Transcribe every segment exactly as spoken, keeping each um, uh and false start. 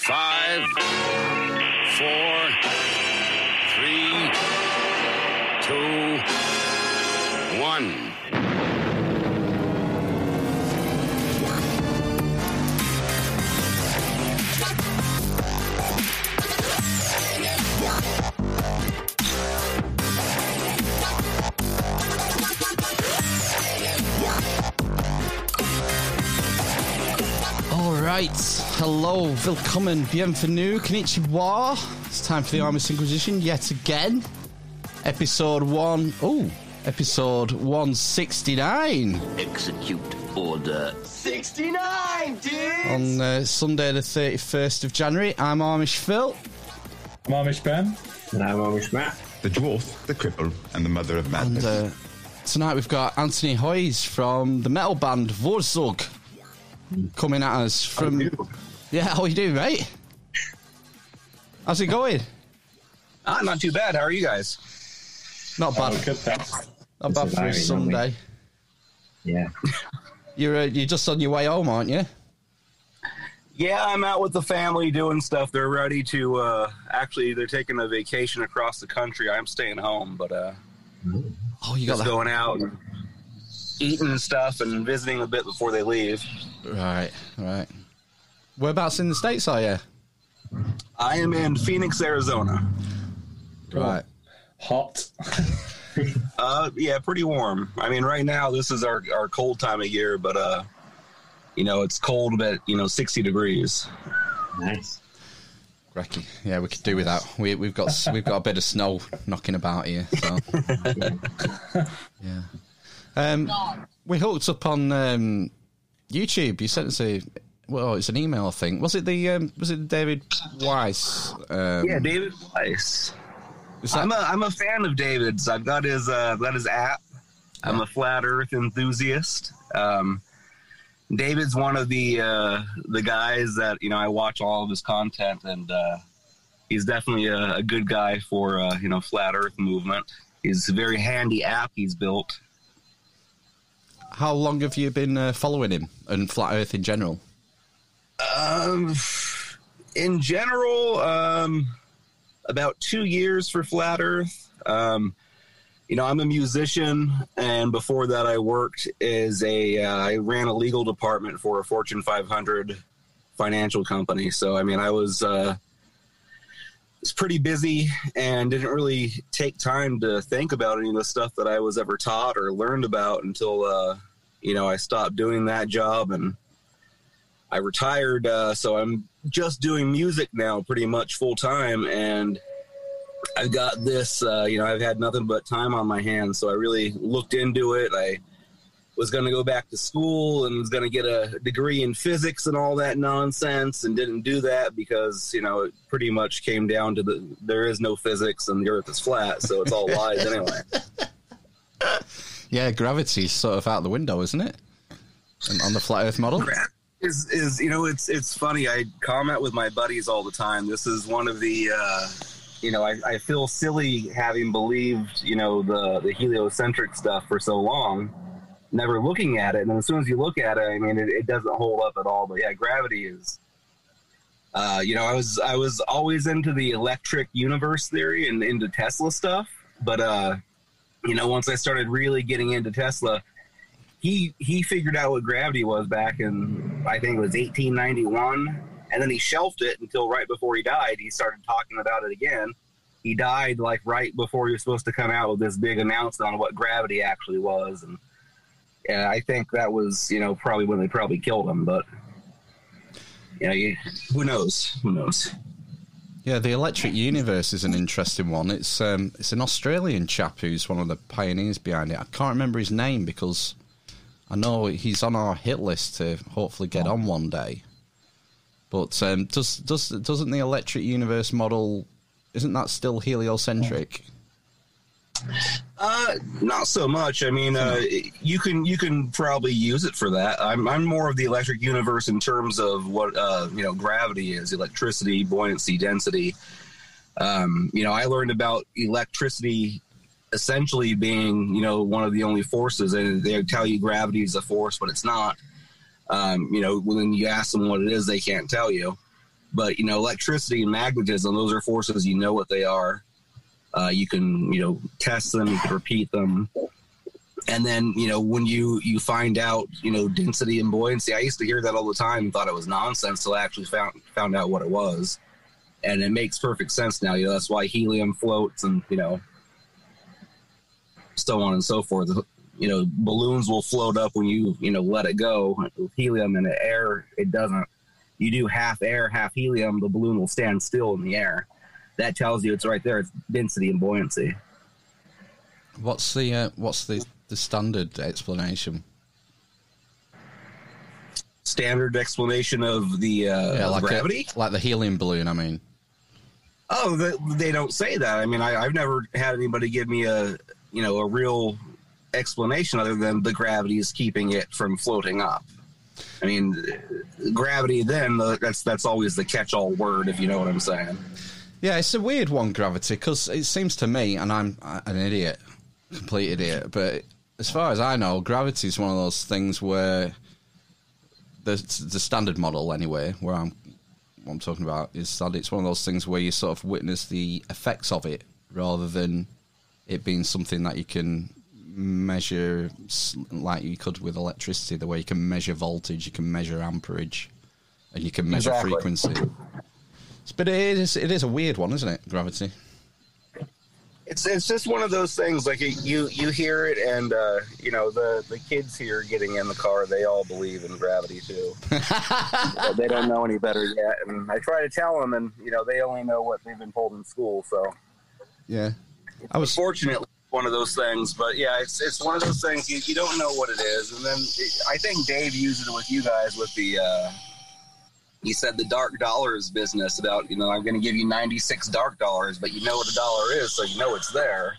Five, four, three, two, one. Right, hello, willkommen, bienvenue, konnichiwa. It's time for the Amish Inquisition yet again. Episode one, oh, episode one sixty-nine. Execute order sixty-nine, dude. On uh, Sunday the thirty-first of January, I'm Amish Phil. I'm Amish Ben. And I'm Amish Matt. The dwarf, the cripple, and the mother of madness. And uh, tonight we've got Anthony Hoyes from the metal band Vorzug. Coming at us from... How yeah, how are you doing, mate? How's it going? Ah, not too bad. How are you guys? Not bad. Oh, good, not bad for a Sunday. Yeah. You're uh, you're just on your way home, aren't you? Yeah, I'm out with the family doing stuff. They're ready to... Uh, actually, they're taking a vacation across the country. I'm staying home, but... Uh, oh, you got just that. Going out and eating and stuff and visiting a bit before they leave. Right, right. Whereabouts in the States are you? I am in Phoenix, Arizona. Right. Hot. uh, yeah, pretty warm. I mean, right now, this is our, our cold time of year, but, uh, you know, it's cold, but, you know, sixty degrees. Nice. Cracking. Yeah, we could do without. We, we've got we've got a bit of snow knocking about here. So. Yeah. Um, we hooked up on... Um, YouTube, you sent us a, well, it's an email, I think. Was it the, um, was it David Weiss? Um, yeah, David Weiss. That- I'm a, I'm a fan of David's. I've got his, uh, got his app. Yeah. I'm a flat earth enthusiast. Um, David's one of the, uh, the guys that, you know, I watch all of his content, and, uh, he's definitely a, a good guy for, uh, you know, flat earth movement. He's a very handy app he's built. How long have you been uh, following him and Flat Earth in general? Um, in general, um, about two years for Flat Earth. Um, you know, I'm a musician, and before that, I worked as a uh, I ran a legal department for a Fortune five hundred financial company. So, I mean, I was uh, was pretty busy and didn't really take time to think about any of the stuff that I was ever taught or learned about until, uh, you know, I stopped doing that job and I retired. Uh, so I'm just doing music now pretty much full time. And I've got this, uh, you know, I've had nothing but time on my hands. So I really looked into it. I was going to go back to school and was going to get a degree in physics and all that nonsense, and didn't do that because, you know, it pretty much came down to the, there is no physics and the earth is flat. So it's all lies anyway. Yeah. Gravity's sort of out the window, isn't it? And on the flat earth model is, is, you know, it's, it's funny. I comment with my buddies all the time. This is one of the, uh, you know, I, I feel silly having believed, you know, the, the heliocentric stuff for so long, never looking at it, and then as soon as you look at it, I mean, it, it doesn't hold up at all. But yeah, gravity is. Uh, you know, I was I was always into the electric universe theory and into Tesla stuff, but uh, you know, once I started really getting into Tesla, he he figured out what gravity was back in, I think it was eighteen ninety-one, and then he shelved it until right before he died. He started talking about it again. He died like right before he was supposed to come out with this big announcement on what gravity actually was, and. And I think that was, you know, probably when they probably killed him, but, you know, you, who knows? Who knows? Yeah, the electric universe is an interesting one. It's um, it's an Australian chap who's one of the pioneers behind it. I can't remember his name because I know he's on our hit list to hopefully get on one day. But um, does, does, doesn't the electric universe model, isn't that still heliocentric? Yeah. Uh, not so much. I mean, uh, you can you can probably use it for that. I'm I'm more of the electric universe in terms of what uh, you know, gravity is, electricity, buoyancy, density. Um, you know, I learned about electricity essentially being, you know, one of the only forces, and they tell you gravity is a force, but it's not. Um, you know, when you ask them what it is, they can't tell you. But, you know, electricity and magnetism, those are forces, you know what they are. Uh, you can, you know, test them, you can repeat them. And then, you know, when you, you find out, you know, density and buoyancy, I used to hear that all the time and thought it was nonsense till I actually found found out what it was. And it makes perfect sense now. You know, that's why helium floats and, you know, so on and so forth. You know, balloons will float up when you, you know, let it go. With helium in the air, it doesn't. You do half air, half helium, the balloon will stand still in the air. That tells you it's right there. It's density and buoyancy. What's the uh, what's the, the standard explanation? Standard explanation of the uh, yeah, like gravity, a, like the helium balloon. I mean, oh, they, they don't say that. I mean, I, I've never had anybody give me a you know a real explanation other than the gravity is keeping it from floating up. I mean, gravity. Then uh, that's that's always the catch-all word, if you know what I'm saying. Yeah, it's a weird one, gravity, because it seems to me, and I'm an idiot, complete idiot, but as far as I know, gravity is one of those things where the the standard model, anyway, where I'm what I'm talking about is that it's one of those things where you sort of witness the effects of it rather than it being something that you can measure like you could with electricity, the way you can measure voltage, you can measure amperage, and you can measure exactly. frequency. But it is it is a weird one, isn't it? Gravity. It's it's just one of those things. Like you you hear it, and uh, you know the, the kids here getting in the car, they all believe in gravity too. They don't know any better yet, and I try to tell them, and you know they only know what they've been told in school. So yeah, I was fortunately one of those things. But yeah, it's it's one of those things you, you don't know what it is, and then it, I think Dave used it with you guys with the. Uh, He said the dark dollars business about, you know, I'm going to give you ninety-six dark dollars, but you know what a dollar is, so you know it's there.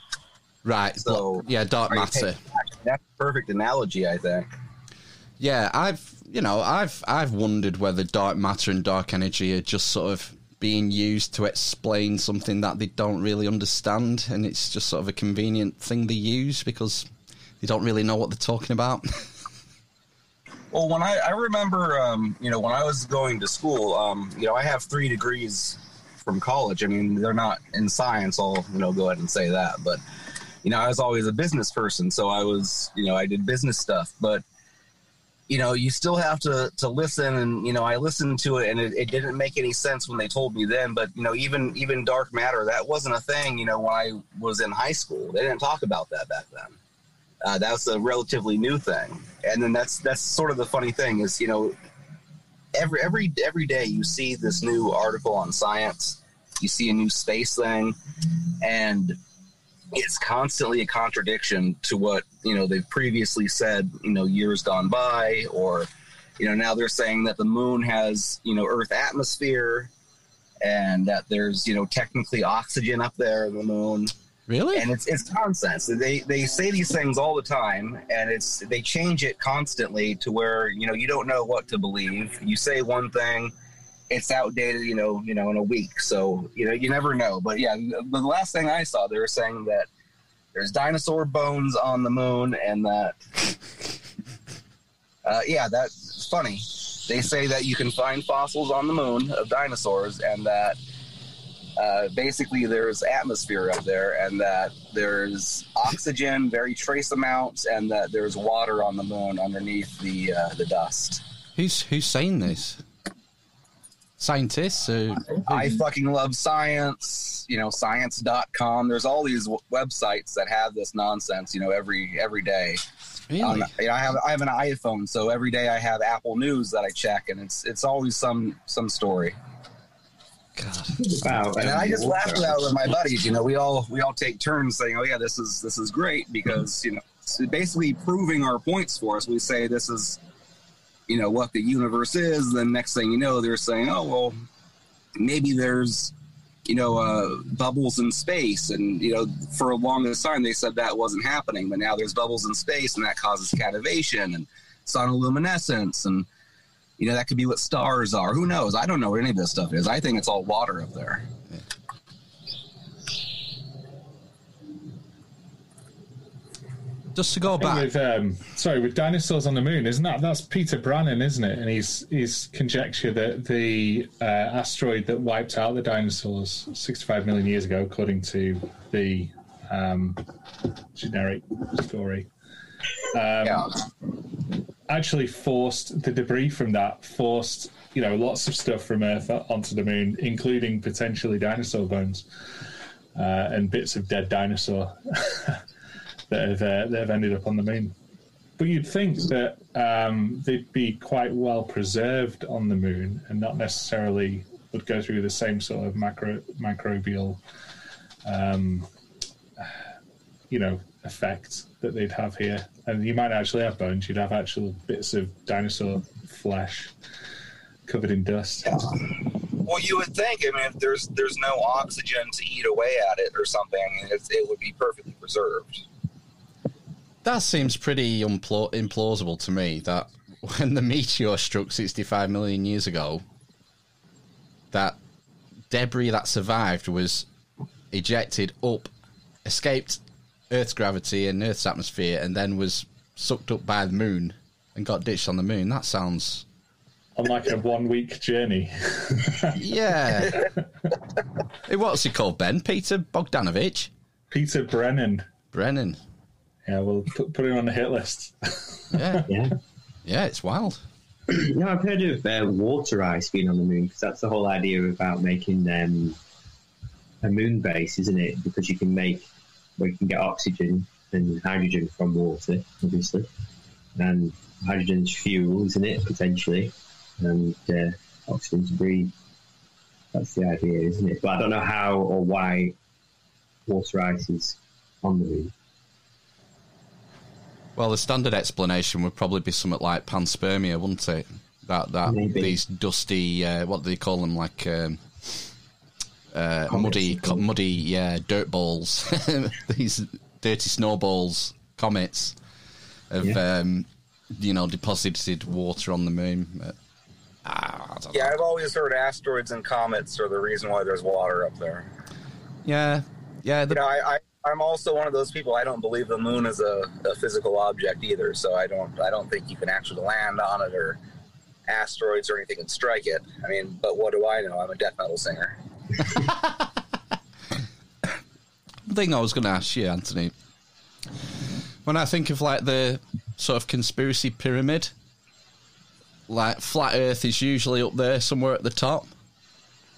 Right. So yeah, dark matter. That's a perfect analogy, I think. Yeah, I've, you know, I've I've wondered whether dark matter and dark energy are just sort of being used to explain something that they don't really understand, and it's just sort of a convenient thing they use because they don't really know what they're talking about. Well, when I, I remember, um, you know, when I was going to school, um, you know, I have three degrees from college. I mean, they're not in science. I'll, you know, go ahead and say that. But, you know, I was always a business person. So I was, you know, I did business stuff. But, you know, you still have to, to listen. And, you know, I listened to it and it, it didn't make any sense when they told me then. But, you know, even even dark matter, that wasn't a thing, you know, when I was in high school. They didn't talk about that back then. Uh, that's a relatively new thing, and then that's that's sort of the funny thing is, you know, every every every day you see this new article on science, you see a new space thing, and it's constantly a contradiction to what, you know, they've previously said, you know, years gone by, or, you know, now they're saying that the moon has, you know, Earth atmosphere, and that there's, you know, technically oxygen up there in the moon. Really? And it's it's nonsense. They they say these things all the time, and it's they change it constantly to where, you know, you don't know what to believe. You say one thing, it's outdated, you know, you know, in a week. So, you know, you never know. But yeah, the last thing I saw, they were saying that there's dinosaur bones on the moon, and that uh, yeah, that's funny. They say that you can find fossils on the moon of dinosaurs, and that. Uh, basically, there's atmosphere up there, and that there's oxygen, very trace amounts, and that there's water on the moon underneath the uh, the dust. Who's who's saying this? Scientists? Or I fucking love science. You know, science dot com. There's all these w- websites that have this nonsense. You know, every every day. Really? Um, you know, I have I have an iPhone, so every day I have Apple News that I check, and it's it's always some some story. God. Wow. And I just laughed at that with my buddies. You know, we all we all take turns saying, "Oh yeah, this is this is great," because, you know, it's basically proving our points for us. We say this is, you know, what the universe is. Then next thing you know, they're saying, "Oh well, maybe there's, you know, uh, bubbles in space." And you know, for a longest time they said that wasn't happening, but now there's bubbles in space, and that causes cadavation and sonoluminescence and. You know, that could be what stars are. Who knows? I don't know what any of this stuff is. I think it's all water up there. just to go back with, um, sorry, with dinosaurs on the moon, isn't that that's Peter Brannan, isn't it? And he's he's conjecture that the uh, asteroid that wiped out the dinosaurs sixty-five million years ago, according to the um, generic story, um, yeah. actually forced the debris from that, forced you know lots of stuff from Earth onto the moon, including potentially dinosaur bones uh, and bits of dead dinosaur. That have, uh, that have ended up on the moon. But you'd think that um, they'd be quite well preserved on the moon and not necessarily would go through the same sort of macro, microbial, um, you know, effect that they'd have here. And you might actually have bones. You'd have actual bits of dinosaur flesh covered in dust. Yeah. Well, you would think, I mean, if there's, there's no oxygen to eat away at it or something, it, it would be perfectly preserved. That seems pretty impl- implausible to me, that when the meteor struck sixty-five million years ago, that debris that survived was ejected up, escaped Earth's gravity and Earth's atmosphere, and then was sucked up by the moon and got ditched on the moon. That sounds... on like a one-week journey. Yeah. Hey, what's he called, Ben? Peter Bogdanovich? Peter Brennan. Brennan. Yeah, we'll put, put him on the hit list. Yeah, yeah, yeah, it's wild. You know, I've heard of uh, water ice being on the moon, because that's the whole idea about making um, a moon base, isn't it? Because you can make, well, you can get oxygen and hydrogen from water, obviously, and hydrogen's fuel, isn't it, potentially, and uh, oxygen to breathe. That's the idea, isn't it? But I don't know how or why water ice is on the moon. Well, the standard explanation would probably be something like panspermia, wouldn't it? That that Maybe. These dusty, uh, what do they call them, like um, uh, muddy, muddy, yeah, dirt balls. These dirty snowballs, comets, have yeah. um, you know deposited water on the moon. Uh, I don't yeah, know. I've always heard asteroids and comets are the reason why there's water up there. Yeah, yeah. The- you know, I. I- I'm also one of those people. I don't believe the moon is a, a physical object either, so I don't. I don't think you can actually land on it or asteroids or anything can strike it. I mean, but what do I know? I'm a death metal singer. The thing I was going to ask you, Anthony, when I think of like the sort of conspiracy pyramid, like flat Earth is usually up there somewhere at the top.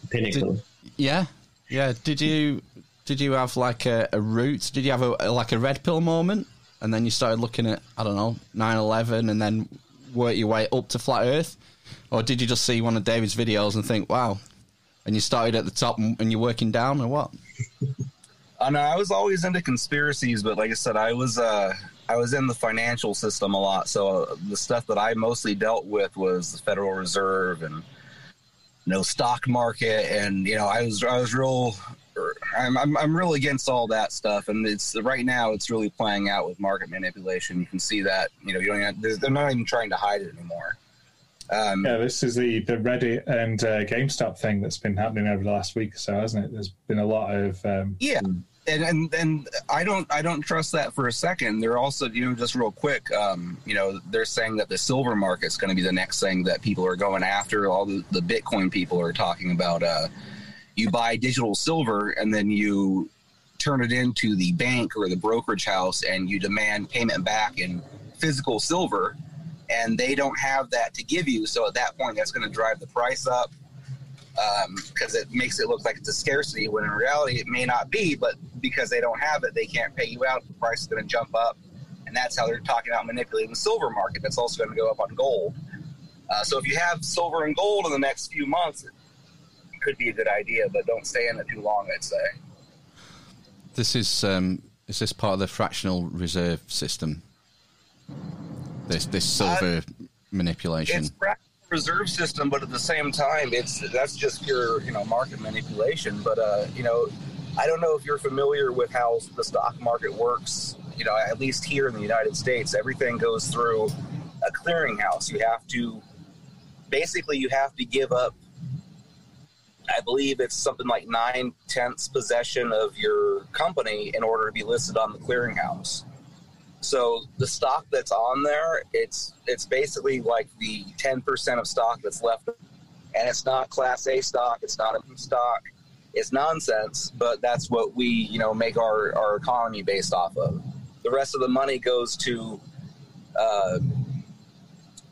Pinnacle. Did, yeah, yeah. Did you? Did you have like a, a route? Did you have a, a like a red pill moment? And then you started looking at, I don't know, nine eleven and then work your way up to flat Earth? Or did you just see one of David's videos and think, wow, and you started at the top and, and you're working down or what? I know, I was always into conspiracies, but like I said, I was uh, I was in the financial system a lot. So the stuff that I mostly dealt with was the Federal Reserve and you know, stock market. And, you know, I was I was real... I'm, I'm I'm really against all that stuff, and it's right now it's really playing out with market manipulation. You can see that, you know, you don't have, they're not even trying to hide it anymore. Um, yeah, this is the, the Reddit and uh, GameStop thing that's been happening over the last week or so, hasn't it? There's been a lot of um, yeah, and, and and I don't I don't trust that for a second. They're also, you know, just real quick, um, you know, they're saying that the silver market's going to be the next thing that people are going after. All the, the Bitcoin people are talking about. Uh, You buy digital silver and then you turn it into the bank or the brokerage house and you demand payment back in physical silver, and they don't have that to give you. So at that point, that's going to drive the price up because um, it makes it look like it's a scarcity when in reality it may not be, but because they don't have it, they can't pay you out. The price is going to jump up, and that's how they're talking about manipulating the silver market. That's also going to go up on gold. Uh, so if you have silver and gold in the next few months, could be a good idea, but don't stay in it too long, I'd say. This is um, is this part of the fractional reserve system? This this silver uh, manipulation. It's fractional reserve system, but at the same time, it's that's just your you know market manipulation. But uh, you know, I don't know if you're familiar with how the stock market works. You know, at least here in the United States, everything goes through a clearinghouse. You have to basically you have to give up. I believe it's something like nine tenths possession of your company in order to be listed on the clearinghouse. So the stock that's on there, it's it's basically like the ten percent of stock that's left. And it's not Class A stock. It's not a stock. It's nonsense, but that's what we, you know, make our, our economy based off of. The rest of the money goes to, uh,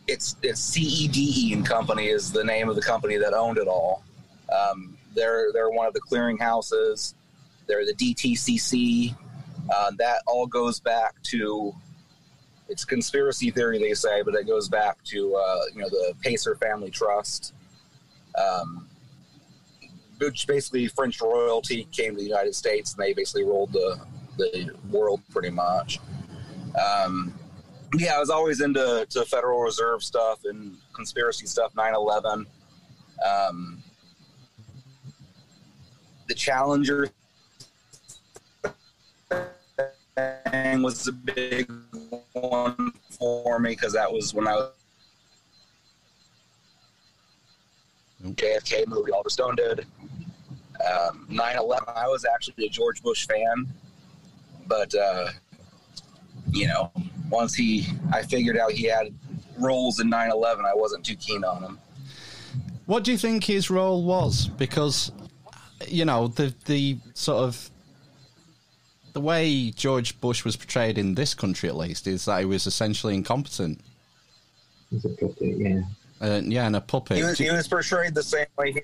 it's it's C E D E and Company is the name of the company that owned it all. Um, they're they're one of the clearinghouses. They're the D T C C. Uh, that all goes back to, it's conspiracy theory they say, but it goes back to uh, you know the Pacer Family Trust, um, which basically French royalty came to the United States and they basically ruled the the world pretty much. Um, yeah, I was always into to Federal Reserve stuff and conspiracy stuff, nine eleven, um, the Challenger thing was a big one for me because that was when I was J F K movie Oliver Stone did. Um, nine eleven, I was actually a George Bush fan, but uh, you know, once he, I figured out he had roles in nine eleven, I wasn't too keen on him. What do you think his role was? Because, you know, the the sort of the way George Bush was portrayed in this country, at least, is that he was essentially incompetent. He's a puppet, yeah. Uh, yeah, and a puppet. He was, he was portrayed the same way.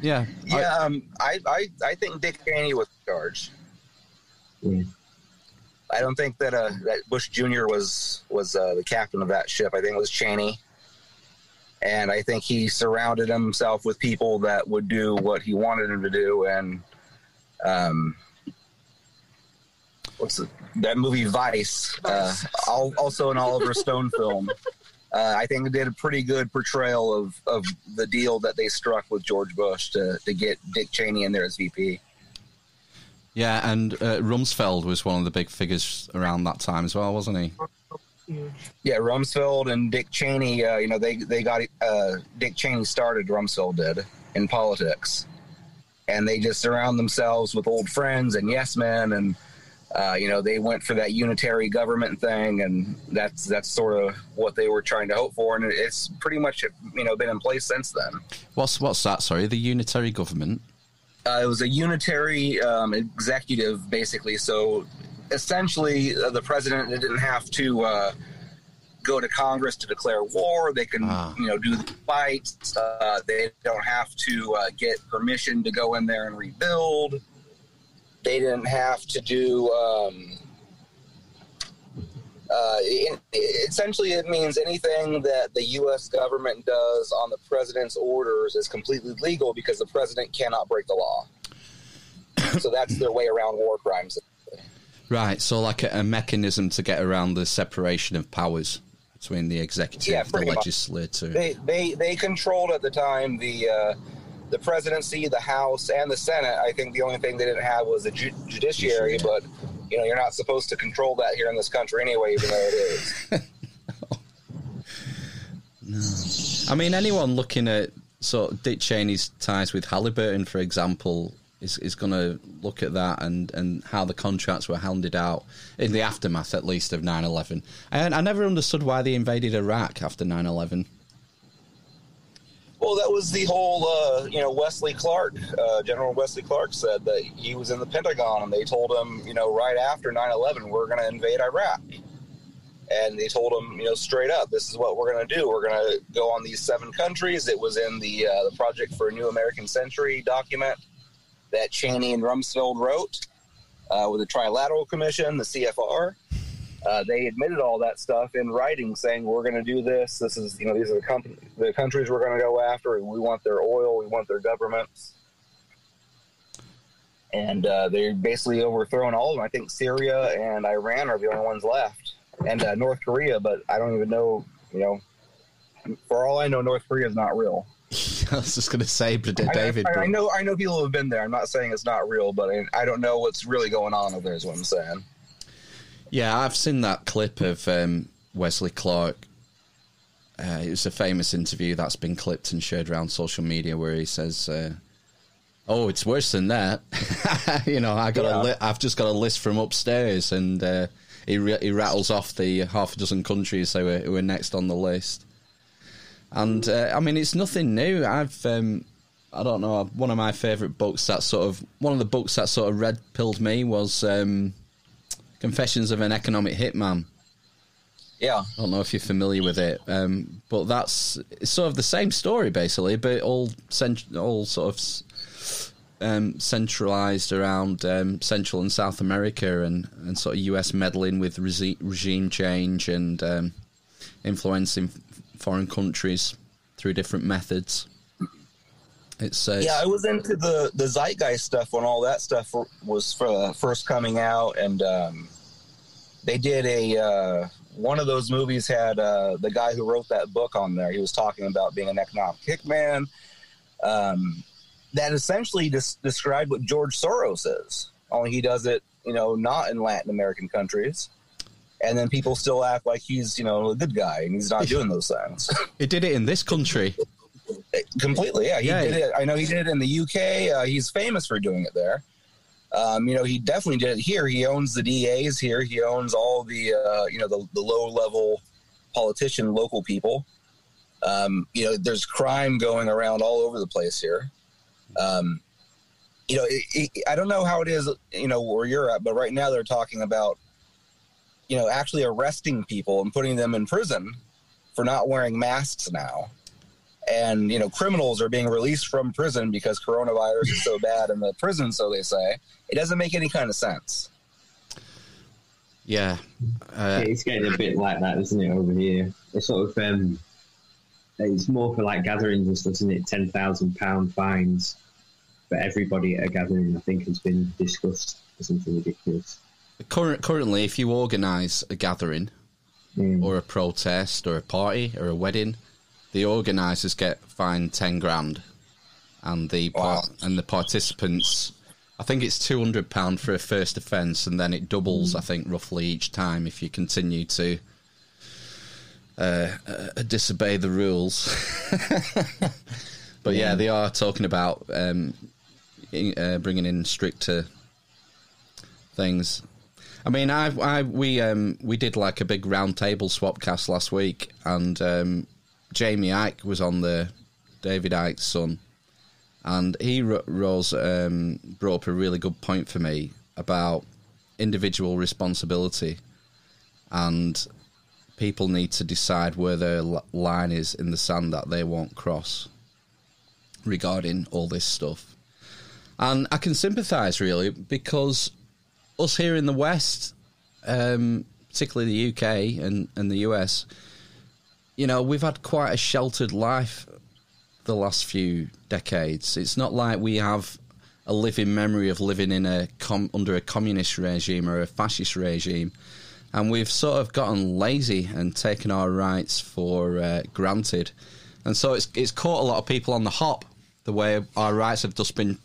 yeah. Yeah, I, um, I, I, I think Dick Cheney was in charge. Yeah. I don't think that uh, that Bush Junior was, was uh, the captain of that ship. I think it was Cheney. And I think he surrounded himself with people that would do what he wanted him to do. And um, what's the, that movie Vice, uh, also an Oliver Stone film. Uh, I think it did a pretty good portrayal of, of the deal that they struck with George Bush to, to get Dick Cheney in there as V P. Yeah, and uh, Rumsfeld was one of the big figures around that time as well, wasn't he? Yeah, Rumsfeld and Dick Cheney, uh, you know, they, they got uh, Dick Cheney started, Rumsfeld did, in politics. And they just surround themselves with old friends and yes men, and uh, you know, they went for that unitary government thing, and that's that's sort of what they were trying to hope for, and it's pretty much, you know, been in place since then. What's what's that? Sorry, the unitary government. Uh, it was a unitary um, executive, basically. So essentially, uh, the president didn't have to uh, go to Congress to declare war. They can, ah. you know, do the fights. Uh, they don't have to uh, get permission to go in there and rebuild. They didn't have to do. Um, uh, it, essentially, it means anything that the U S government does on the president's orders is completely legal because the president cannot break the law. So that's their way around war crimes. Right. So, like a, a mechanism to get around the separation of powers between the executive yeah, and the legislature. They, they they controlled at the time the. Uh, The presidency, the House, and the Senate. I think the only thing they didn't have was the ju- judiciary, but you know, you're not supposed to control that here in this country anyway, even though it is. No. I mean, anyone looking at sort of Dick Cheney's ties with Halliburton, for example, is is going to look at that and, and how the contracts were handed out in the aftermath, at least, of nine eleven. And I never understood why they invaded Iraq after nine eleven. Well, that was the whole, uh, you know, Wesley Clark, uh, General Wesley Clark said that he was in the Pentagon and they told him, you know, right after nine eleven, we're going to invade Iraq. And they told him, you know, straight up, this is what we're going to do. We're going to go on these seven countries. It was in the, uh, the Project for a New American Century document that Cheney and Rumsfeld wrote uh, with the Trilateral Commission, the C F R. Uh, they admitted all that stuff in writing, saying we're going to do this. This is, you know, these are the, com- the countries we're going to go after. We want their oil. We want their governments. And uh, they're basically overthrowing all of them. I think Syria and Iran are the only ones left, and uh, North Korea. But I don't even know. You know, for all I know, North Korea is not real. I was just going to say, but David, I, I, I know, I know people who have been there. I'm not saying it's not real, but I, I don't know what's really going on over there. Is what I'm saying. Yeah, I've seen that clip of um, Wesley Clark. Uh, it was a famous interview that's been clipped and shared around social media where he says, uh, Oh, it's worse than that. you know, I got yeah. a li- I've just got a list from upstairs, and uh, he re- he rattles off the half a dozen countries who were, who were next on the list. And uh, I mean, it's nothing new. I've um, I don't know. One of my favourite books that sort of one of the books that sort of red pilled me was um, Confessions of an Economic Hitman. Yeah, I don't know if you're familiar with it, um, but that's it's sort of the same story basically, but all cent- all sort of um, centralized around um, Central and South America, and, and sort of U S meddling with re- regime change and um, influencing foreign countries through different methods. It's uh, yeah, I was into the, the Zeitgeist stuff when all that stuff was for, first coming out, and um, they did a. Uh, One of those movies had uh, the guy who wrote that book on there. He was talking about being an economic hitman. Um, that essentially dis- described what George Soros is, only he does it, you know, not in Latin American countries. And then people still act like he's, you know, a good guy, and he's not doing those things. He did it in this country. Completely, yeah. He yeah. did it. I know he did it in the U K. Uh, he's famous for doing it there. Um, you know, he definitely did it here. He owns the D As here. He owns all the, uh, you know, the, the low-level politician, local people. Um, you know, there's crime going around all over the place here. Um, you know, it, it, I don't know how it is, you know, where you're at, but right now they're talking about, you know, actually arresting people and putting them in prison for not wearing masks now. And, you know, criminals are being released from prison because coronavirus is so bad in the prison, so they say. It doesn't make any kind of sense. Yeah. Uh, it's getting a bit like that, isn't it, over here? It's sort of, um, it's more for, like, gatherings and stuff, isn't it? ten thousand pound fines for everybody at a gathering, I think, has been discussed for something ridiculous. Current, currently, if you organise a gathering mm. or a protest or a party or a wedding... The organisers get fined ten grand, and the par- wow. and the participants, I think it's two hundred pound for a first offence, and then it doubles, mm. I think, roughly each time if you continue to uh, uh, disobey the rules. But yeah. yeah, they are talking about um, in, uh, bringing in stricter things. I mean, I, I we um, we did like a big roundtable swapcast last week, and. Um, Jamie Icke was on there, David Icke's son, and he rose, um, brought up a really good point for me about individual responsibility, and people need to decide where their line is in the sand that they won't cross regarding all this stuff. And I can sympathise, really, because us here in the West, um, particularly the U K and, and the U S... You know, we've had quite a sheltered life the last few decades. It's not like we have a living memory of living in a com- under a communist regime or a fascist regime. And we've sort of gotten lazy and taken our rights for uh, granted. And so it's it's caught a lot of people on the hop, the way our rights have just been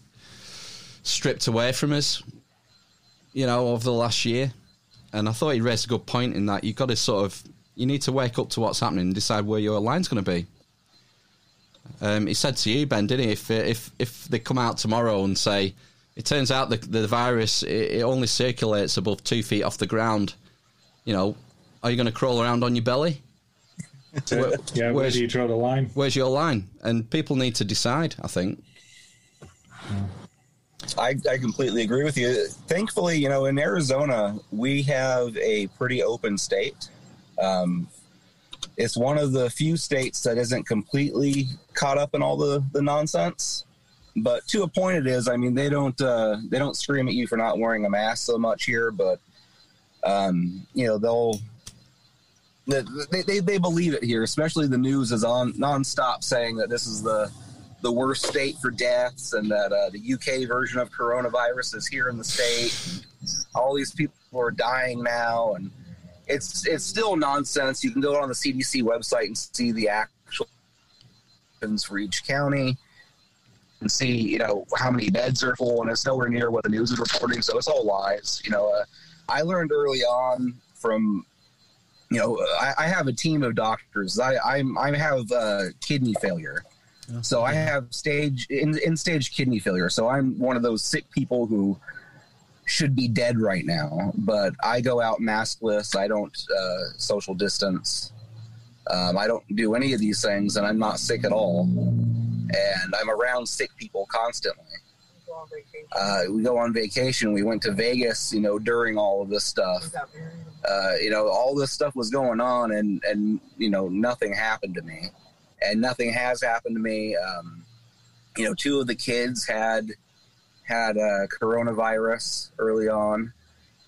stripped away from us, you know, over the last year. And I thought he raised a good point in that you've got to sort of... You need to wake up to what's happening and decide where your line's going to be. Um, he said to you, Ben, didn't he? If if if they come out tomorrow and say it turns out the the virus it, it only circulates above two feet off the ground, you know, are you going to crawl around on your belly? Where, yeah, where do you draw the line? Where's your line? And people need to decide. I think. I I completely agree with you. Thankfully, you know, in Arizona we have a pretty open state. Um, it's one of the few states that isn't completely caught up in all the, the nonsense, but to a point it is. I mean, they don't uh, they don't scream at you for not wearing a mask so much here, but um, you know they'll they, they they believe it here. Especially the news is on nonstop saying that this is the the worst state for deaths, and that uh, the U K version of coronavirus is here in the state. All these people are dying now, and. It's it's still nonsense. You can go on the C D C website and see the actual for each county and see, you know, how many beds are full, and it's nowhere near what the news is reporting, so it's all lies. You know, uh, I learned early on from, you know, I, I have a team of doctors. I I'm, I have uh, kidney failure, So I have stage in, in stage kidney failure. So I'm one of those sick people who should be dead right now, but I go out maskless. I don't uh, social distance. Um, I don't do any of these things, and I'm not sick at all. And I'm around sick people constantly. Uh, we go on vacation. We went to Vegas, you know, during all of this stuff. Uh, you know, all this stuff was going on, and, and, you know, nothing happened to me. And nothing has happened to me. Um, you know, two of the kids had had a coronavirus early on,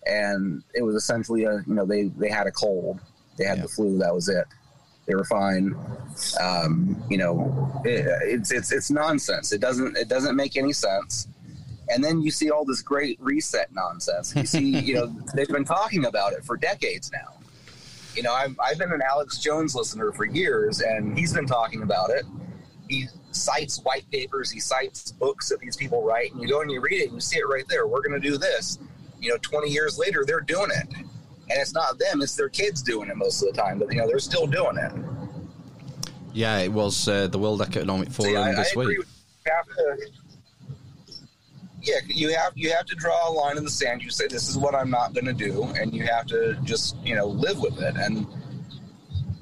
and it was essentially a, you know, they, they had a cold. They had yeah. the flu. That was it. They were fine. Um, you know, it, it's it's it's nonsense. It doesn't it doesn't make any sense. And then you see all this great reset nonsense. You see, you know, they've been talking about it for decades now. You know, I've, I've been an Alex Jones listener for years, and he's been talking about it. He cites white papers. He cites books that these people write. And you go and you read it, and you see it right there. We're going to do this. You know, twenty years later, they're doing it. And it's not them. It's their kids doing it most of the time. But, you know, they're still doing it. Yeah, it was uh, the World Economic Forum See, I, this I agree week. You have to, yeah, you have, you have to draw a line in the sand. You say, this is what I'm not going to do. And you have to just, you know, live with it. And,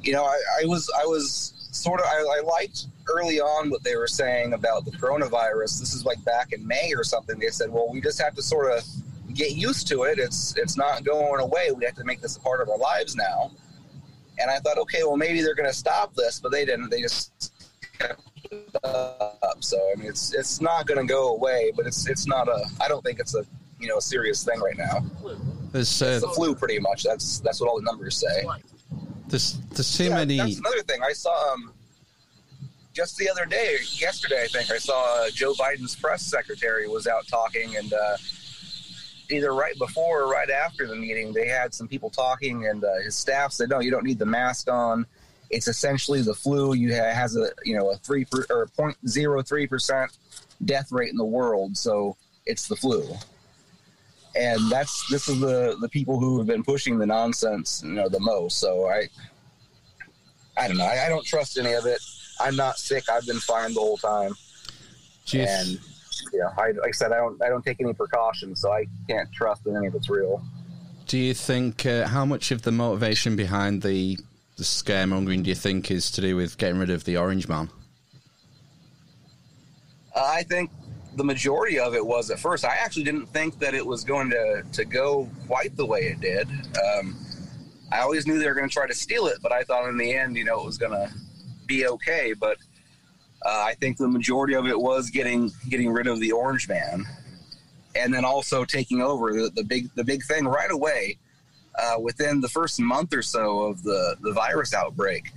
you know, I, I was I was sort of, I, I liked early on what they were saying about the coronavirus. This is like back in May or something. They said, well, we just have to sort of get used to it. It's it's not going away. We have to make this a part of our lives now. And I thought, okay, well, maybe they're going to stop this, but they didn't. They just kept it up. So I mean, it's it's not going to go away, but it's it's not a. I don't think it's a you know a serious thing right now. There's uh, it's the flu, pretty much. That's that's what all the numbers say. There's there's too yeah, many. That's another thing I saw. Um, just the other day, yesterday, I think I saw uh, Joe Biden's press secretary was out talking and. Uh, Either right before or right after the meeting, they had some people talking, and uh, his staff said, "No, you don't need the mask on. It's essentially the flu. You ha- has a you know a three per- or zero point zero three percent death rate in the world, so it's the flu." And that's this is the the people who have been pushing the nonsense, you know, the most. So I, I don't know. I, I don't trust any of it. I'm not sick. I've been fine the whole time. Jeez. And yeah, I, like I said, I don't. I don't take any precautions, so I can't trust that any of it's real. Do you think uh, how much of the motivation behind the, the scaremongering do you think is to do with getting rid of the orange man? I think the majority of it was at first. I actually didn't think that it was going to, to go quite the way it did. Um, I always knew they were going to try to steal it, but I thought in the end, you know, it was going to be okay, but. Uh, I think the majority of it was getting getting rid of the orange man, and then also taking over the, the big the big thing right away. Uh, within the first month or so of the, the virus outbreak,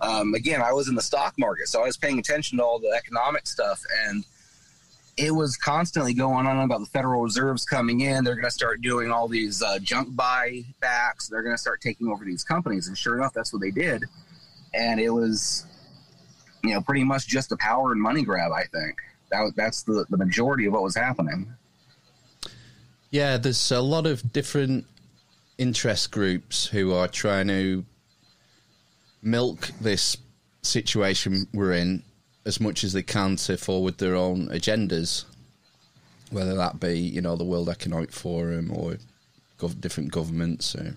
um, again I was in the stock market, so I was paying attention to all the economic stuff, and it was constantly going on about the Federal Reserve's coming in. They're going to start doing all these uh, junk buybacks. They're going to start taking over these companies, and sure enough, that's what they did, and it was. You know, pretty much just a power and money grab, I think. That, that's the, the majority of what was happening. Yeah, there's a lot of different interest groups who are trying to milk this situation we're in as much as they can to forward their own agendas, whether that be, you know, the World Economic Forum or gov- different governments or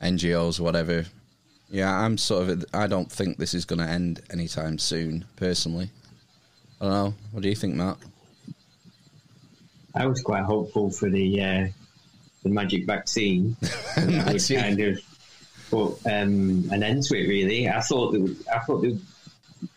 N G Os or whatever. Yeah, I'm sort of. I don't think this is going to end anytime soon, personally. I don't know. What do you think, Matt? I was quite hopeful for the uh, the magic vaccine. Magic. Kind of put um, an end to it. Really, I thought. That, I thought that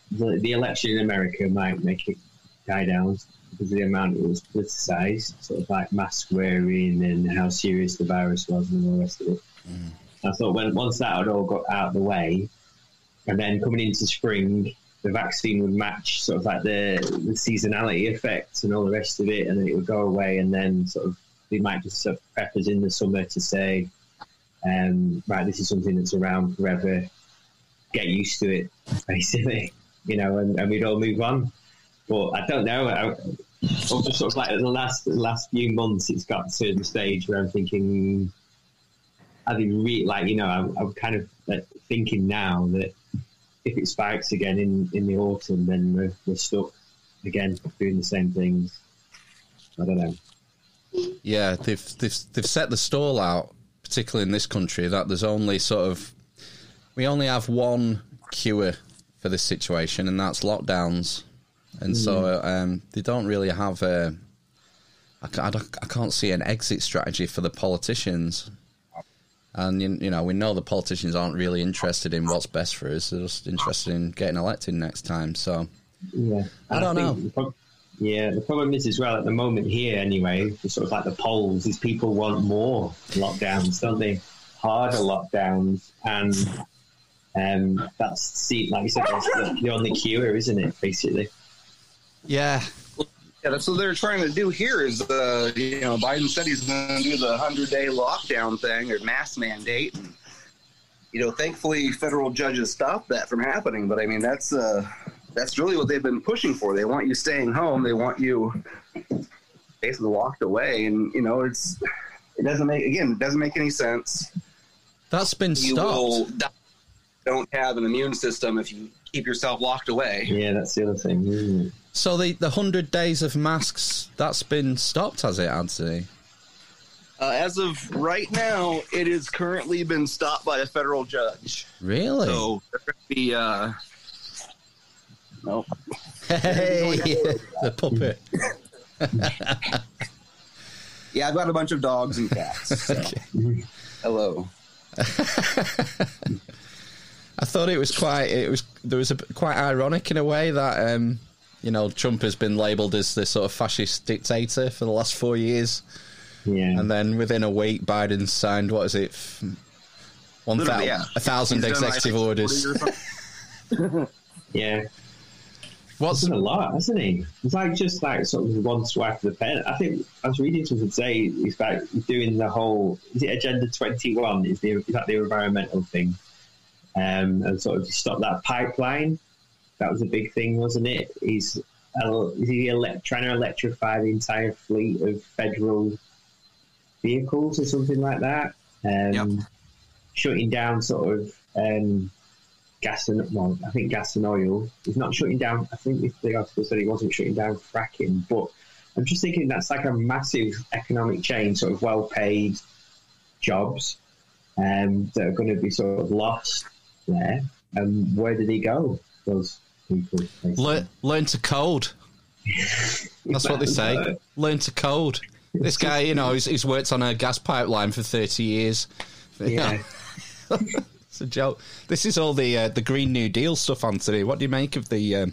the the election in America might make it die down because of the amount it was politicized, sort of like mask wearing and how serious the virus was and all the rest of it. Mm. I thought when once that had all got out of the way, and then coming into spring, the vaccine would match sort of like the, the seasonality effect and all the rest of it, and then it would go away, and then sort of they might just sort of prep us in the summer to say, um, right, this is something that's around forever. Get used to it, basically, you know, and, and we'd all move on. But I don't know. I, I'm just sort of like the last the last few months, it's got to the stage where I'm thinking. I think, re- like, you know, I'm, I'm kind of like, thinking now that if it spikes again in, in the autumn, then we're, we're stuck again doing the same things. I don't know. Yeah, they've they've they've set the stall out, particularly in this country, that there's only sort of we only have one cure for this situation, and that's lockdowns. And mm. so um, they don't really have a. I can't, I can't see an exit strategy for the politicians. And, you, you know, we know the politicians aren't really interested in what's best for us. They're just interested in getting elected next time. So, yeah. I don't I know. The pro- yeah, the problem is as well at the moment here anyway, sort of like the polls, is people want more lockdowns, don't they? Harder lockdowns. And um, that's, see, like you said, that's the, the only cure, isn't it, basically? Yeah. Yeah, that's what they're trying to do here is, uh, you know, Biden said he's going to do the hundred-day lockdown thing or mask mandate. And, you know, thankfully, federal judges stopped that from happening. But, I mean, that's uh, that's really what they've been pushing for. They want you staying home. They want you basically locked away. And, you know, it's it doesn't make, again, it doesn't make any sense. That's been stopped. You will die, don't have an immune system if you keep yourself locked away. Yeah, that's the other thing, isn't it? So the, the one hundred days of masks, that's been stopped, has it, Anthony? Uh, as of right now, it has currently been stopped by a federal judge. Really? So they're going to be, uh... Nope. Hey! The puppet. Yeah, I've got a bunch of dogs and cats. So. Okay. Hello. I thought it was quite, it was, there was a, quite ironic in a way that, um... you know, Trump has been labelled as this sort of fascist dictator for the last four years. Yeah. And then within a week, Biden signed, what is it, one thousand, yeah. a thousand executive like orders. Or yeah. What's He's done a lot, hasn't he? It's like just like sort of one swipe of the pen. I think I was reading something today, he's like doing the whole, is it Agenda twenty-one? Is, the, is that the environmental thing? Um, and sort of stop that pipeline. That was a big thing, wasn't it? He's uh, is he elect- trying to electrify the entire fleet of federal vehicles or something like that? Um, yep. Shutting down sort of um, gas and well, I think gas and oil. He's not shutting down. I think the article said he wasn't shutting down fracking, but I'm just thinking that's like a massive economic change, sort of well-paid jobs um, that are going to be sort of lost there. And um, where did he go? Those people, learn, learn to code. That's what they say. Learn to code. This guy, you know, he's, he's worked on a gas pipeline for thirty years. Yeah, it's a joke. This is all the uh, the Green New Deal stuff, Anthony. What do you make of the um,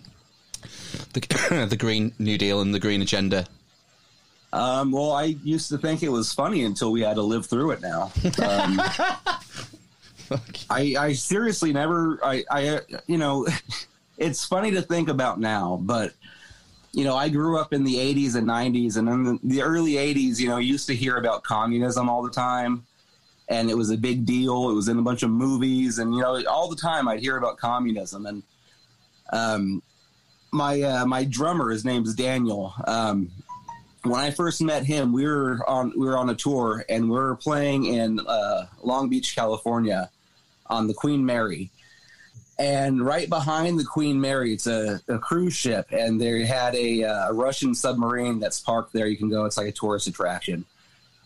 the, the Green New Deal and the Green Agenda? Um, well, I used to think it was funny until we had to live through it. Now. Um, I, I seriously never, I, I, you know, it's funny to think about now, but, you know, I grew up in the eighties and nineties, and in the, the early eighties, you know, used to hear about communism all the time, and it was a big deal. It was in a bunch of movies, and, you know, all the time I'd hear about communism, and um, my uh, my drummer, his name's Daniel, um, when I first met him, we were on we were on a tour, and we were playing in uh, Long Beach, California, on the Queen Mary. And right behind the Queen Mary, it's a, a cruise ship, and they had a, a Russian submarine that's parked there. You can go, it's like a tourist attraction.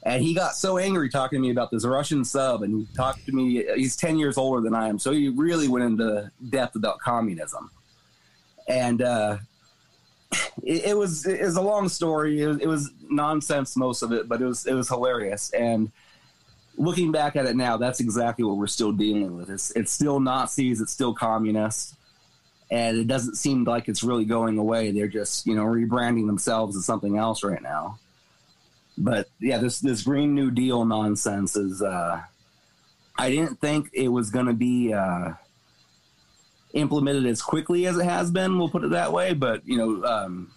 And he got so angry talking to me about this Russian sub, and he talked to me, he's ten years older than I am, so he really went into depth about communism. And uh, it, it was it was a long story. It was, it was nonsense, most of it, but it was it was hilarious. And looking back at it now, that's exactly what we're still dealing with. It's, it's still Nazis, it's still communists, and it doesn't seem like it's really going away. They're just, you know, rebranding themselves as something else right now. But, yeah, this this Green New Deal nonsense is uh, – I didn't think it was going to be uh, implemented as quickly as it has been, we'll put it that way. But, you know, um,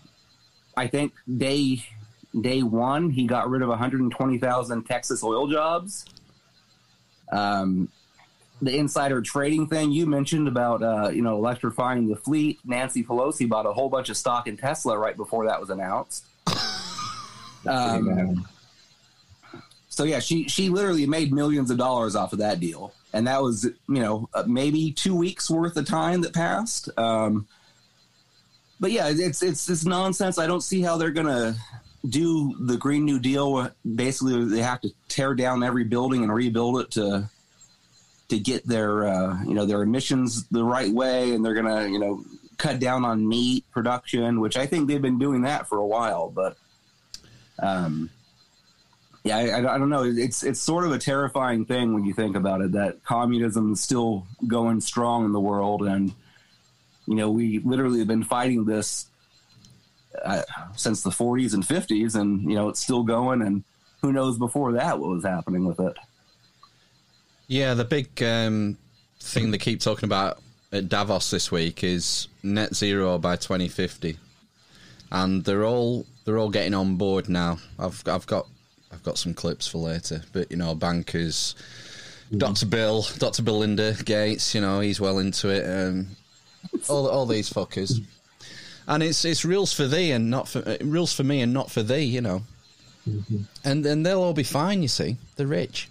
I think they – day one, he got rid of one hundred twenty thousand Texas oil jobs. Um, the insider trading thing you mentioned about, uh, you know, electrifying the fleet. Nancy Pelosi bought a whole bunch of stock in Tesla right before that was announced. Um, So yeah, she she literally made millions of dollars off of that deal, and that was, you know, maybe two weeks worth of time that passed. Um, but yeah, it's it's it's nonsense. I don't see how they're gonna do the Green New Deal. Basically, they have to tear down every building and rebuild it to to get their uh, you know their emissions the right way, and they're gonna you know cut down on meat production, which I think they've been doing that for a while, but. Um, Yeah, I, I don't know. It's it's sort of a terrifying thing when you think about it, that communism is still going strong in the world. And, you know, we literally have been fighting this uh, since the forties and fifties, and, you know, it's still going. And who knows before that what was happening with it. Yeah, the big um, thing they keep talking about at Davos this week is net zero by twenty fifty. And they're all they're all getting on board now. I've I've got... I've got some clips for later, but, you know, bankers, Doctor Bill, Doctor Belinda Gates, you know, he's well into it. Um, all, all these fuckers. And it's it's rules for thee and not for, uh, rules for me and not for thee, you know. Mm-hmm. And then they'll all be fine, you see. They're rich.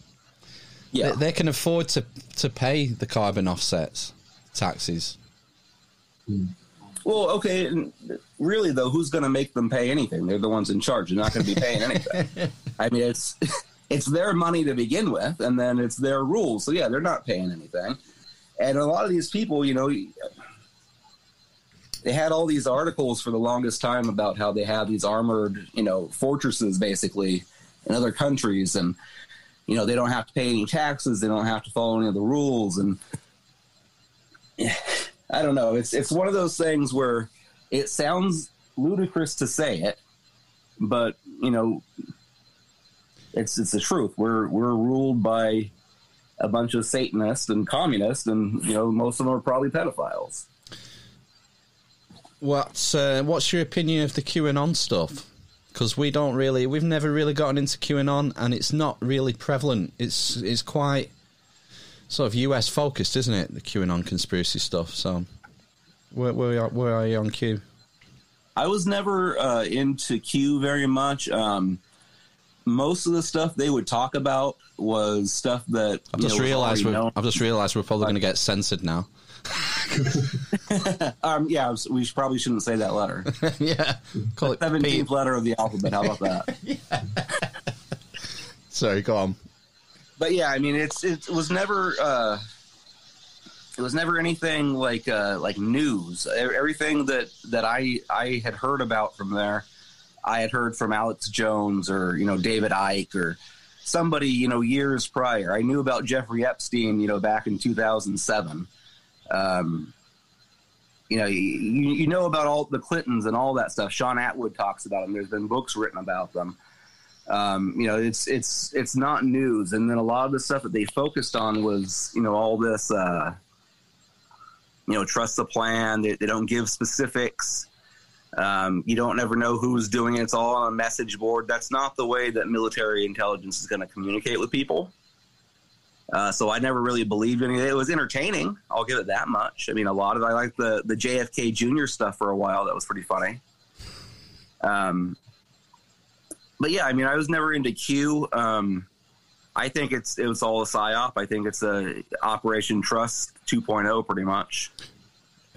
Yeah. They, they can afford to, to pay the carbon offsets, taxes. Mm. Well, okay, really, though, who's going to make them pay anything? They're the ones in charge. They're not going to be paying anything. I mean, it's it's their money to begin with, and then it's their rules. So, yeah, they're not paying anything. And a lot of these people, you know, they had all these articles for the longest time about how they have these armored, you know, fortresses, basically, in other countries. And, you know, they don't have to pay any taxes. They don't have to follow any of the rules. And... yeah. I don't know. It's it's one of those things where it sounds ludicrous to say it, but you know, it's it's the truth. We're we're ruled by a bunch of Satanists and communists, and you know, most of them are probably pedophiles. What's uh, what's your opinion of the QAnon stuff? Because we don't really, we've never really gotten into QAnon, and it's not really prevalent. It's it's quite. Sort of U S focused, isn't it? The QAnon conspiracy stuff. So, where where are, where are you on Q? I was never uh, into Q very much. Um, most of the stuff they would talk about was stuff that I've just know, realized. We're, I've just realized we're probably going to get censored now. um, yeah, we probably shouldn't say that letter. Yeah, call it seventeenth letter of the alphabet. How about that? Yeah. Sorry, go on. But yeah, I mean, it's it was never uh, it was never anything like uh, like news. Everything that, that I I had heard about from there, I had heard from Alex Jones or you know David Icke or somebody you know years prior. I knew about Jeffrey Epstein you know back in two thousand seven. Um, you know you, you know about all the Clintons and all that stuff. Sean Atwood talks about them. There's been books written about them. Um, you know, it's it's it's not news, and then a lot of the stuff that they focused on was, you know, all this, uh, you know, trust the plan. They, they don't give specifics. Um, you don't ever know who's doing it. It's all on a message board. That's not the way that military intelligence is going to communicate with people. Uh, so I never really believed in it. It was entertaining. I'll give it that much. I mean, a lot of I like the the J F K Junior stuff for a while. That was pretty funny. Um. But yeah, I mean, I was never into Q. Um, I think it's it was all a psyop. I think it's a Operation Trust two point oh, pretty much.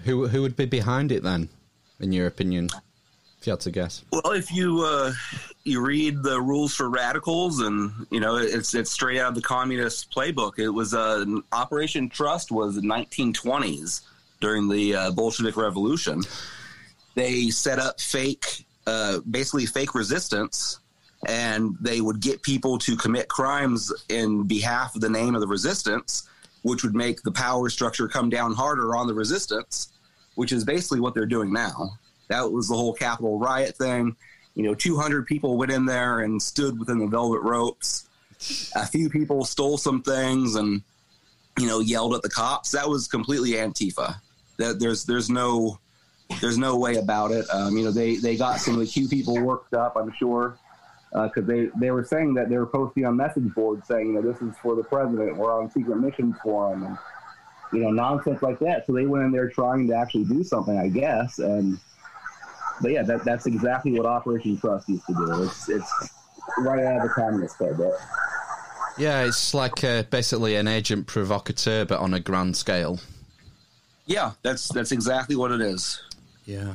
Who who would be behind it then, in your opinion? If you had to guess. Well, if you uh, you read the rules for radicals, and you know it's it's straight out of the communist playbook. It was uh, Operation Trust was the nineteen twenties during the uh, Bolshevik Revolution. They set up fake, uh, basically fake resistance. And they would get people to commit crimes in behalf of the name of the resistance, which would make the power structure come down harder on the resistance, which is basically what they're doing now. That was the whole Capitol riot thing. You know, two hundred people went in there and stood within the velvet ropes. A few people stole some things and, you know, yelled at the cops. That was completely Antifa. That there's there's no there's no way about it. Um, you know, they, they got some of the Q people worked up, I'm sure. Because uh, they, they were saying that they were posting on message boards saying, you know, this is for the president. We're on secret missions for him. And, you know, nonsense like that. So they went in there trying to actually do something, I guess. And But, yeah, that that's exactly what Operation Trust used to do. It's, it's right out of the communist playbook. Yeah, it's like uh, basically an agent provocateur, but on a grand scale. Yeah, that's that's exactly what it is. Yeah.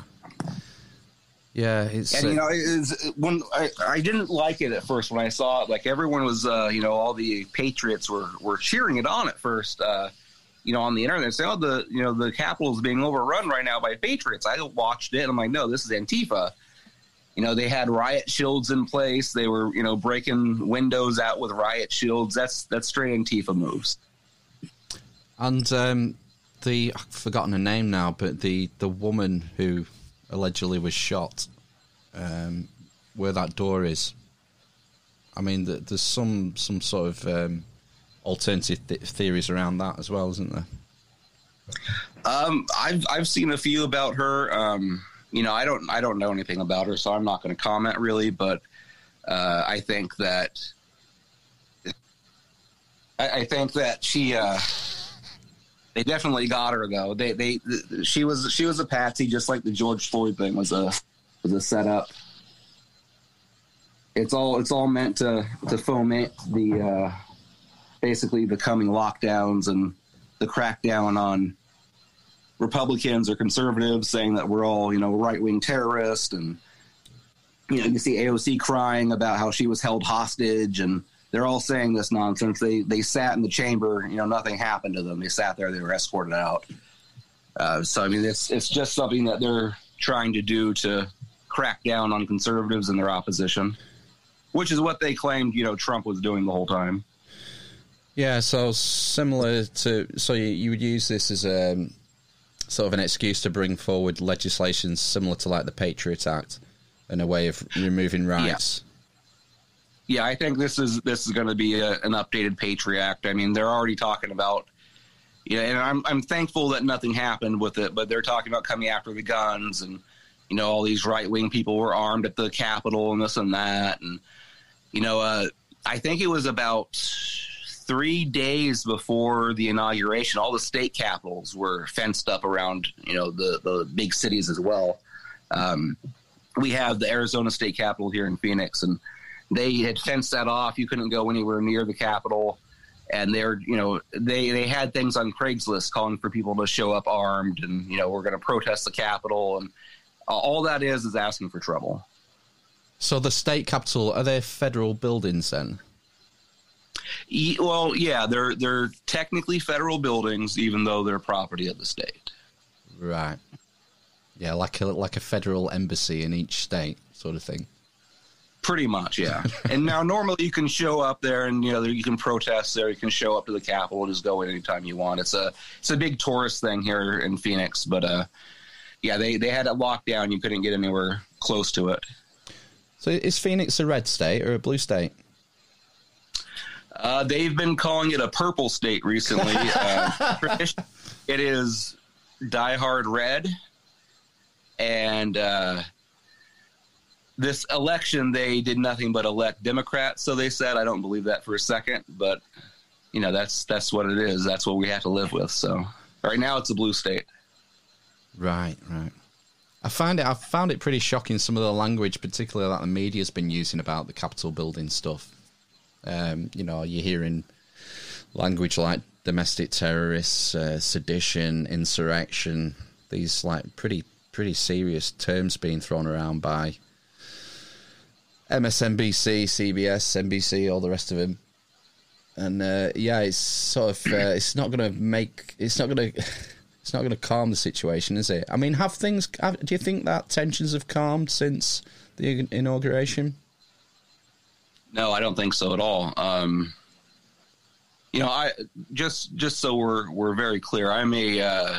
Yeah, it's and uh, you know, it's, when I, I didn't like it at first when I saw it. Like everyone was, uh, you know, all the patriots were, were cheering it on at first. Uh, you know, on the internet, saying, "Oh, the you know the Capitol is being overrun right now by patriots." I watched it, and I'm like, "No, this is Antifa." You know, they had riot shields in place. They were, you know, breaking windows out with riot shields. That's that's straight Antifa moves. And um, the I've forgotten her name now, but the the woman who allegedly was shot, um, where that door is. I mean, the, there's some some sort of um, alternative th- theories around that as well, isn't there? Um, I've I've seen a few about her. Um, you know, I don't I don't know anything about her, so I'm not going to comment really. But uh, I think that I, I think that she. Uh, They definitely got her though. They they she was she was a patsy, just like the George Floyd thing was a was a setup. It's all it's all meant to to foment the uh, basically the coming lockdowns and the crackdown on Republicans or conservatives, saying that we're all you know right wing terrorists, and you know you see A O C crying about how she was held hostage and. They're all saying this nonsense. They they sat in the chamber. You know, nothing happened to them. They sat there. They were escorted out. Uh, so I mean, it's it's just something that they're trying to do to crack down on conservatives and their opposition, which is what they claimed. You know, Trump was doing the whole time. Yeah. So similar to so you, you would use this as a sort of an excuse to bring forward legislation similar to like the Patriot Act and a way of removing rights. Yeah. Yeah, I think this is this is going to be a, an updated Patriot Act. I mean, they're already talking about, yeah, and I'm I'm thankful that nothing happened with it. But they're talking about coming after the guns, and you know, all these right wing people were armed at the Capitol and this and that, and you know, uh, I think it was about three days before the inauguration, all the state capitals were fenced up around you know the the big cities as well. Um, we have the Arizona State Capitol here in Phoenix, and they had fenced that off. You couldn't go anywhere near the Capitol, and they're, you know, they, they had things on Craigslist calling for people to show up armed, and you know, we're going to protest the Capitol, and all that is is asking for trouble. So the state Capitol, are they federal buildings then? E- well, yeah, they're they're technically federal buildings, even though they're property of the state. Right. Yeah, like a, like a federal embassy in each state, sort of thing. Pretty much, yeah. And now normally you can show up there and, you know, you can protest there. You can show up to the Capitol and just go in anytime you want. It's a it's a big tourist thing here in Phoenix. But, uh, yeah, they, they had it locked down. You couldn't get anywhere close to it. So is Phoenix a red state or a blue state? Uh, they've been calling it a purple state recently. uh, it is diehard red. And... Uh, This election, they did nothing but elect Democrats, so they said. I don't believe that for a second, but, you know, that's that's what it is. That's what we have to live with. So right now it's a blue state. Right, right. I find it, I found it pretty shocking, some of the language, particularly that the media's been using about the Capitol building stuff. Um, you know, you're hearing language like domestic terrorists, uh, sedition, insurrection, these, like, pretty pretty serious terms being thrown around by M S N B C, C B S, N B C, all the rest of them, and uh, yeah, it's sort of uh, it's not going to make it's not going to it's not going to calm the situation, is it? I mean, have things? Have, do you think that tensions have calmed since the inauguration? No, I don't think so at all. Um, you know, I just just so we're we're very clear, I'm a uh,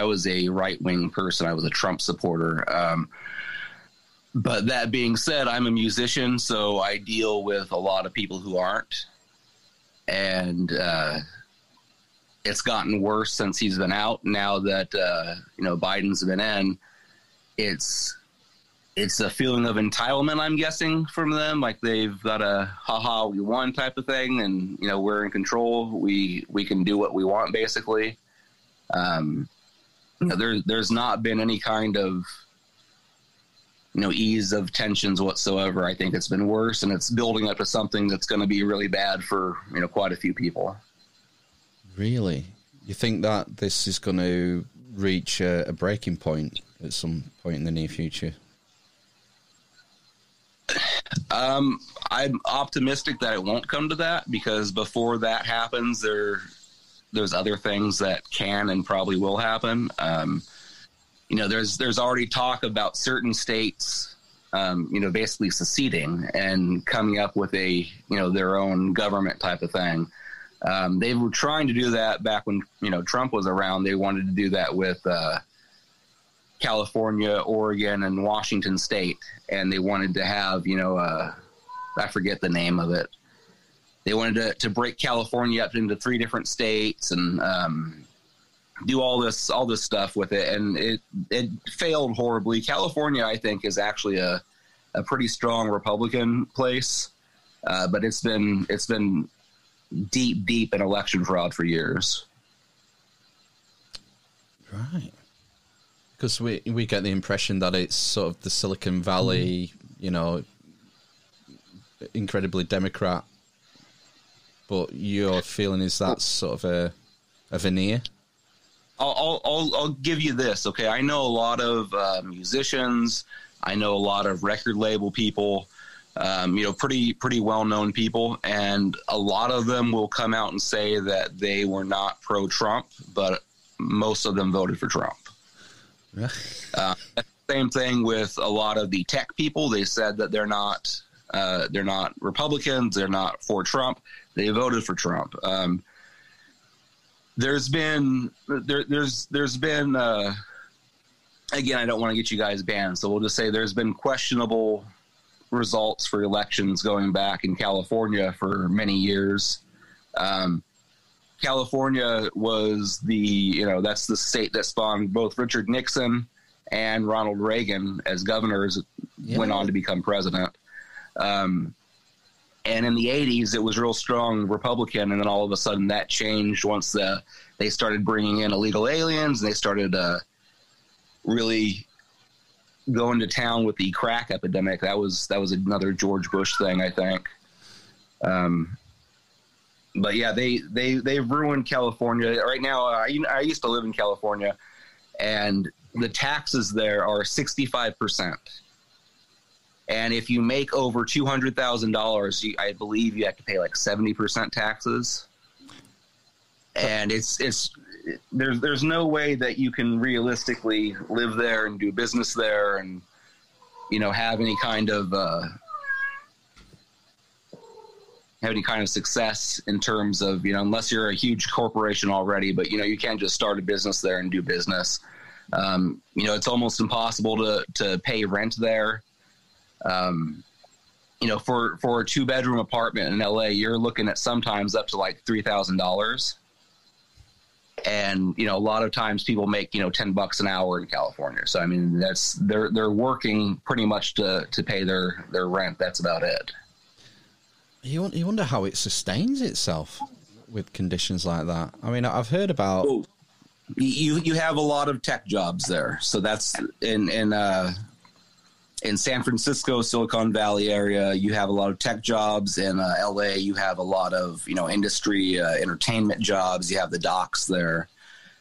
I was a right wing person. I was a Trump supporter. Um, But that being said, I'm a musician, so I deal with a lot of people who aren't. And uh, it's gotten worse since he's been out. Now that, uh, you know, Biden's been in, it's it's a feeling of entitlement, I'm guessing, from them. Like they've got a ha-ha, we won type of thing. And, you know, we're in control. We we can do what we want, basically. Um, you know, there, there's not been any kind of you know, ease of tensions whatsoever. I think it's been worse, and it's building up to something that's going to be really bad for, you know, quite a few people. Really? You think that this is going to reach a, a breaking point at some point in the near future? Um, I'm optimistic that it won't come to that, because before that happens, there there's other things that can and probably will happen. Um, you know, there's there's already talk about certain states, um, you know, basically seceding and coming up with a, you know, their own government type of thing. Um, they were trying to do that back when, you know, Trump was around. They wanted to do that with uh, California, Oregon, and Washington State, and they wanted to have, you know, uh, I forget the name of it. They wanted to, to break California up into three different states and um, do all this all this stuff with it, and it it failed horribly. California, I think, is actually a a pretty strong Republican place, uh, but it's been it's been deep deep in election fraud for years. Right, because we we get the impression that it's sort of the Silicon Valley, mm-hmm. you know, incredibly Democrat. But your feeling is that's sort of a, a veneer? I'll, I'll, I'll give you this, okay? I know a lot of uh, musicians. I know a lot of record label people, um, you know, pretty pretty well-known people. And a lot of them will come out and say that they were not pro-Trump, but most of them voted for Trump. uh, same thing with a lot of the tech people. They said that they're not uh, they're not Republicans. They're not for Trump. They voted for Trump. Um, there's been there, there's there's been uh, again, I don't want to get you guys banned, so we'll just say there's been questionable results for elections going back in California for many years. Um, California was the you know that's the state that spawned both Richard Nixon and Ronald Reagan as governors, yeah. went on to become president. Um, And in the eighties, it was real strong Republican, and then all of a sudden that changed once the, they started bringing in illegal aliens, and they started uh, really going to town with the crack epidemic. That was that was another George Bush thing, I think. Um, but yeah, they they they've ruined California right now. I I used to live in California, and the taxes there are sixty-five percent. And if you make over two hundred thousand dollars, I believe you have to pay like seventy percent taxes. And it's it's there's there's no way that you can realistically live there and do business there and, you know, have any kind of uh, have any kind of success in terms of, you know, unless you're a huge corporation already. But, you know, you can't just start a business there and do business. Um, you know, it's almost impossible to to pay rent there. Um, you know, for, for a two bedroom apartment in L A, you're looking at sometimes up to like three thousand dollars. And, you know, a lot of times people make, you know, ten bucks an hour in California. So, I mean, that's, they're, they're working pretty much to, to pay their, their rent. That's about it. You, you wonder how it sustains itself with conditions like that. I mean, I've heard about, oh, you, you have a lot of tech jobs there. So that's in, in, uh, in San Francisco, Silicon Valley area, you have a lot of tech jobs. In uh, L A, you have a lot of, you know, industry, uh, entertainment jobs. You have the docks there.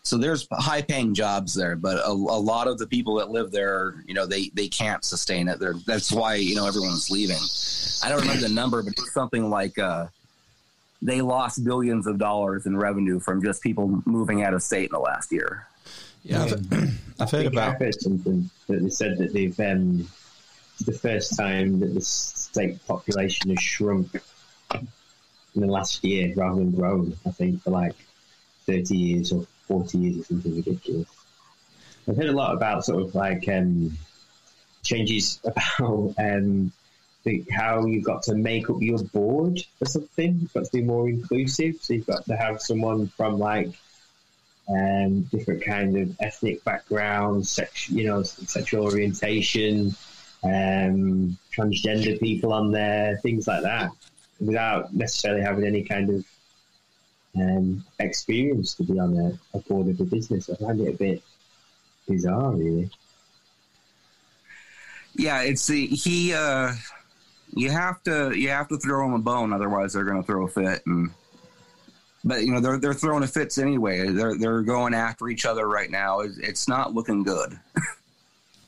So there's high-paying jobs there, but a, a lot of the people that live there, you know, they, they can't sustain it. They're, that's why, you know, everyone's leaving. I don't remember the number, but it's something like uh, they lost billions of dollars in revenue from just people moving out of state in the last year. Yeah, I've, yeah. I've heard about I heard something that they said that they've um, – the first time that the state population has shrunk in the last year rather than grown, I think, for like thirty years or forty years or something ridiculous. I've heard a lot about sort of like um, changes about um, the, how you've got to make up your board or something. You've got to be more inclusive, so you've got to have someone from like um, different kind of ethnic backgrounds, sex, you know, sexual orientation, um transgender people on there, things like that, without necessarily having any kind of um experience to be on a, a board of a business. I find it a bit bizarre, really. Yeah, it's the he. Uh, you have to you have to throw him a bone, otherwise they're going to throw a fit. And but you know they're they're throwing a fits anyway. They're they're going after each other right now. It's, it's not looking good.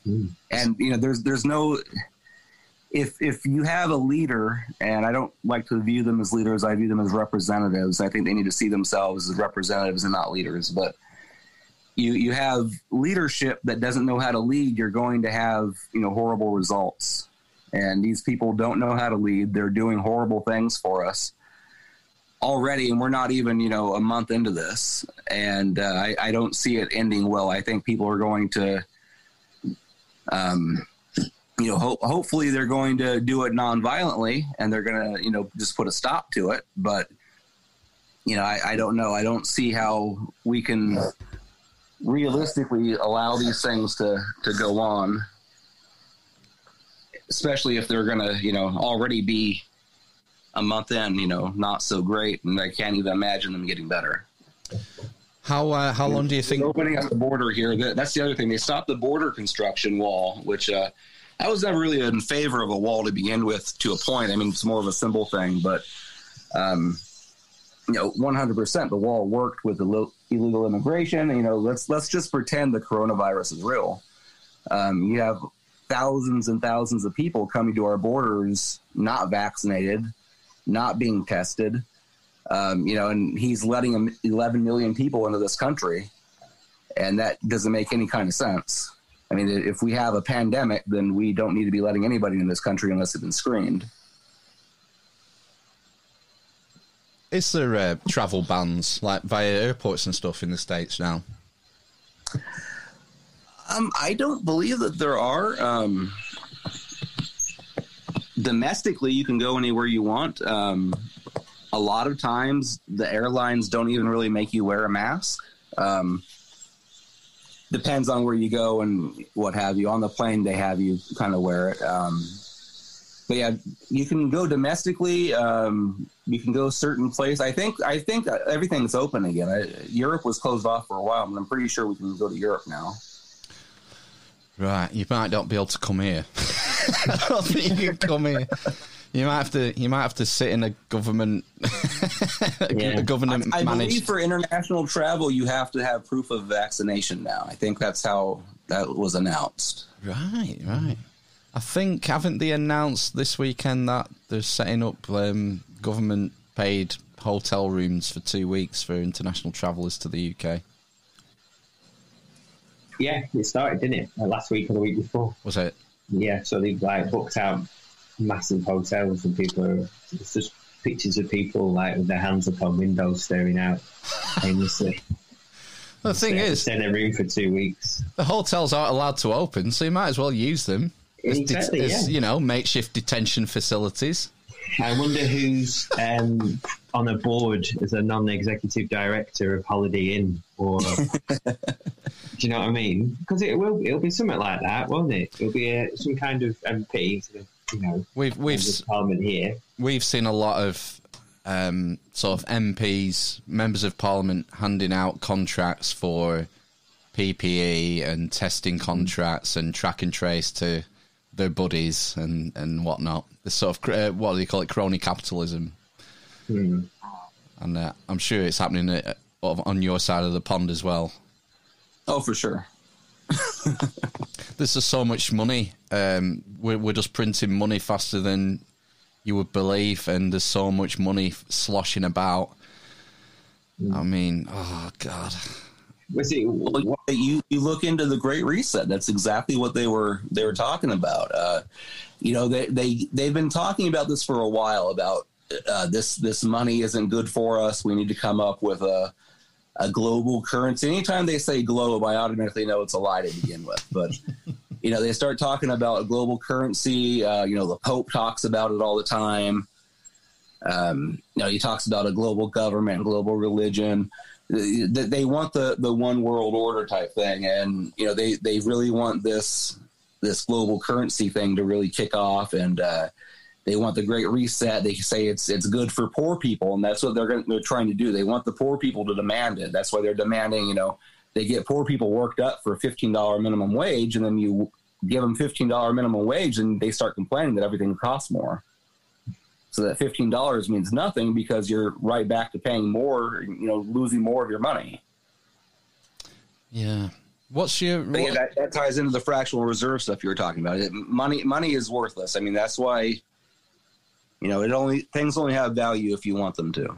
Mm. And you know there's there's no. If if you have a leader, and I don't like to view them as leaders, I view them as representatives. I think they need to see themselves as representatives and not leaders. But you you have leadership that doesn't know how to lead, you're going to have, you know, horrible results. And these people don't know how to lead. They're doing horrible things for us already, and we're not even, you know, a month into this. And uh, I, I don't see it ending well. I think people are going to... Um, You know, ho- hopefully they're going to do it nonviolently, and they're going to, you know, just put a stop to it. But you know, I, I don't know. I don't see how we can realistically allow these things to, to go on, especially if they're going to, you know, already be a month in, you know, not so great, and I can't even imagine them getting better. How uh, how long do you think opening up the border here? That, that's the other thing. They stopped the border construction wall, which. Uh, I was never really in favor of a wall to begin with, to a point. I mean, it's more of a symbol thing, but, um, you know, one hundred percent the wall worked with the illegal immigration. You know, let's let's just pretend the coronavirus is real. Um, you have thousands and thousands of people coming to our borders, not vaccinated, not being tested, um, you know, and he's letting eleven million people into this country, and that doesn't make any kind of sense. I mean, if we have a pandemic, then we don't need to be letting anybody in this country unless they've been screened. Is there uh, travel bans, like via airports and stuff in the States now? Um, I don't believe that there are. Um, domestically, you can go anywhere you want. Um, a lot of times, the airlines don't even really make you wear a mask. Um Depends on where you go and what have you. On the plane, they have you kind of wear it. Um, but yeah, you can go domestically. Um, you can go certain place. I think I think everything's open again. I, Europe was closed off for a while, but I'm pretty sure we can go to Europe now. Right, you might not be able to come here. I don't think you can come here. You might have to. You might have to sit in a government. a yeah. government. I, I believe for international travel, you have to have proof of vaccination now. I think that's how that was announced. Right, right. I think haven't they announced this weekend that they're setting up um, government-paid hotel rooms for two weeks for international travellers to the U K? Yeah, it started, didn't it? Last week or the week before? Was it? Yeah. So they like booked out. Massive hotels, and people are it's just pictures of people like with their hands up on windows staring out aimlessly. The thing is, they're in a room for two weeks. The hotels aren't allowed to open, so you might as well use them. Exactly, as, as, yeah. You know, makeshift detention facilities. I wonder who's um, on a board as a non-executive director of Holiday Inn, or do you know what I mean? Because it will it'll be something like that, won't it? It'll be a, some kind of M P. Sort of, you know, we've we've Parliament here. We've seen a lot of um, sort of M Ps, members of Parliament, handing out contracts for P P E and testing contracts and track and trace to their buddies and and whatnot. This sort of uh, what do they call it? Crony capitalism. Mm. And uh, I'm sure it's happening at, on your side of the pond as well. Oh, for sure. There's just so much money. Um, we're, we're just printing money faster than you would believe, and there's so much money sloshing about. Mm. I mean, oh god. Was it, what, you you look into the Great Reset? That's exactly what they were they were talking about. Uh, you know, they they they've been talking about this for a while. About uh, this this money isn't good for us. We need to come up with a. a global currency. Anytime they say globe, I automatically know it's a lie to begin with. But, you know, they start talking about a global currency. Uh, you know, the Pope talks about it all the time. Um, you know, he talks about a global government, global religion. They, they want the, the one world order type thing. And, you know, they, they really want this, this global currency thing to really kick off. And uh, they want the Great Reset. They say it's it's good for poor people, and that's what they're gonna, they're trying to do. They want the poor people to demand it. That's why they're demanding. You know, they get poor people worked up for a fifteen dollar minimum wage, and then you give them fifteen dollars minimum wage, and they start complaining that everything costs more. So that fifteen dollars means nothing because you're right back to paying more, you know, losing more of your money. Yeah. What's your what? Yeah, that, that ties into the fractional reserve stuff you were talking about. It, money, money is worthless. I mean, that's why, you know, it only things only have value if you want them to.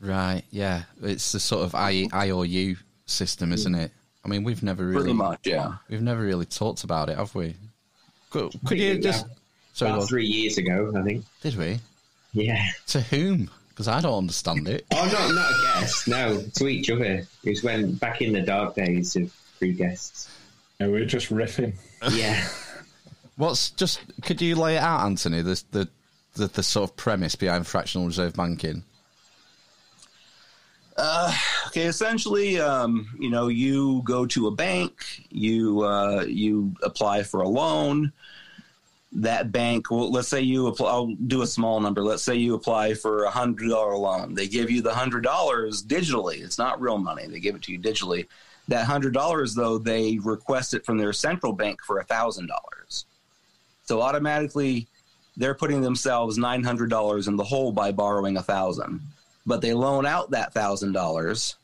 Right. Yeah. It's the sort of I, I O U system, isn't it? I mean, we've never really, pretty much, yeah. We've never really talked about it, have we? Could, could you yeah. just? Sorry, about three years ago, I think. Did we? Yeah. To whom? Because I don't understand it. Oh, no, not a guest. No, to each other. It was when back in the dark days of free guests. Yeah, we were just riffing. Yeah. What's just? Could you lay it out, Anthony? The the the, the sort of premise behind fractional reserve banking. Uh, okay, essentially, um, you know, you go to a bank, you uh, you apply for a loan. That bank, well, let's say you apply, I'll do a small number. Let's say you apply for a one hundred dollars loan. They give you the one hundred dollars digitally. It's not real money. They give it to you digitally. That one hundred dollars, though, they request it from their central bank for one thousand dollars. So automatically, they're putting themselves nine hundred dollars in the hole by borrowing one thousand dollars. But they loan out that one thousand dollars,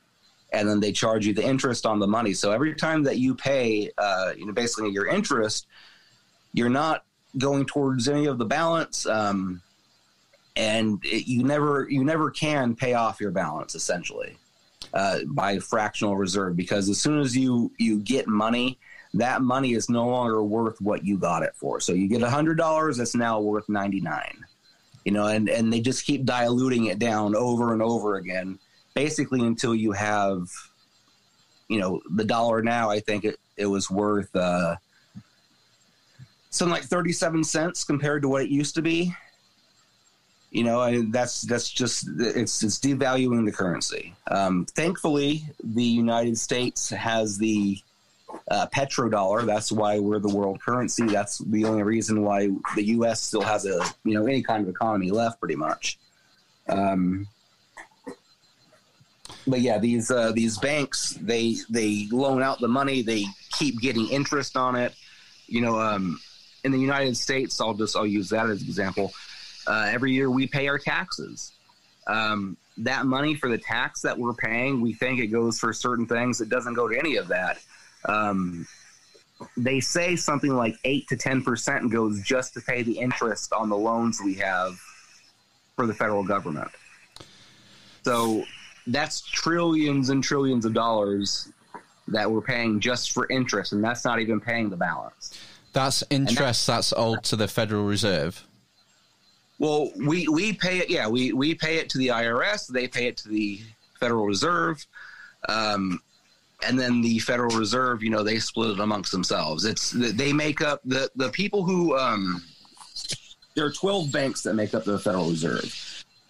and then they charge you the interest on the money. So every time that you pay, uh, you know, basically your interest, you're not going towards any of the balance, um, and it, you never you never can pay off your balance, essentially, uh, by fractional reserve, because as soon as you, you get money, that money is no longer worth what you got it for. So you get one hundred dollars, it's now worth ninety-nine dollars. You know, and, and they just keep diluting it down over and over again, basically until you have, you know, the dollar now, I think it, it was worth uh, something like thirty-seven cents compared to what it used to be. You know, and that's that's just, it's, it's devaluing the currency. Um, thankfully, the United States has the uh, petrodollar. That's why we're the world currency. That's the only reason why the U S still has a, you know, any kind of economy left, pretty much. Um, but yeah, these uh, these banks, they they loan out the money. They keep getting interest on it. You know, um, in the United States, I'll just I'll use that as an example. Uh, every year we pay our taxes. Um, that money for the tax that we're paying, we think it goes for certain things. It doesn't go to any of that. Um, they say something like eight to ten percent goes just to pay the interest on the loans we have for the federal government. So that's trillions and trillions of dollars that we're paying just for interest, and that's not even paying the balance. That's interest that's, that's owed to the Federal Reserve? Well, we, we pay it, yeah, we, we pay it to the I R S, they pay it to the Federal Reserve, um, and then the Federal Reserve, you know, they split it amongst themselves. It's they make up the, the people who um, – there are twelve banks that make up the Federal Reserve,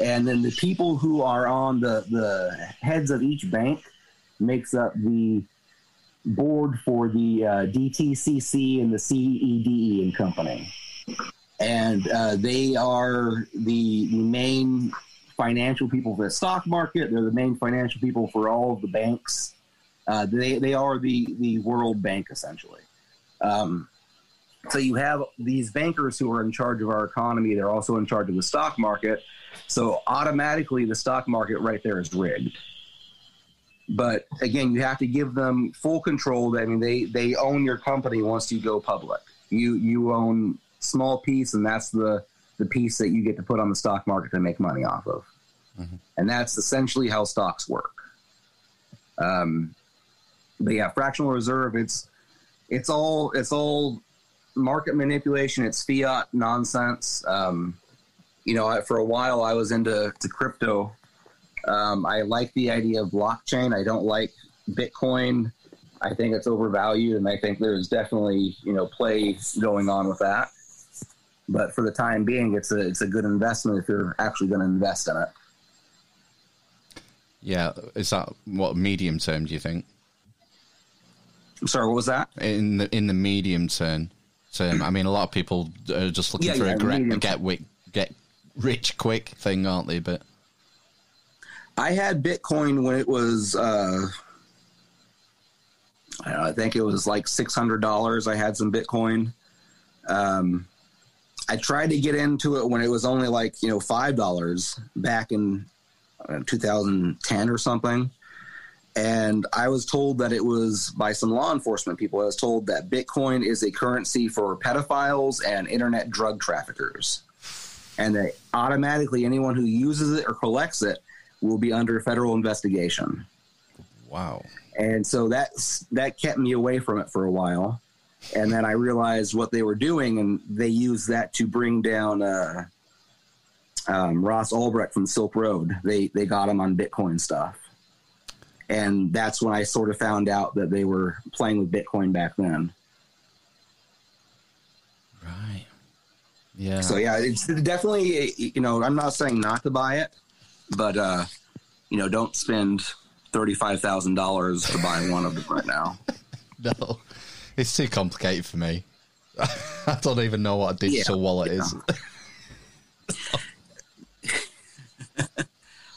and then the people who are on the, the heads of each bank makes up the board for the uh, D T C C and the C E D E and company. And uh, they are the, the main financial people for the stock market. They're the main financial people for all of the banks. Uh, they, they are the, the World Bank, essentially. Um, so you have these bankers who are in charge of our economy. They're also in charge of the stock market. So automatically the stock market right there is rigged. But again, you have to give them full control. I mean, they, they own your company once you go public. You you own small piece, and that's the, the piece that you get to put on the stock market to make money off of. Mm-hmm. And that's essentially how stocks work. Um, but yeah, fractional reserve, it's it's all it's all market manipulation. It's fiat nonsense. Um, you know, I, for a while I was into to crypto. Um, I like the idea of blockchain. I don't like Bitcoin. I think it's overvalued, and I think there's definitely, you know, play going on with that. But for the time being, it's a it's a good investment if you're actually going to invest in it. Yeah, is that what medium term do you think? I'm sorry, what was that? In the in the medium term, term I mean, a lot of people are just looking yeah, for yeah, a gra- get wick, get rich quick thing, aren't they? But I had Bitcoin when it was, uh, I think it was like six hundred dollars. I had some Bitcoin. Um, I tried to get into it when it was only like, you know, five dollars back in uh, two thousand ten or something. And I was told that it was by some law enforcement people. I was told that Bitcoin is a currency for pedophiles and internet drug traffickers. And that automatically anyone who uses it or collects it will be under federal investigation. Wow. And so that's, that kept me away from it for a while. And then I realized what they were doing, and they used that to bring down uh, um, Ross Ulbricht from Silk Road. They, they got him on Bitcoin stuff. And that's when I sort of found out that they were playing with Bitcoin back then. Right. Yeah. So, yeah, it's definitely, you know, I'm not saying not to buy it, but, uh, you know, don't spend thirty-five thousand dollars to buy one of them right now. No, it's too complicated for me. I don't even know what a digital yeah, wallet yeah. is.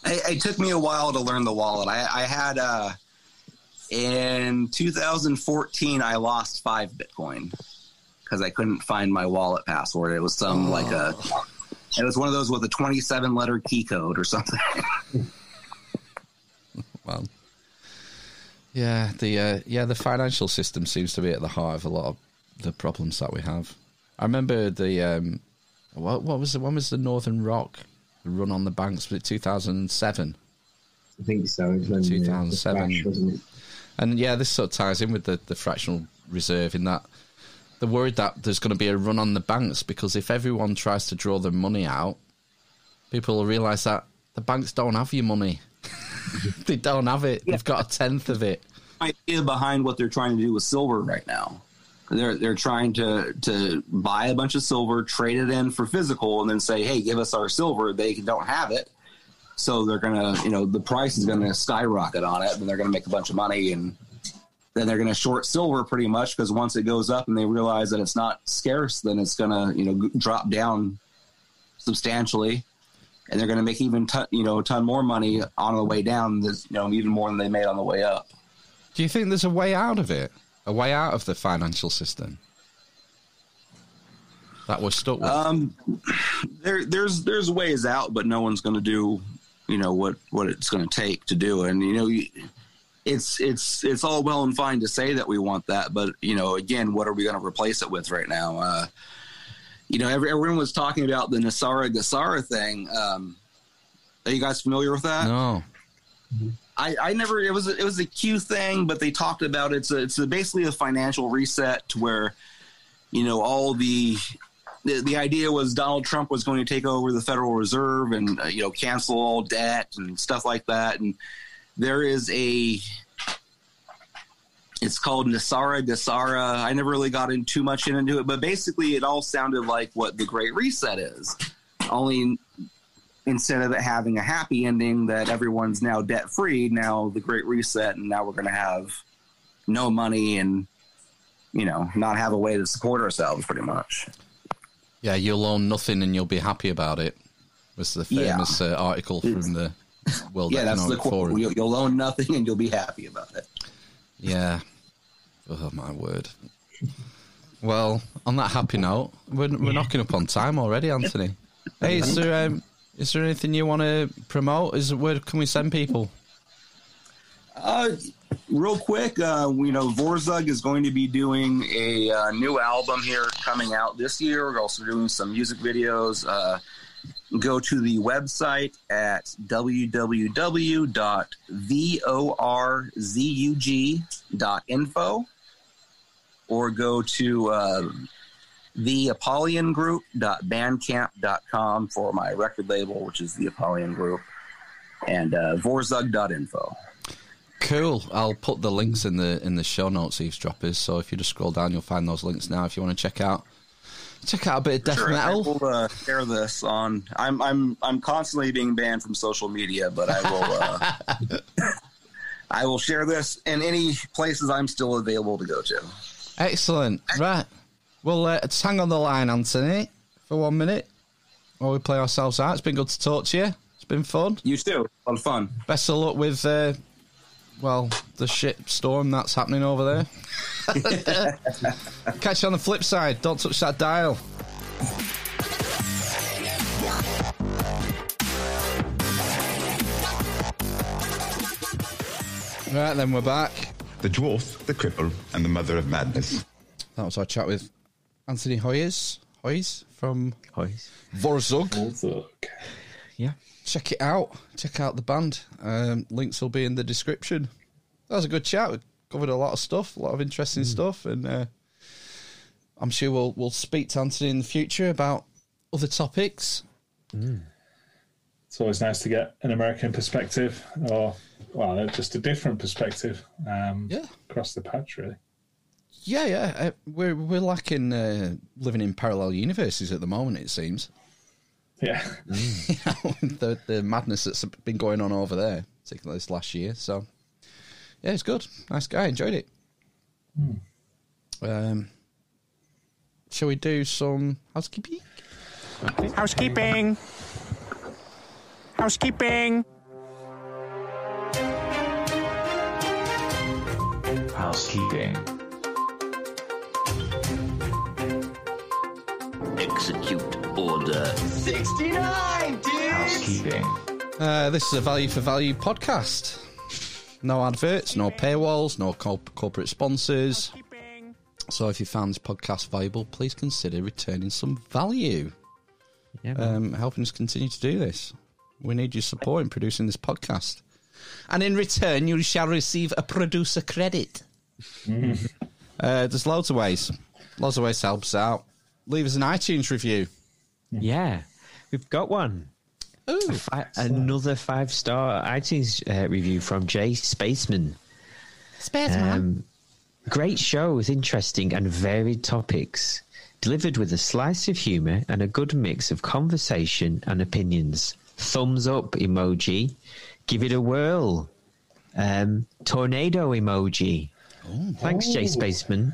It, it took me a while to learn the wallet. I, I had, uh, in two thousand fourteen, I lost five Bitcoin because I couldn't find my wallet password. It was some oh. like a, it was one of those with a twenty-seven letter key code or something. Wow. Yeah, the, uh, yeah, the financial system seems to be at the heart of a lot of the problems that we have. I remember the, um, what, what was the one was the Northern Rock? Run on the banks, was it two thousand seven? I think so. two thousand seven, yeah, wasn't it? And yeah, this sort of ties in with the, the fractional reserve in that they're worried that there's going to be a run on the banks because if everyone tries to draw their money out, people will realise that the banks don't have your money. They don't have it. Yeah. They've got a tenth of it. Idea behind what they're trying to do with silver right now. They're they're trying to, to buy a bunch of silver, trade it in for physical, and then say, "Hey, give us our silver." They don't have it, so they're gonna, you know, the price is gonna skyrocket on it, and they're gonna make a bunch of money, and then they're gonna short silver pretty much because once it goes up and they realize that it's not scarce, then it's gonna, you know, drop down substantially, and they're gonna make even ton, you know a ton more money on the way down, you know, even more than they made on the way up. Do you think there's a way out of it? A way out of the financial system that we're stuck with? Um, there, there's there's ways out, but no one's going to do, you know, what, what it's going to take to do. And you know, it's it's it's all well and fine to say that we want that, but you know, again, what are we going to replace it with right now? Uh, you know, every, everyone was talking about the Nisara Gasara thing. Um, are you guys familiar with that? No. Mm-hmm. I, I never. It was it was a Q thing, but they talked about it's a, it's a basically a financial reset to where, you know, all the, the the idea was Donald Trump was going to take over the Federal Reserve and uh, you know cancel all debt and stuff like that. And there is a it's called Nisara Gasara. I never really got in too much into it, but basically it all sounded like what the Great Reset is, only. Instead of it having a happy ending that everyone's now debt-free, now the Great Reset, and now we're going to have no money and, you know, not have a way to support ourselves pretty much. Yeah, you'll own nothing and you'll be happy about it was the famous yeah. uh, article from the World yeah, Economic that's the Forum. You'll, you'll own nothing and you'll be happy about it. Yeah. Oh, my word. Well, on that happy note, we're, we're yeah. knocking up on time already, Anthony. Hey, so... Um, Is there anything you want to promote? Is where can we send people? Uh, real quick, uh, you know, Vorzug is going to be doing a uh, new album here coming out this year. We're also doing some music videos. Uh, go to the website at w w w dot vorzug dot info or go to... Uh, The Apollyon Group dot bandcamp dot com for my record label, which is The Apollyon Group, and uh, Vorzug dot info. Cool. I'll put the links in the in the show notes, eavesdroppers. So if you just scroll down, you'll find those links now. If you want to check out, check out a bit of death sure, metal. I will uh, share this on. I'm I'm I'm constantly being banned from social media, but I will. Uh, I will share this in any places I'm still available to go to. Excellent. Right. Well, uh, just hang on the line, Anthony, for one minute while we play ourselves out. It's been good to talk to you. It's been fun. You too. It's been fun. Best of luck with uh, well, the shit storm that's happening over there. Catch you on the flip side. Don't touch that dial. Right, then we're back. The Dwarf, the Cripple, and the Mother of Madness. That was our chat with Anthony Hoyes. Hoyes from Hoyes. Vorzug. Vorzug. Yeah. Check it out. Check out the band. Um, links will be in the description. That was a good chat. We covered a lot of stuff, a lot of interesting mm. stuff, and uh, I'm sure we'll we'll speak to Anthony in the future about other topics. Mm. It's always nice to get an American perspective, or well, just a different perspective. Um, yeah, across the patch, really. Yeah, yeah. Uh, we're we're lacking uh, living in parallel universes at the moment, it seems. Yeah, mm. you know, the the madness that's been going on over there, particularly this last year. So, yeah, it's good. Nice guy, enjoyed it. Mm. Um, shall we do some housekeeping? Okay. Housekeeping. Housekeeping. Housekeeping. Execute Order sixty-nine, dude! Housekeeping. Uh, this is a value for value podcast. No adverts, no paywalls, no co- corporate sponsors. So if you found this podcast valuable, please consider returning some value. Yeah, um, helping us continue to do this. We need your support in producing this podcast. And in return, you shall receive a producer credit. Mm. Uh, there's loads of ways. Loads of ways to help us out. Leave us an iTunes review. Yeah, we've got one. Ooh, fi- another five-star iTunes uh, review from JSpaceman. Spaceman. Um, great show with interesting and varied topics, delivered with a slice of humour and a good mix of conversation and opinions. Thumbs up emoji. Give it a whirl. Um, tornado emoji. Ooh. Thanks, JSpaceman.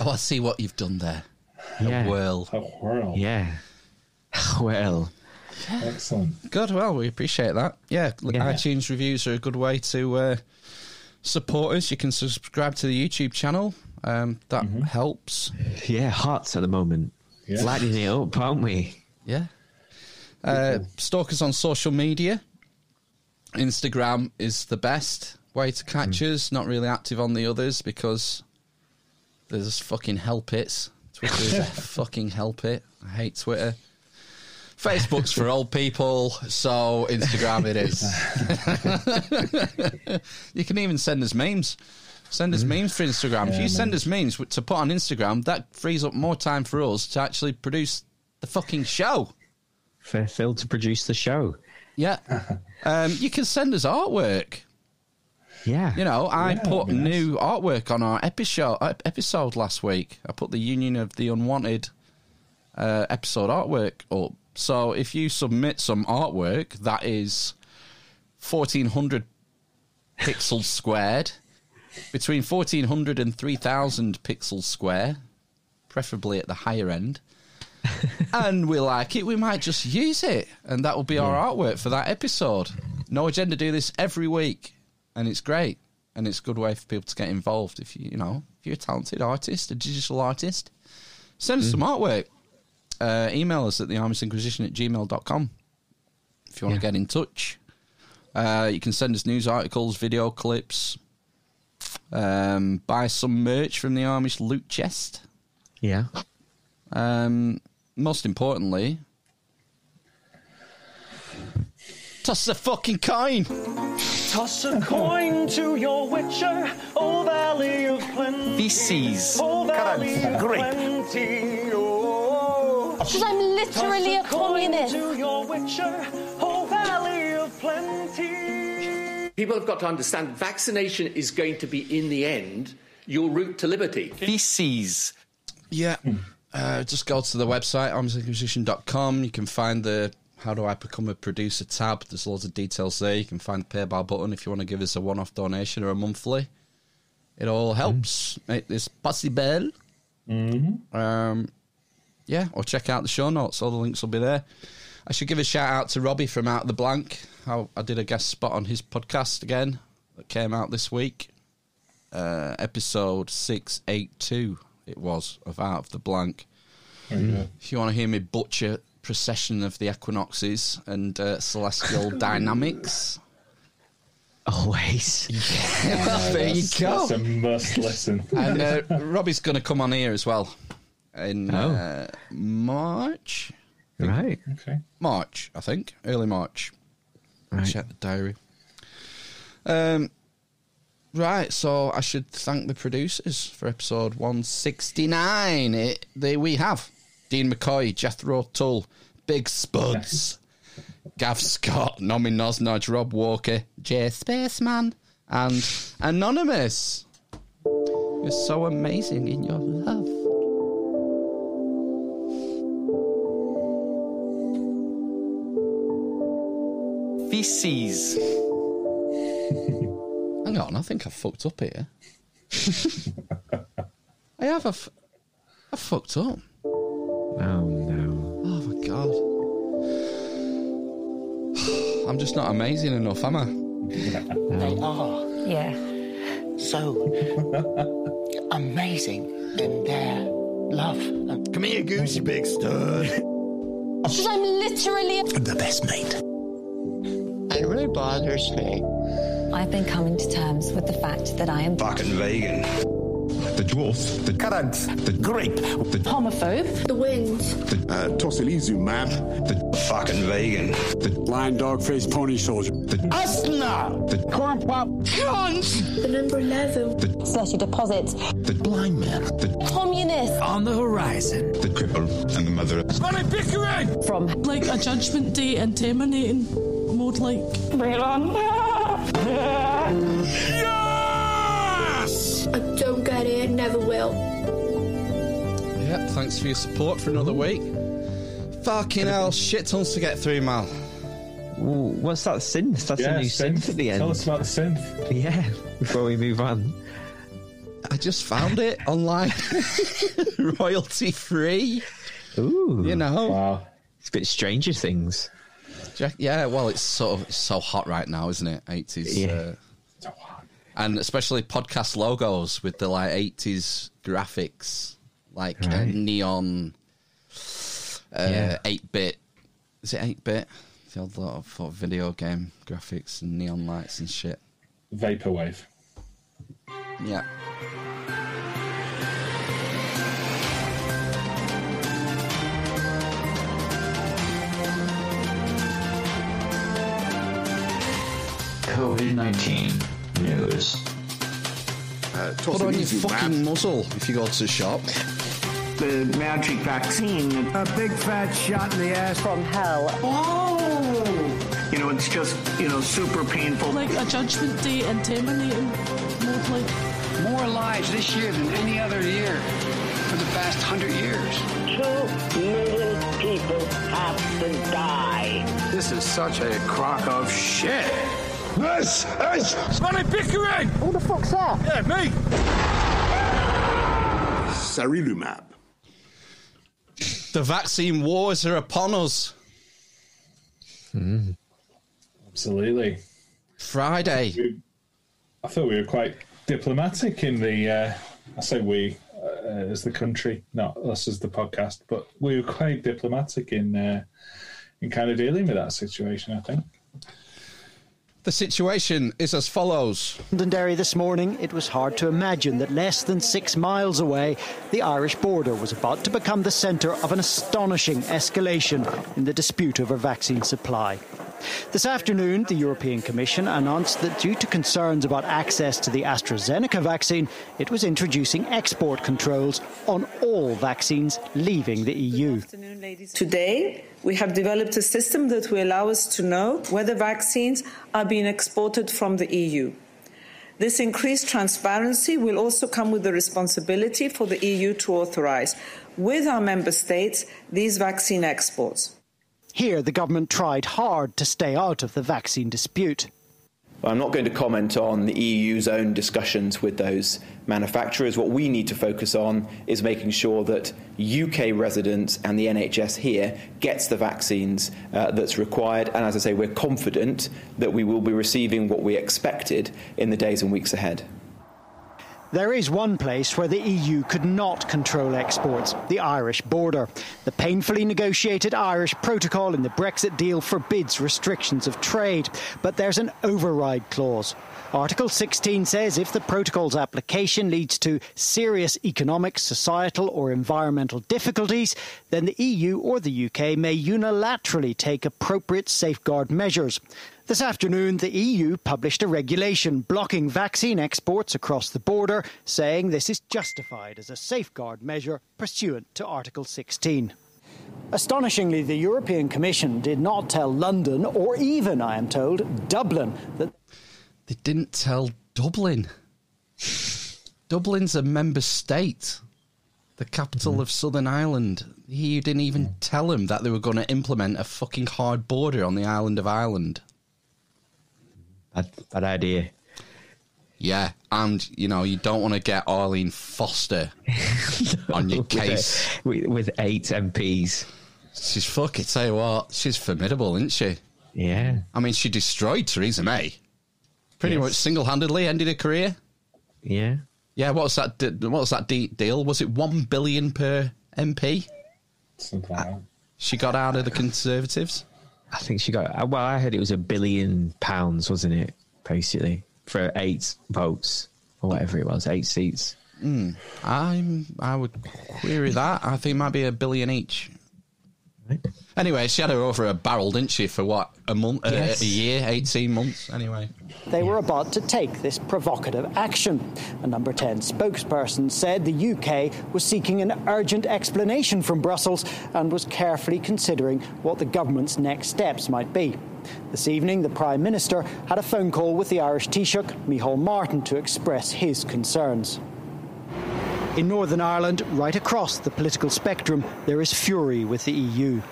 Oh, I see what you've done there. Yeah. A whirl. A whirl. Yeah. Well. Excellent. Good. Well, we appreciate that. Yeah. yeah. iTunes reviews are a good way to uh, support us. You can subscribe to the YouTube channel. Um, that mm-hmm. helps. Yeah. Hot at the moment. Yeah. Lighting it up, aren't we? Yeah. Uh, stalk us on social media. Instagram is the best way to catch mm. us. Not really active on the others because there's fucking hell pits. Twitter is a fucking hell pit. I hate Twitter. Facebook's for old people, so Instagram it is. You can even send us memes. Send us mm. memes for Instagram. Yeah, if you send man. us memes to put on Instagram, that frees up more time for us to actually produce the fucking show. For Phil to produce the show. Yeah. Um, you can send us artwork. Yeah. You know, I yeah, put yes. new artwork on our episode, episode last week. I put the Union of the Unwanted uh, episode artwork up. So if you submit some artwork that is fourteen hundred pixels squared, between fourteen hundred and three thousand pixels square, preferably at the higher end, and we like it, we might just use it. And that will be yeah. our artwork for that episode. No Agenda do this every week. And it's great. And it's a good way for people to get involved. If, you, you know, if you're a talented artist, a digital artist, send us mm. some artwork. Uh, email us at the amish inquisition at gmail dot com if you want to yeah. get in touch. Uh, you can send us news articles, video clips, um, buy some merch from the Amish Loot Chest. Yeah. Um, most importantly, toss a fucking coin. Toss a coin to your witcher, O Valley of Plenty. V Cs. O Valley of Plenty. Oh. Because I'm literally toss a, a communist. To your witcher, O Valley of Plenty. People have got to understand vaccination is going to be, in the end, your route to liberty. V Cs. Yeah. Uh, just go to the website, arms acquisition dot com. You can find the How Do I Become a Producer tab. There's loads of details there. You can find the PayPal button if you want to give us a one-off donation or a monthly. It all helps mm. make this possible. Mm-hmm. Um, yeah, or check out the show notes. All the links will be there. I should give a shout-out to Robbie from Out of the Blank. I, I did a guest spot on his podcast again. that came out this week. Uh, episode six eighty-two, it was, of Out of the Blank. Mm. If you want to hear me butcher Precession of the Equinoxes and uh, Celestial Dynamics... Always. Yeah. Well, there you go. That's a must listen. And uh, Robbie's going to come on here as well in oh. uh, March. Right. Okay. March, I think. Early March. Right. Check the diary. Um, right, so I should thank the producers for episode one sixty-nine. It, they, we have Dean McCoy, Jethro Tull, Big Spuds, Gav Scott, Nomi Nosnodge, Rob Walker, JSpaceman, and Anonymous. You're so amazing in your love. Feces. Hang on, I think I fucked up here. I have. I've, I've fucked up. Oh, no. Oh, my God. I'm just not amazing enough, am I? They are. Yeah. So amazing in their love. Come here, Goosey, big stud. I'm literally the best mate. It really bothers me. I've been coming to terms with the fact that I am fucking vegan. The dwarf, the currant, the grape, the homophobe, the wind, the uh, Tosilizum man, the fucking vegan, the lion dog faced pony soldier, the asthma, the corn pop cunt, the number eleven, the slushy deposits, the blind man, the communist, on the horizon, the cripple, and the mother of Money Pickering! From like a judgment day and terminating mode, like. Bring it on. Yeah! I don't get it, never will. Yep, thanks for your support for another week. Fucking hell, shit tons to get through, man. Ooh, what's that synth? That's yeah, a new synth. synth at the end. Tell us about the synth. Yeah, before we move on. I just found it online. Royalty free. Ooh. You know. Wow. It's a bit Stranger Things. Yeah, well, it's sort of it's so hot right now, isn't it? eighties. Yeah. Uh, so hot. And especially podcast logos with the like eighties graphics, like right. uh, neon, uh, yeah. eight bit. Is it eight bit? The old lot of video game graphics and neon lights and shit. Vaporwave. Yeah. COVID nineteen. News. Uh, Put on your fucking man. muzzle if you go to the shop. The magic vaccine. A big fat shot in the ass. From hell. Oh! You know, it's just, you know, super painful. Like a judgment day and terminating mode, like. More lives this year than any other year for the past hundred years. Two million people have to die. This is such a crock of shit. This is Money Pickering! Who the fuck's that? Yeah, me! Sarilumab. The vaccine wars are upon us. Mm. Absolutely. Friday. I thought we were quite diplomatic in the... Uh, I say we uh, as the country, not us as the podcast, but we were quite diplomatic in, uh, in kind of dealing with that situation, I think. The situation is as follows. Londonderry this morning, it was hard to imagine that less than six miles away, the Irish border was about to become the centre of an astonishing escalation in the dispute over vaccine supply. This afternoon, the European Commission announced that due to concerns about access to the AstraZeneca vaccine, it was introducing export controls on all vaccines leaving the E U. Today, we have developed a system that will allow us to know whether vaccines are being exported from the E U. This increased transparency will also come with the responsibility for the E U to authorise, with our member states, these vaccine exports. Here, the government tried hard to stay out of the vaccine dispute. I'm not going to comment on the E U's own discussions with those manufacturers. What we need to focus on is making sure that U K residents and the N H S here gets the vaccines uh, that's required. And as I say, we're confident that we will be receiving what we expected in the days and weeks ahead. There is one place where the E U could not control exports, the Irish border. The painfully negotiated Irish protocol in the Brexit deal forbids restrictions of trade, but there's an override clause. Article sixteen says if the protocol's application leads to serious economic, societal or environmental difficulties, then the E U or the U K may unilaterally take appropriate safeguard measures. This afternoon, the E U published a regulation blocking vaccine exports across the border, saying this is justified as a safeguard measure pursuant to Article sixteen. Astonishingly, the European Commission did not tell London or even, I am told, Dublin that... They didn't tell Dublin. Dublin's a member state, the capital mm. of Southern Ireland. The E U didn't even mm. tell them that they were going to implement a fucking hard border on the island of Ireland. Bad, bad idea. Yeah, and, you know, you don't want to get Arlene Foster no, on your case. With, a, with, with eight M Ps. She's fucking, tell you what, she's formidable, isn't she? Yeah. I mean, she destroyed Theresa May. Pretty yes. much single-handedly ended her career. Yeah. Yeah, what was that, what was that deal? Was it one billion per M P? Something like that. She got out of the Conservatives. I think she got, well, I heard it was a billion pounds, wasn't it, basically, for eight votes or whatever it was, eight seats. Mm, I'm, I would query that. I think it might be a billion each. Anyway, she had her over a barrel, didn't she, for what, a month, yes. uh, a year, eighteen months, anyway. They were about to take this provocative action. A number ten spokesperson said the U K was seeking an urgent explanation from Brussels and was carefully considering what the government's next steps might be. This evening, the Prime Minister had a phone call with the Irish Taoiseach, Micheál Martin, to express his concerns. In Northern Ireland, right across the political spectrum, there is fury with the E U.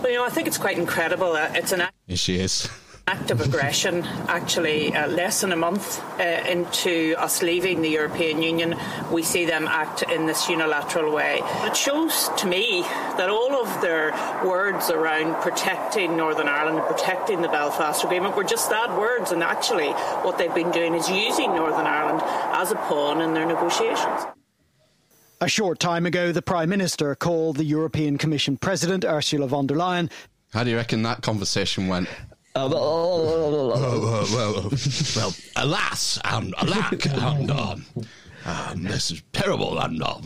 Well, you know, I think it's quite incredible. Uh, it's an act, yes, she is. act of aggression, actually, uh, less than a month uh, into us leaving the European Union, we see them act in this unilateral way. It shows to me that all of their words around protecting Northern Ireland and protecting the Belfast Agreement were just that, words, and actually what they've been doing is using Northern Ireland as a pawn in their negotiations. A short time ago, the Prime Minister called the European Commission President, Ursula von der Leyen. How do you reckon that conversation went? Uh, well, well, well, well, alas, and alack, and um, um, this is terrible, and um,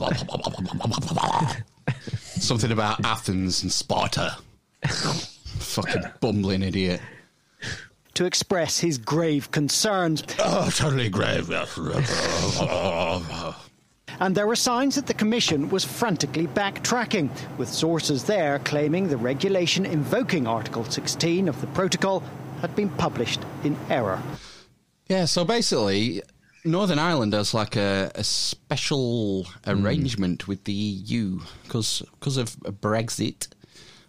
something about Athens and Sparta. Fucking bumbling idiot. To express his grave concerns. Oh, totally grave. And there were signs that the Commission was frantically backtracking, with sources there claiming the regulation invoking Article sixteen of the protocol had been published in error. Yeah, so basically, Northern Ireland has like a, a special arrangement mm. with the E U because of Brexit.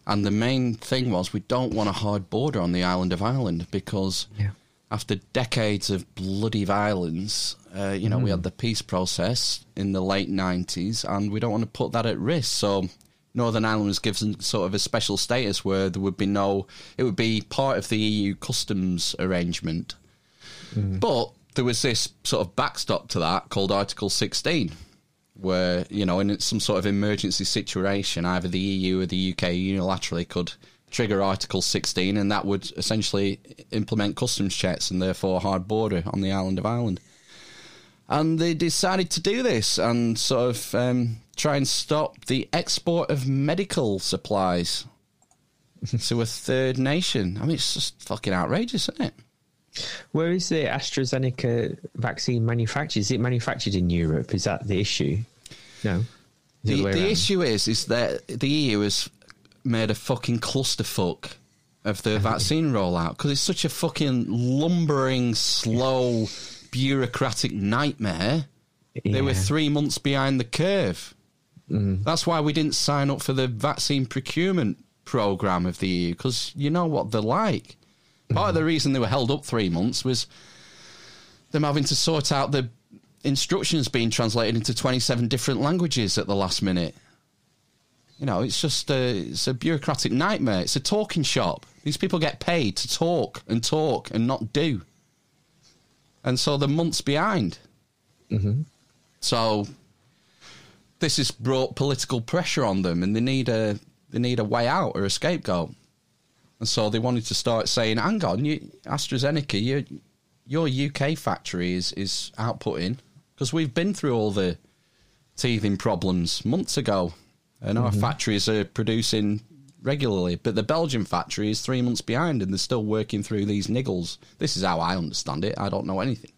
And the main thing was we don't want a hard border on the island of Ireland because... Yeah. After decades of bloody violence, uh, you know, mm. we had the peace process in the late nineties, and we don't want to put that at risk. So Northern Ireland was given sort of a special status where there would be no... It would be part of the E U customs arrangement. Mm. But there was this sort of backstop to that called Article sixteen, where, you know, in some sort of emergency situation, either the E U or the U K unilaterally could... trigger Article sixteen, and that would essentially implement customs checks and therefore hard border on the island of Ireland. And they decided to do this and sort of um, try and stop the export of medical supplies to a third nation. I mean, it's just fucking outrageous, isn't it? Where is the AstraZeneca vaccine manufactured? Is it manufactured in Europe? Is that the issue? No. The, the, the issue is, is that the E U is... made a fucking clusterfuck of the vaccine rollout because it's such a fucking lumbering, slow, bureaucratic nightmare. Yeah. They were three months behind the curve. Mm. That's why we didn't sign up for the vaccine procurement programme of the E U because you know what they're like. Part mm. of the reason they were held up three months was them having to sort out the instructions being translated into twenty-seven different languages at the last minute. You know, it's just a, it's a bureaucratic nightmare. It's a talking shop. These people get paid to talk and talk and not do. And so they're months behind. Mm-hmm. So this has brought political pressure on them, and they need a they need a way out or a scapegoat. And so they wanted to start saying, hang on, you, AstraZeneca, you, your U K factory is, is outputting, because we've been through all the teething problems months ago. And our mm-hmm. factories are producing regularly, but the Belgian factory is three months behind and they're still working through these niggles. This is how I understand it. I don't know anything.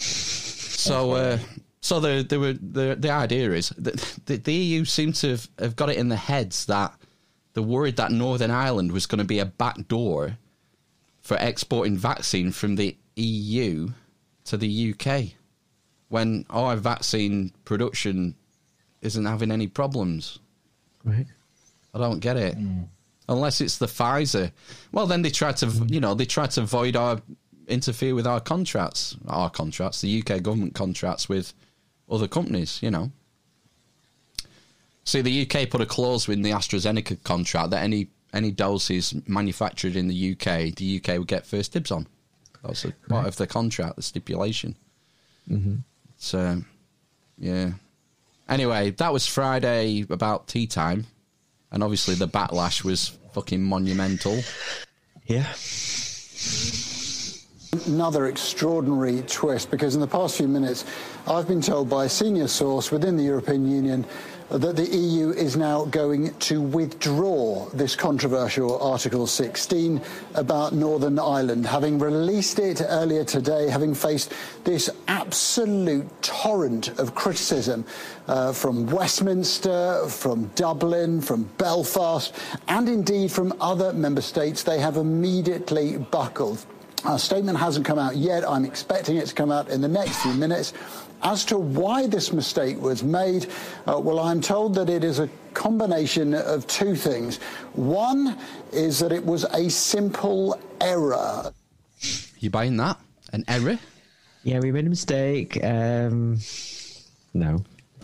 So uh, so the, the, the, the idea is that the, the E U seem to have, have got it in their heads that they're worried that Northern Ireland was going to be a backdoor for exporting vaccine from the E U to the U K, when our vaccine production isn't having any problems. Right. I don't get it. Mm. Unless it's the Pfizer. Well, then they tried to, you know, they tried to void our, interfere with our contracts, our contracts, the U K government contracts with other companies, you know. See, the U K put a clause in the AstraZeneca contract that any, any doses manufactured in the U K, the U K would get first dibs on. That was a part right. of the contract, the stipulation. Mm-hmm. So, yeah. Anyway, that was Friday about tea time, and obviously the backlash was fucking monumental. Yeah. Another extraordinary twist, because in the past few minutes, I've been told by a senior source within the European Union that the E U is now going to withdraw this controversial Article sixteen about Northern Ireland, having released it earlier today, having faced this absolute torrent of criticism uh, from Westminster, from Dublin, from Belfast, and indeed from other member states. They have immediately buckled. Our statement hasn't come out yet. I'm expecting it to come out in the next few minutes. As to why this mistake was made, uh, well, I'm told that it is a combination of two things. One is that it was a simple error. You buying that? An error? Yeah, we made a mistake. Um, no.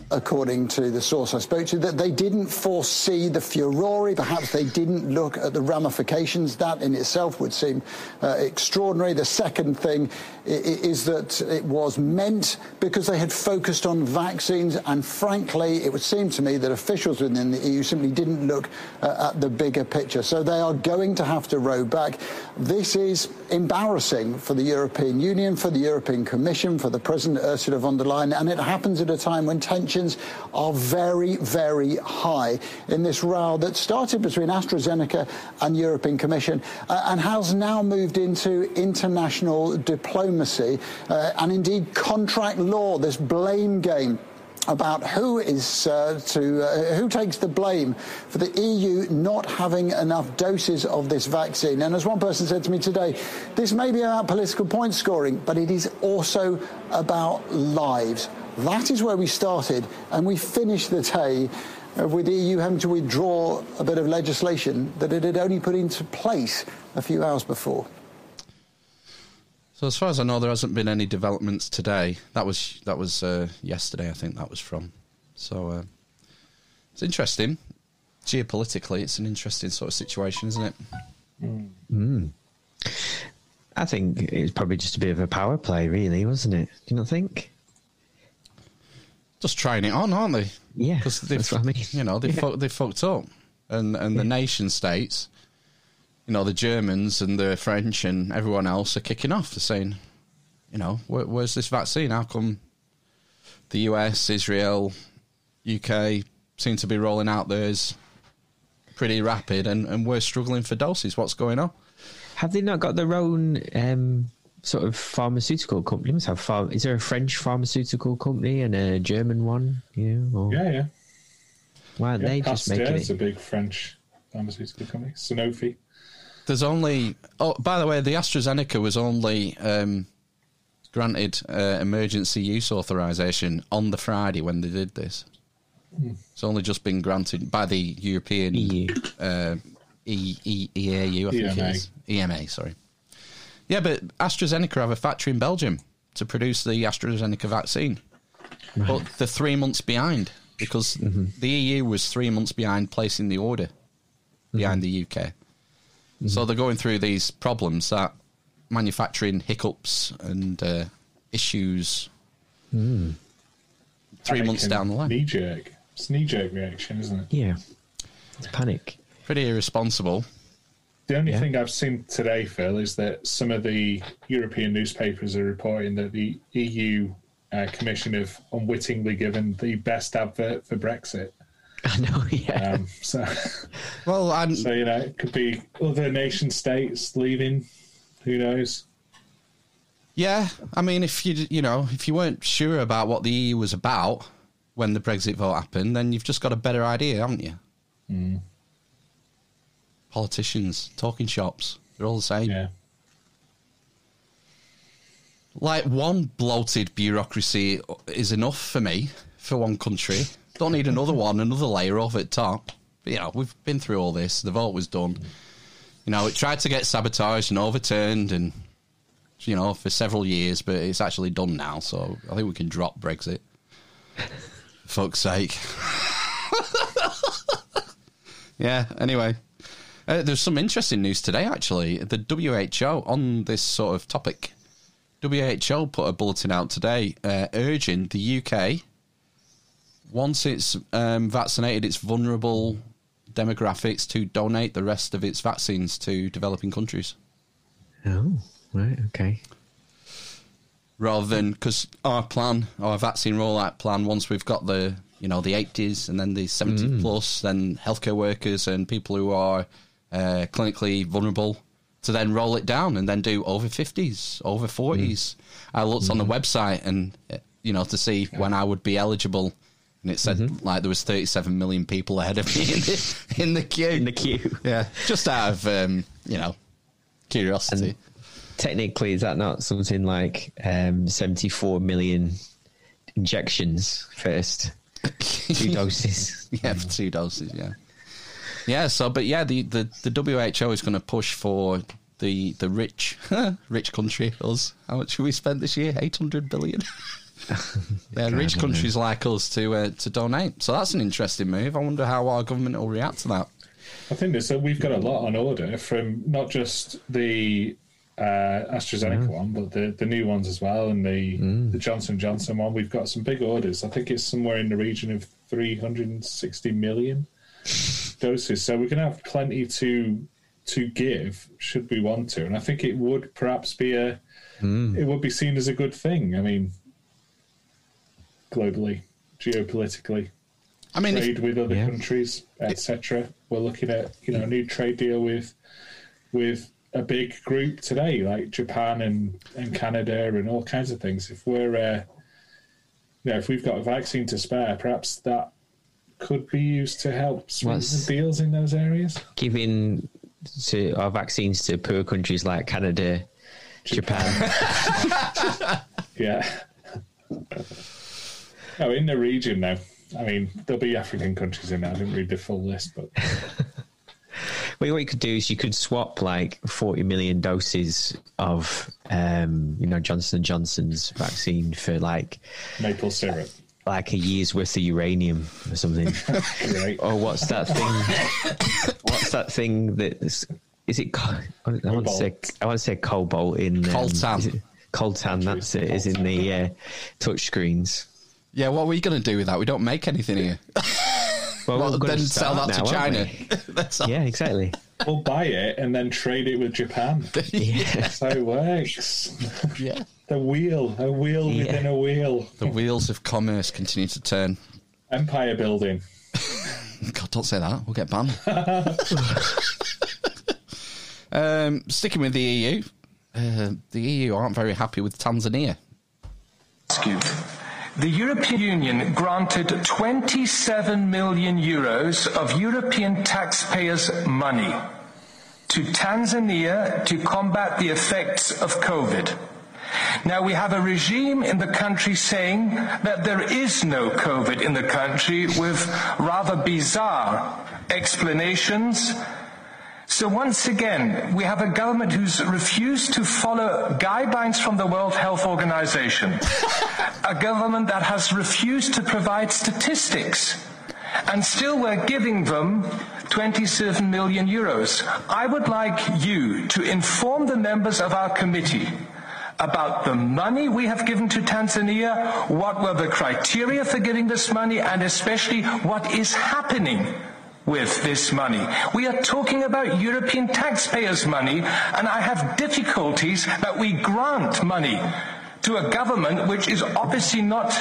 According to the source I spoke to, that they didn't foresee the furore. Perhaps they didn't look at the ramifications. That in itself would seem uh, extraordinary. The second thing is that it was meant because they had focused on vaccines, and frankly, it would seem to me that officials within the E U simply didn't look uh, at the bigger picture. So they are going to have to row back. This is embarrassing for the European Union, for the European Commission, for the President Ursula von der Leyen, and it happens at a time when tension are very, very high in this row that started between AstraZeneca and European Commission uh, and has now moved into international diplomacy uh, and indeed contract law, this blame game about who is uh, to uh, who takes the blame for the E U not having enough doses of this vaccine. And as one person said to me today, this may be about political point scoring, but it is also about lives. That is where we started, and we finished the day with the E U having to withdraw a bit of legislation that it had only put into place a few hours before. So as far as I know, there hasn't been any developments today. That was that was uh, yesterday, I think that was from. So uh, it's interesting. Geopolitically, it's an interesting sort of situation, isn't it? Mm. Mm. I think it was probably just a bit of a power play, really, wasn't it? Do you not think? Just trying it on, aren't they? Yeah, because they've I mean. you know they yeah. fuck, they fucked up, and and yeah. the nation states, you know, the Germans and the French and everyone else are kicking off. They're saying, you know, where, where's this vaccine? How come the U S, Israel, U K seem to be rolling out theirs pretty rapid, and and we're struggling for doses? What's going on? Have they not got their own? Um... sort of pharmaceutical company? Must have far- is there a French pharmaceutical company and a German one? You know, or... Yeah, yeah. Why aren't yeah, they just making it? It's a big French pharmaceutical company, Sanofi. There's only... Oh, by the way, the AstraZeneca was only um, granted uh, emergency use authorization on the Friday when they did this. Mm. It's only just been granted by the European... E U. Uh, e- e- E A U, I think E M A. It is. E M A, sorry. Yeah, but AstraZeneca have a factory in Belgium. to produce the AstraZeneca vaccine. Right. But they're three months behind because mm-hmm. the E U was three months behind placing the order behind mm-hmm. the U K. Mm-hmm. So they're going through these problems, that manufacturing hiccups and uh, issues mm. three panic months down the line. Knee-jerk. It's knee-jerk reaction, isn't it? Yeah. It's panic. Pretty irresponsible. The only yeah. thing I've seen today, Phil, is that some of the European newspapers are reporting that the E U uh, Commission have unwittingly given the best advert for Brexit. I know, yeah. Um, so, well, I'm... so, you know, it could be other nation states leaving. Who knows? Yeah, I mean, if you you know, if you weren't sure about what the E U was about when the Brexit vote happened, then you've just got a better idea, haven't you? Mm. Politicians, talking shops, they're all the same. Yeah. Like, one bloated bureaucracy is enough for me, for one country. Don't need another one, another layer off at top. But, you know, we've been through all this. The vote was done. You know, it tried to get sabotaged and overturned and, you know, for several years, but it's actually done now, so I think we can drop Brexit. Fuck's sake. Yeah, anyway. Uh, there's some interesting news today, actually. The W H O, on this sort of topic, W H O put a bulletin out today uh, urging the U K, once it's um, vaccinated its vulnerable demographics, to donate the rest of its vaccines to developing countries. Oh, right, okay. Rather than, because our plan, our vaccine rollout plan, once we've got the, you know, the eighties and then the seventy mm. plus, then healthcare workers and people who are... Uh, clinically vulnerable, to then roll it down and then do over fifties, over forties. Mm. I looked mm. on the website and, you know, to see yeah. when I would be eligible, and it said mm-hmm. like there was thirty-seven million people ahead of me in the, in the queue. In the queue. Yeah. Just out of, um, you know, curiosity. And technically, is that not something like um, seventy-four million injections first? Two doses. Yeah, for two doses, yeah. Yeah, so, but yeah, the, the, the W H O is going to push for the the rich, rich country, us. How much have we spent this year? eight hundred billion dollars. Yeah, rich countries know. like us to uh, to donate. So that's an interesting move. I wonder how our government will react to that. I think that so we've got a lot on order from not just the uh, AstraZeneca yeah. one, but the, the new ones as well, and the, mm. the Johnson Johnson one. We've got some big orders. I think it's somewhere in the region of three hundred sixty million. Doses, so we're going to have plenty to to give should we want to, and I think it would perhaps be a mm. it would be seen as a good thing. I mean, globally, geopolitically, I mean, trade if, with other yeah. countries, et cetera. We're looking at, you know, a new trade deal with with a big group today, like Japan and and Canada and all kinds of things. If we're uh, you know, if we've got a vaccine to spare, perhaps that could be used to help sweeten deals in those areas. Giving to our vaccines to poor countries like Canada, Japan. Japan. Yeah. Oh, in the region now. I mean, there'll be African countries in there. I didn't read the full list, but... Well, what you could do is you could swap like forty million doses of, um, you know, Johnson and Johnson's vaccine for like... maple syrup. Like a year's worth of uranium or something. Right. Or what's that thing? What's that thing that's... Is it... Co- I, want to say, I want to say cobalt in... Coltan. Um, coltan, that's it, is in the uh, touch screens. Yeah, what are we going to do with that? We don't make anything here. Well, well then sell that now, to China. That's yeah, exactly. We'll buy it and then trade it with Japan. Yeah. That's how it works. Yeah. The wheel, a wheel yeah. within a wheel. The wheels of commerce continue to turn. Empire building. God, don't say that. We'll get banned. um, sticking with the E U, uh, the E U aren't very happy with Tanzania. Excuse me. The European Union granted twenty-seven million euros of European taxpayers' money to Tanzania to combat the effects of COVID. Now, we have a regime in the country saying that there is no COVID in the country, with rather bizarre explanations So once again, we have a government who's refused to follow guidelines from the World Health Organization, a government that has refused to provide statistics, and still we're giving them twenty-seven million euros. I would like you to inform the members of our committee about the money we have given to Tanzania, what were the criteria for giving this money, and especially what is happening with this money. We are talking about European taxpayers' money, and I have difficulties that we grant money to a government which is obviously not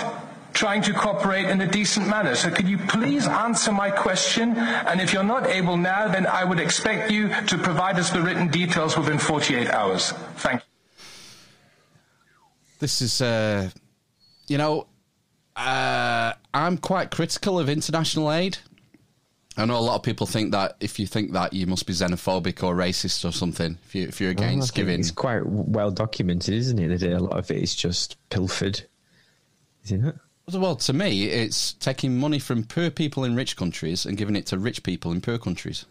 trying to cooperate in a decent manner. So could you please answer my question? And if you're not able now, then I would expect you to provide us the written details within forty-eight hours. Thank you. This is, uh, you know, uh, I'm quite critical of international aid. I know a lot of people think that if you think that, you must be xenophobic or racist or something if, you, if you're against well, giving. It's quite well documented, isn't it? That a lot of it is just pilfered, isn't it? Well, to me, it's taking money from poor people in rich countries and giving it to rich people in poor countries.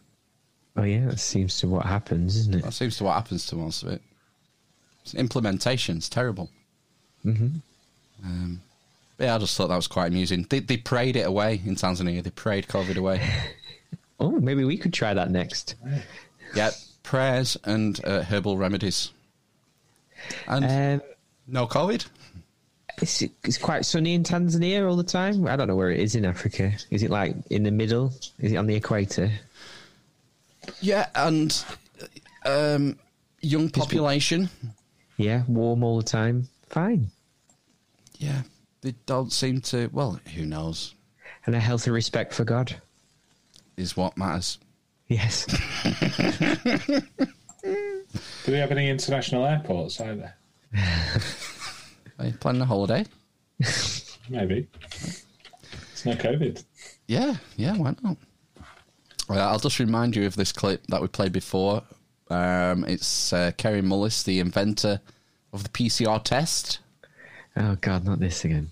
Oh, yeah, that seems to what happens, isn't it? That seems to what happens to most of it. It's implementation. It's terrible. Mm-hmm. Um, yeah, I just thought that was quite amusing. They, they prayed it away in Tanzania. They prayed COVID away. Oh, maybe we could try that next. Yeah, prayers and uh, herbal remedies. And um, no COVID. It's, it's quite sunny in Tanzania all the time. I don't know where it is in Africa. Is it like in the middle? Is it on the equator? Yeah, and um, young population. Yeah, warm all the time. Fine. Yeah, they don't seem to... Well, who knows? And a healthy respect for God. Is what matters. Yes. Do we have any international airports either? Are you planning a holiday? Maybe. It's no COVID. Yeah, yeah, why not? Well, I'll just remind you of this clip that we played before. Um, it's uh, Kerry Mullis, the inventor of the P C R test. Oh, God, not this again.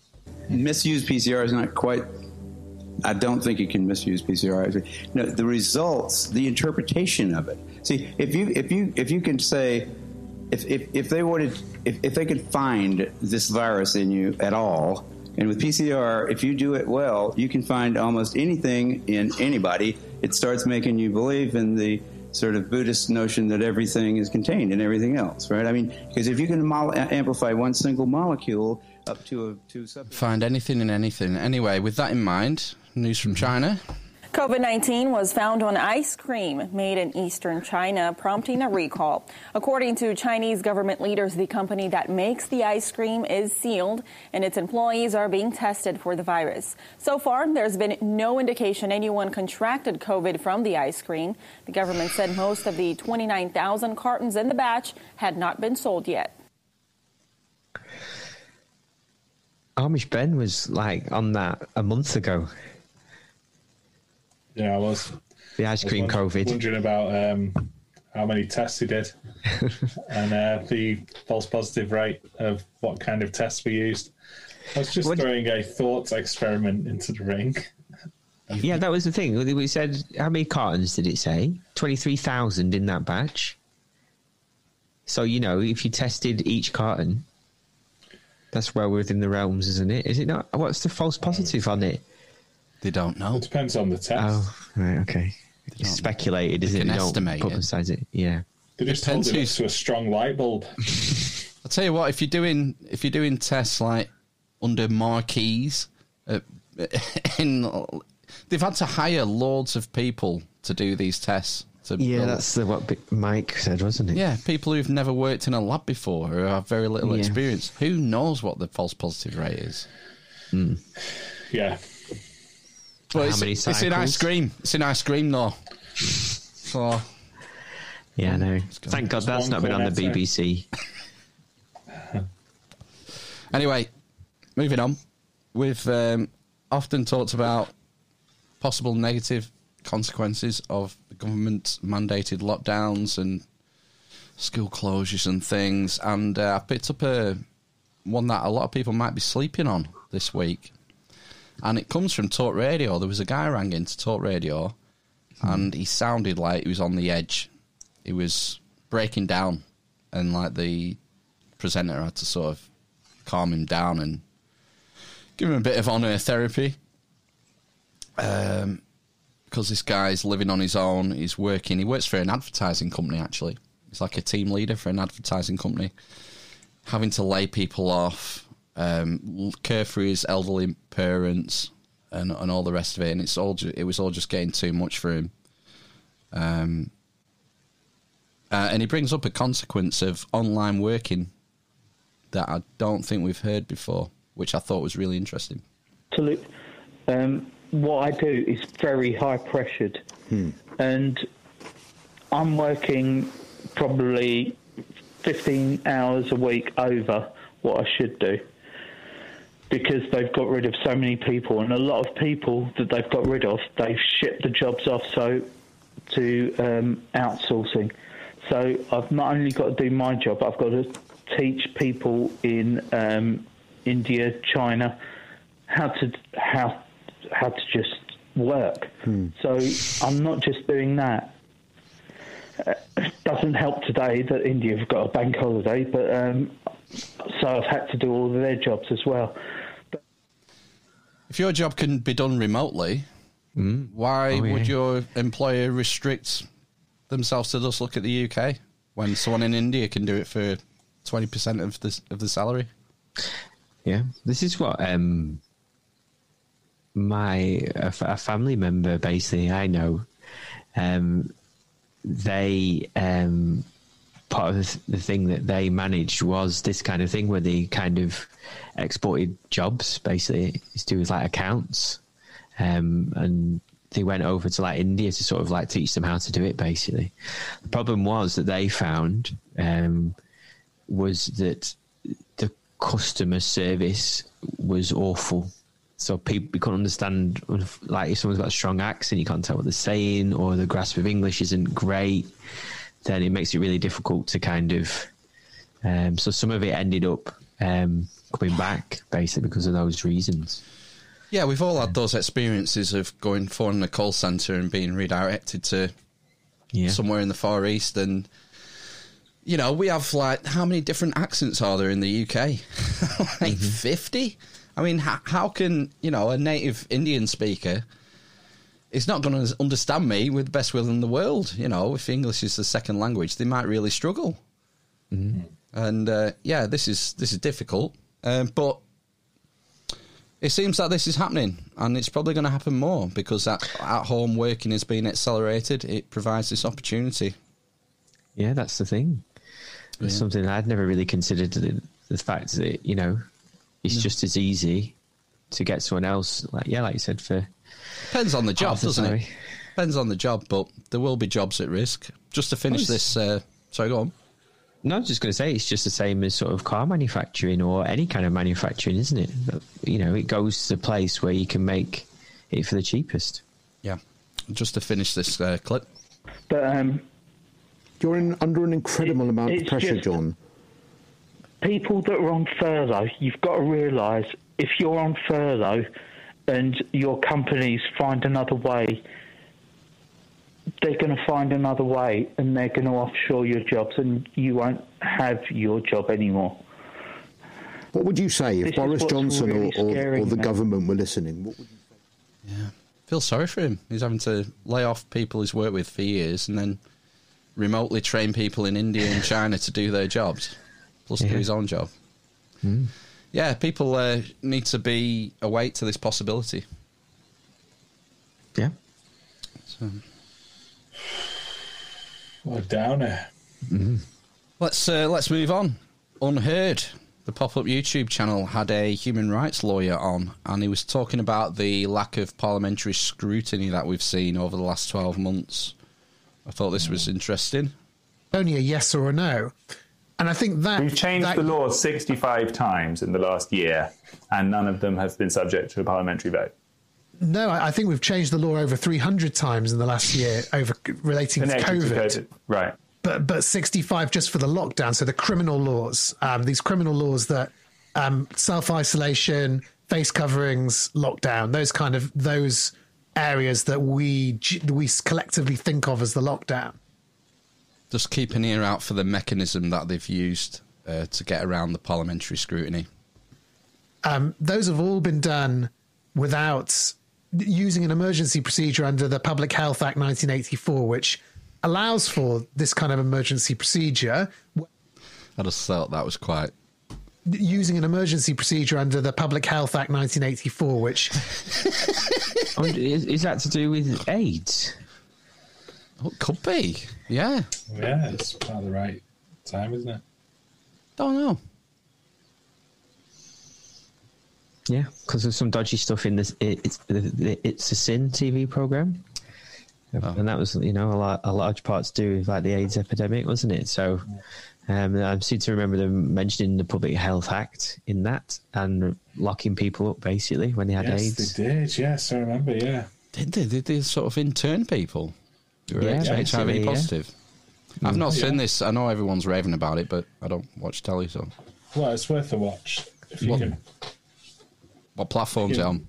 Misused P C R is not quite... I don't think you can misuse P C R. No, the results, the interpretation of it. See, if you if you, if you can say... If, if, if they wanted, if, if they could find this virus in you at all, and with P C R, if you do it well, you can find almost anything in anybody. It starts making you believe in the sort of Buddhist notion that everything is contained in everything else, right? I mean, because if you can mo- amplify one single molecule up to a two substance, find anything in anything. Anyway, with that in mind, news from China. COVID nineteen was found on ice cream made in eastern China, prompting a recall. According to Chinese government leaders, the company that makes the ice cream is sealed, and its employees are being tested for the virus. So far, there's been no indication anyone contracted COVID from the ice cream. The government said most of the twenty-nine thousand cartons in the batch had not been sold yet. Amish Ben was, like, on that a month ago. Yeah, I was. The ice cream I was wondering, COVID. Wondering about um, how many tests he did, and uh, the false positive rate of what kind of tests we used. I was just what, throwing a thought experiment into the ring. Yeah, that was the thing. We said, how many cartons did it say? Twenty-three thousand in that batch. So you know, if you tested each carton, that's well within the realms, isn't it? Is it not? What's the false positive on it? They don't know. It depends on the test. Oh, right, okay. It's speculated, know. Is they it? They don't publicise it. it. Yeah. They just hold it to a strong light bulb. I'll tell you what, if you're doing if you're doing tests like under marquees, uh, in, they've had to hire loads of people to do these tests. To yeah, build. That's the, what Mike said, wasn't it? Yeah, people who've never worked in a lab before, who have very little yeah. experience. Who knows what the false positive rate is? Mm. Yeah. Well, it's, it's in ice cream. It's in ice cream, though. So, yeah, no. Thank God that's not been on the B B C. Anyway, moving on. We've um, often talked about possible negative consequences of the government-mandated lockdowns and school closures and things, and uh, I picked up a one that a lot of people might be sleeping on this week. And it comes from Talk Radio. There was a guy rang into Talk Radio, and he sounded like he was on the edge it was breaking down, and like the presenter had to sort of calm him down and give him a bit of on-air therapy. Um, because this guy's living on his own, he's working, he works for an advertising company actually. He's like a team leader for an advertising company, having to lay people off, um, care for his elderly parents, and and all the rest of it. And it's all ju- it was all just getting too much for him. Um, uh, and he brings up a consequence of online working that I don't think we've heard before, which I thought was really interesting. To look, um, what I do is very high pressured, hmm. and I'm working probably fifteen hours a week over what I should do, because they've got rid of so many people, and a lot of people that they've got rid of, they've shipped the jobs off so to um, outsourcing. So I've not only got to do my job, I've got to teach people in um, India, China, how to how how to just work. Hmm. So I'm not just doing that. Uh, it doesn't help today that India have got a bank holiday, but um, so I've had to do all of their jobs as well. But if your job can be done remotely, mm. why oh, yeah. would your employer restrict themselves to just look at the U K when someone in India can do it for twenty percent of the, of the salary? Yeah, this is what um, my a, a family member basically I know. Um, they um part of the thing that they managed was this kind of thing where they kind of exported jobs, basically. It's to do with like accounts, um and they went over to like India to sort of like teach them how to do it, basically. The problem was that they found um was that the customer service was awful. So people you can't understand, like if someone's got a strong accent, you can't tell what they're saying, or the grasp of English isn't great, then it makes it really difficult to kind of... Um, so some of it ended up um, coming back, basically, because of those reasons. Yeah, we've all had those experiences of going for the call centre and being redirected to yeah. somewhere in the Far East, and... You know, we have like, how many different accents are there in the U K? Like fifty? Mm-hmm. I mean, how, how can, you know, a native Indian speaker is not going to understand me with the best will in the world. You know, if English is the second language, they might really struggle. Mm-hmm. And uh, yeah, this is this is difficult. Um, but it seems that this is happening, and it's probably going to happen more because that at-home working is being accelerated. It provides this opportunity. Yeah, that's the thing. It's yeah. something I'd never really considered, the, the fact that, you know, it's no. just as easy to get someone else, like yeah, like you said, for... Depends on the job, the doesn't salary. It? Depends on the job, but there will be jobs at risk. Just to finish oh, this... Uh, sorry, go on. No, I was just going to say, it's just the same as sort of car manufacturing or any kind of manufacturing, isn't it? You know, it goes to the place where you can make it for the cheapest. Yeah. Just to finish this uh, clip. But... um. You're in, under an incredible it, amount of pressure, just, John. People that are on furlough, you've got to realise if you're on furlough and your companies find another way, they're going to find another way and they're going to offshore your jobs and you won't have your job anymore. What would you say if this Boris Johnson really or, or, or the now. government were listening? What would you say? Yeah, I feel sorry for him. He's having to lay off people he's worked with for years and then... remotely train people in India and China to do their jobs, plus yeah. do his own job. Mm. Yeah, people uh, need to be awake to this possibility. Yeah. So. What a downer. Mm. Let's uh, let's move on. Unheard, the pop-up YouTube channel, had a human rights lawyer on, and he was talking about the lack of parliamentary scrutiny that we've seen over the last twelve months. I thought this was interesting. Only a yes or a no. And I think that... We've changed that... the law sixty-five times in the last year, and none of them have been subject to a parliamentary vote. No, I think we've changed the law over three hundred times in the last year over relating to COVID. to COVID. Right. But but sixty-five just for the lockdown, so the criminal laws, um, these criminal laws that um, self-isolation, face coverings, lockdown, those kind of... those. areas that we we collectively think of as the lockdown. just keep an ear out for the mechanism that they've used uh, to get around the parliamentary scrutiny. Um, those have all been done without using an emergency procedure under the Public Health Act nineteen eighty-four, which allows for this kind of emergency procedure. I just felt that was quite... Using an emergency procedure under the Public Health Act nineteen eighty-four, which... I mean, is, is that to do with AIDS? Oh, it could be, yeah. Yeah, it's about the right time, isn't it? Don't know. Yeah, because there's some dodgy stuff in this. It, it's it's a Sin T V program, oh. and that was, you know, a lot, a large part to do with like the AIDS epidemic, wasn't it? So um, I seem to remember them mentioning the Public Health Act in that and locking people up basically when they had yes, AIDS. They did, yes, I remember. Yeah, did they? Did they sort of intern people who were yeah, H I V positive? Yeah. I've not yeah. seen this. I know everyone's raving about it, but I don't watch telly, so well, it's worth a watch if you what? can. What platform's it on?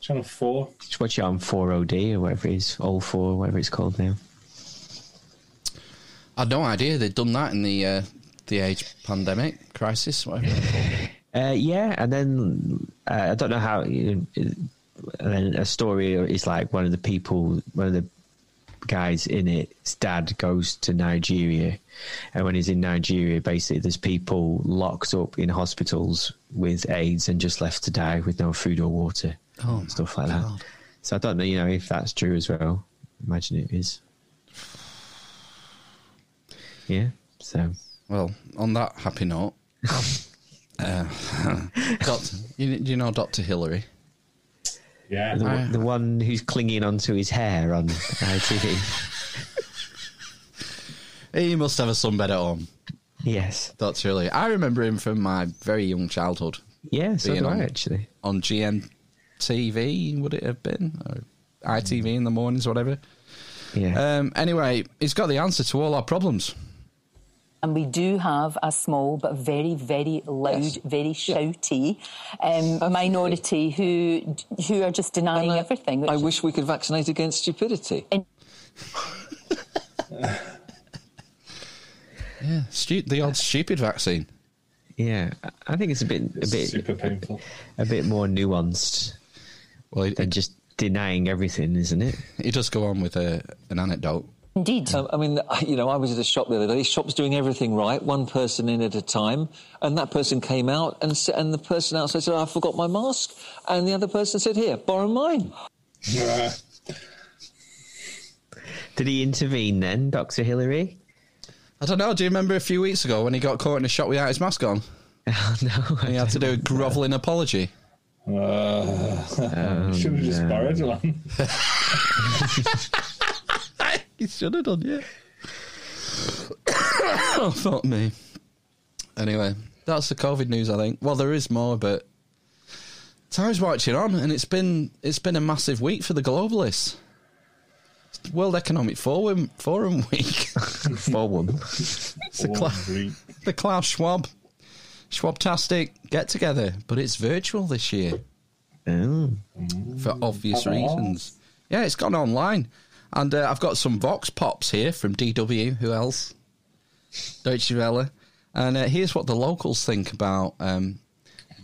Channel four. Just watch it on four O D or whatever it is, all four, whatever it's called now. I had no idea they'd done that in the uh, the AIDS pandemic crisis, whatever it's called. Uh, yeah, and then uh, I don't know how. You know, and then a story is like one of the people, one of the guys in it, his dad goes to Nigeria, and when he's in Nigeria, basically there's people locked up in hospitals with AIDS and just left to die with no food or water, oh and stuff like God. that. So I don't know, you know, if that's true as well. Imagine it is. Yeah. So well, on that happy note, uh, Doctor, you, you know Doctor Hillary. Yeah, the, I, the one who's clinging onto his hair on I T V. He must have a sunbed at home. Yes, Doctor Hillary. I remember him from my very young childhood. Yeah, so do I, on, actually. On G M T V, would it have been? Or I T V in the mornings, whatever. Yeah. Um, anyway, he's got the answer to all our problems. And we do have a small but very, very loud, yes. very shouty um, minority who who are just denying I, everything. Which I wish we could vaccinate against stupidity. In- yeah, stu- the old stupid vaccine. Yeah, I think it's a bit, a bit super painful, a bit more nuanced. Well, it, than just denying everything, isn't it? You just go on with a, an anecdote. Indeed. Um, I mean, you know, I was at a shop the other day. Shop's doing everything right, one person in at a time. And that person came out and and the person outside said, oh, I forgot my mask. And the other person said, here, borrow mine. Yeah. Did he intervene then, Doctor Hillary? I don't know. Do you remember a few weeks ago when he got caught in a shop without his mask on? Oh, no. And he had to do a grovelling apology. Uh, oh, you should have no. just borrowed one. He should have done, yeah. Oh, fuck me. Anyway, that's the COVID news, I think. Well, there is more, but time's marching on, and it's been it's been a massive week for the globalists. It's World Economic Forum Forum Week. Forum. It's Forum the, Cla- the Klaus Schwab Schwabtastic get together, but it's virtual this year oh. for obvious Hello. reasons. Yeah, it's gone online. And uh, I've got some Vox Pops here from D W, who else? Deutsche Welle. And uh, here's what the locals think about um,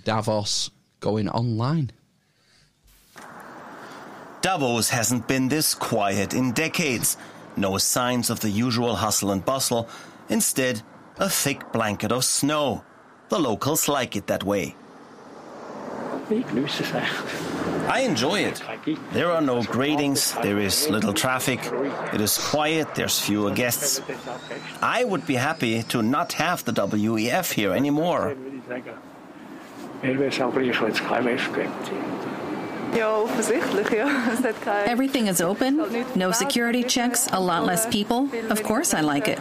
Davos going online. Davos hasn't been this quiet in decades. No signs of the usual hustle and bustle. Instead, a thick blanket of snow. The locals like it that way. I enjoy it. There are no gratings, there is little traffic, it is quiet, there's fewer guests. I would be happy to not have the W E F here anymore. Everything is open, no security checks, a lot less people. Of course I like it.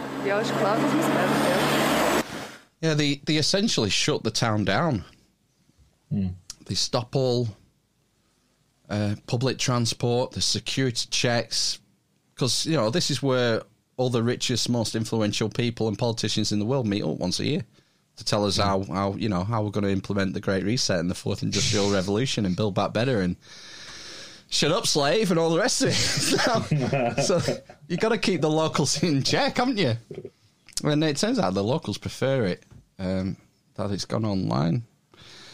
Yeah, they, they essentially shut the town down. Mm. They stop all uh, public transport, the security checks, because, you know, this is where all the richest, most influential people and politicians in the world meet up once a year to tell us how, how you know, how we're going to implement the Great Reset and the Fourth Industrial Revolution and build back better and shut up, slave, and all the rest of it. So, so you've got to keep the locals in check, haven't you? And it turns out the locals prefer it, um, that it's gone online.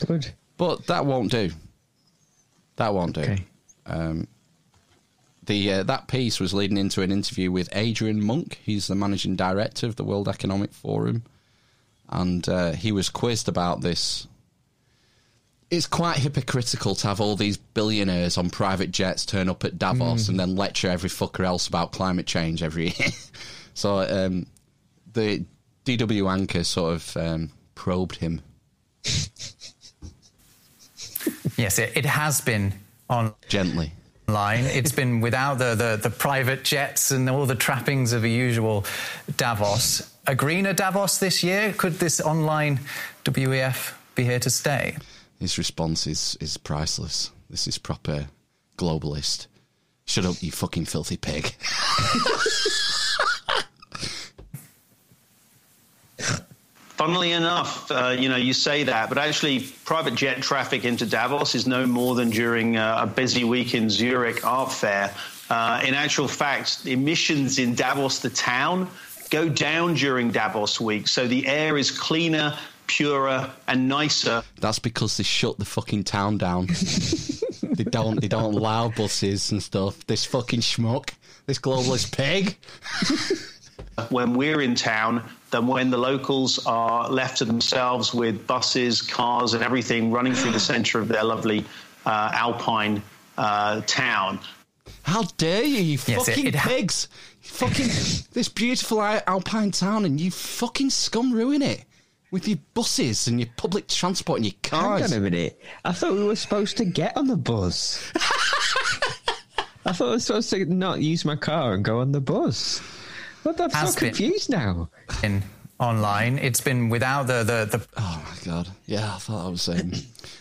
Good. But that won't do. That won't do. Okay. Um, the uh, that piece was leading into an interview with Adrian Monk. He's the managing director of the World Economic Forum. And uh, he was quizzed about this. It's quite hypocritical to have all these billionaires on private jets turn up at Davos mm. and then lecture every fucker else about climate change every year. So um, the D W anchor sort of um, probed him. Yes, it, it has been on gently online. It's been without the, the, the private jets and all the trappings of a usual Davos. A greener Davos this year? Could this online W E F be here to stay? His response is, is priceless. This is proper globalist. Shut up, you fucking filthy pig. Funnily enough, uh, you know, you say that, but actually private jet traffic into Davos is no more than during uh, a busy week in Zurich Art Fair. Uh, in actual fact, emissions in Davos, the town, go down during Davos week, so the air is cleaner, purer, and nicer. That's because they shut the fucking town down. They don't. They don't allow buses and stuff. This fucking schmuck, this globalist pig. When we're in town, than when the locals are left to themselves with buses, cars, and everything running through the centre of their lovely uh, alpine uh, town. How dare you, you yes, fucking it, it pigs! Ha- fucking this beautiful alpine town, and you fucking scum ruin it with your buses and your public transport and your cars. Hang on a minute! I thought we were supposed to get on the bus. I thought I was supposed to not use my car and go on the bus. What the fuck? I'm confused now. In online, it's been without the, the, the... Oh, my God. Yeah, I thought I was saying...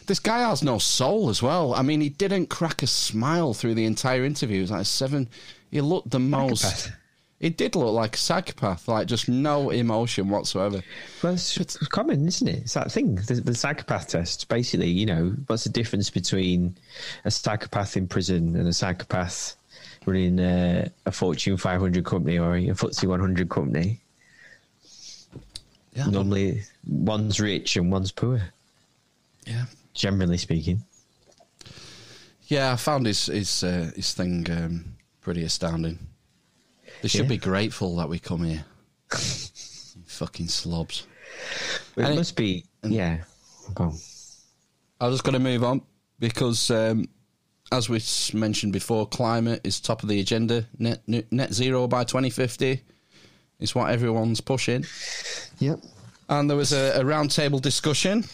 This guy has no soul as well. I mean, he didn't crack a smile through the entire interview. It was like a seven... He looked the most... Psychopath. He did look like a psychopath, like just no emotion whatsoever. Well, it's, it's common, isn't it? It's that thing, the, the psychopath test. Basically, you know, what's the difference between a psychopath in prison and a psychopath... running a, a Fortune five hundred company or a F T S E one hundred company. Yeah, normally one's rich and one's poor. Yeah, generally speaking. Yeah, I found his his uh, his thing um, pretty astounding. They should yeah. be grateful that we come here. Fucking slobs. It and must it, be. Yeah. Go. I was going to move on because. Um, As we mentioned before, climate is top of the agenda. Net, net zero by twenty fifty is what everyone's pushing. Yep. And there was a, a roundtable discussion.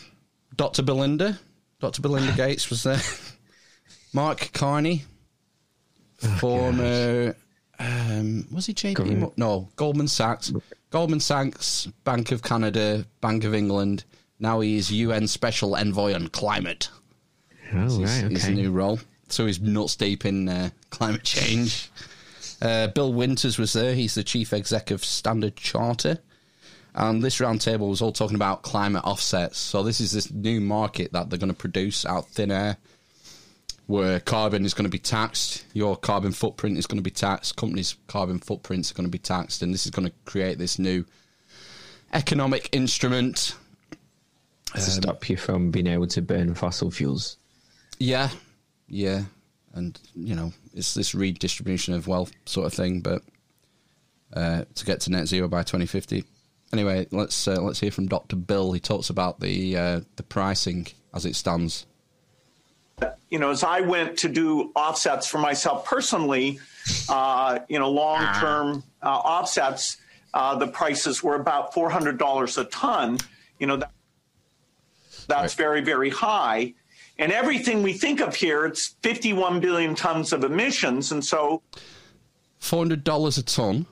Doctor Belinda, Doctor Belinda Gates was there. Mark Carney, oh, former, um, was he J P? Mo- no, Goldman Sachs. Goldman Sachs, Bank of Canada, Bank of England. Now he is U N Special Envoy on Climate. Oh, his, right, okay. His new role. So he's nuts deep in uh, climate change. Uh, Bill Winters was there. He's the chief exec of Standard Charter. And this roundtable was all talking about climate offsets. So this is this new market that they're going to produce out thin air where carbon is going to be taxed. Your carbon footprint is going to be taxed. Companies' carbon footprints are going to be taxed. And this is going to create this new economic instrument. To um, stop you from being able to burn fossil fuels. Yeah. Yeah, and, you know, it's this redistribution of wealth sort of thing, but uh, to get to net zero by twenty fifty. Anyway, let's uh, let's hear from Doctor Bill. He talks about the uh, the pricing as it stands. You know, as I went to do offsets for myself personally, uh, you know, long-term uh, offsets, uh, the prices were about four hundred dollars a ton. You know, that, that's very, very high. And everything we think of here, it's fifty-one billion tons of emissions, and so... four hundred dollars a ton,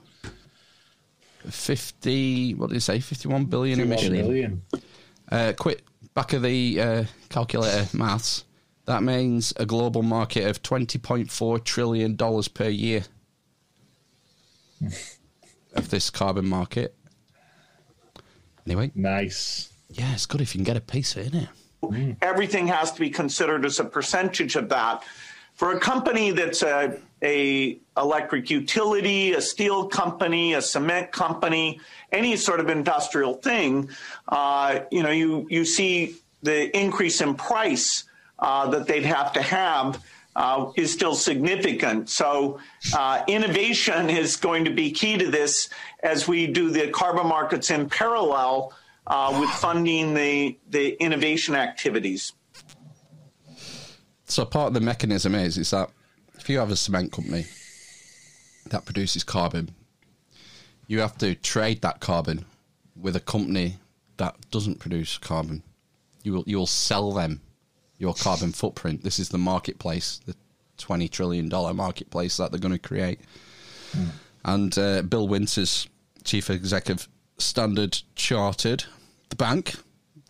fifty, what did it say, fifty-one billion emissions. Uh, quick, back of the uh, calculator maths, that means a global market of twenty point four trillion dollars per year of this carbon market. Anyway. Nice. Yeah, it's good if you can get a piece of it, isn't it? Everything has to be considered as a percentage of that. For a company that's a, a electric utility, a steel company, a cement company, any sort of industrial thing, uh, you know, you, you see the increase in price uh, that they'd have to have uh, is still significant. So uh, innovation is going to be key to this as we do the carbon markets in parallel uh, with funding the, the innovation activities. So part of the mechanism is, is that if you have a cement company that produces carbon, you have to trade that carbon with a company that doesn't produce carbon. You will, you will sell them your carbon footprint. This is the marketplace, the twenty trillion dollar marketplace that they're going to create. Mm. And uh, Bill Winters, chief executive Standard Chartered, the bank,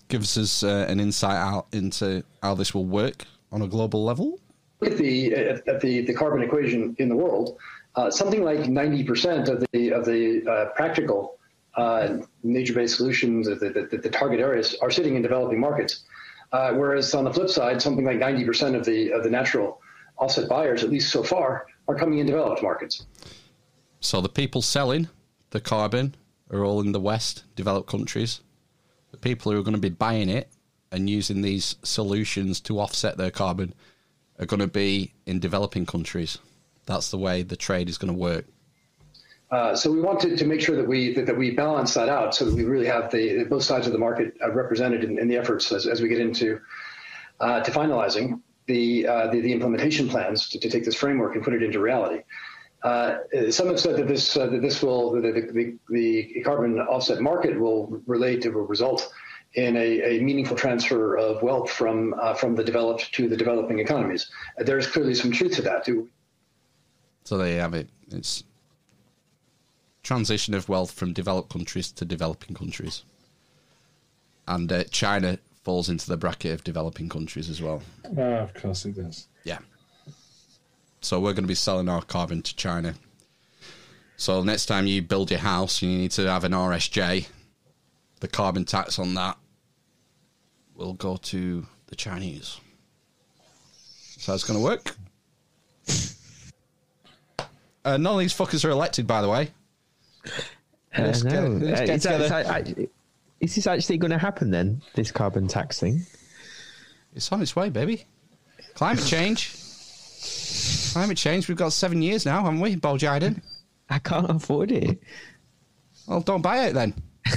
gives us uh, an insight out into how this will work on a global level? Look at the at the, the carbon equation in the world. Uh, something like ninety percent of the of the uh, practical uh, nature-based solutions, the, the, the target areas, are sitting in developing markets. Uh, whereas on the flip side, something like ninety percent of the of the natural offset buyers, at least so far, are coming in developed markets. So the people selling the carbon are all in the West, developed countries. The people who are going to be buying it and using these solutions to offset their carbon are going to be in developing countries. That's the way the trade is going to work. Uh, so we want to, to make sure that we that, that we balance that out so that we really have the both sides of the market represented in, in the efforts as, as we get into uh, to finalizing the, uh, the the implementation plans to, to take this framework and put it into reality. Uh, some have said that this uh, that this will that the, the the carbon offset market will relate to a result in a, a meaningful transfer of wealth from uh, from the developed to the developing economies. There's clearly some truth to that too. So there you have it. It's transition of wealth from developed countries to developing countries. And uh, China falls into the bracket of developing countries as well. Uh, of course it does. Yeah. So we're going to be selling our carbon to China. So next time you build your house, you need to have an R S J. The carbon tax on that will go to the Chinese. So it's going to work. Uh, none of these fuckers are elected, by the way. Let's uh, no. get, let's get uh, is together. That, is, that, is this actually going to happen then, this carbon tax thing? It's on its way, baby. Climate change. Climate change. We've got seven years now, haven't we, Boljiden? I can't afford it. Well, don't buy it then. You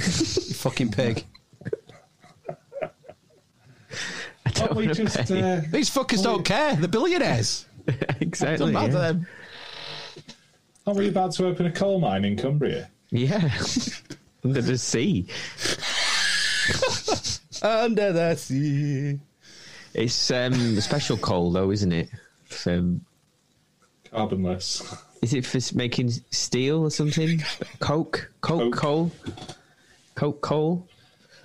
fucking pig. I don't we just, uh, these fuckers don't we... care. They're billionaires. Exactly. It doesn't matter yeah. them. Aren't we about to open a coal mine in Cumbria? Yeah. Under the sea. Under the sea. It's um, a special coal, though, isn't it? Um, Carbonless. Is it for making steel or something? Coke? Coke, Coke. coal? Coke coal?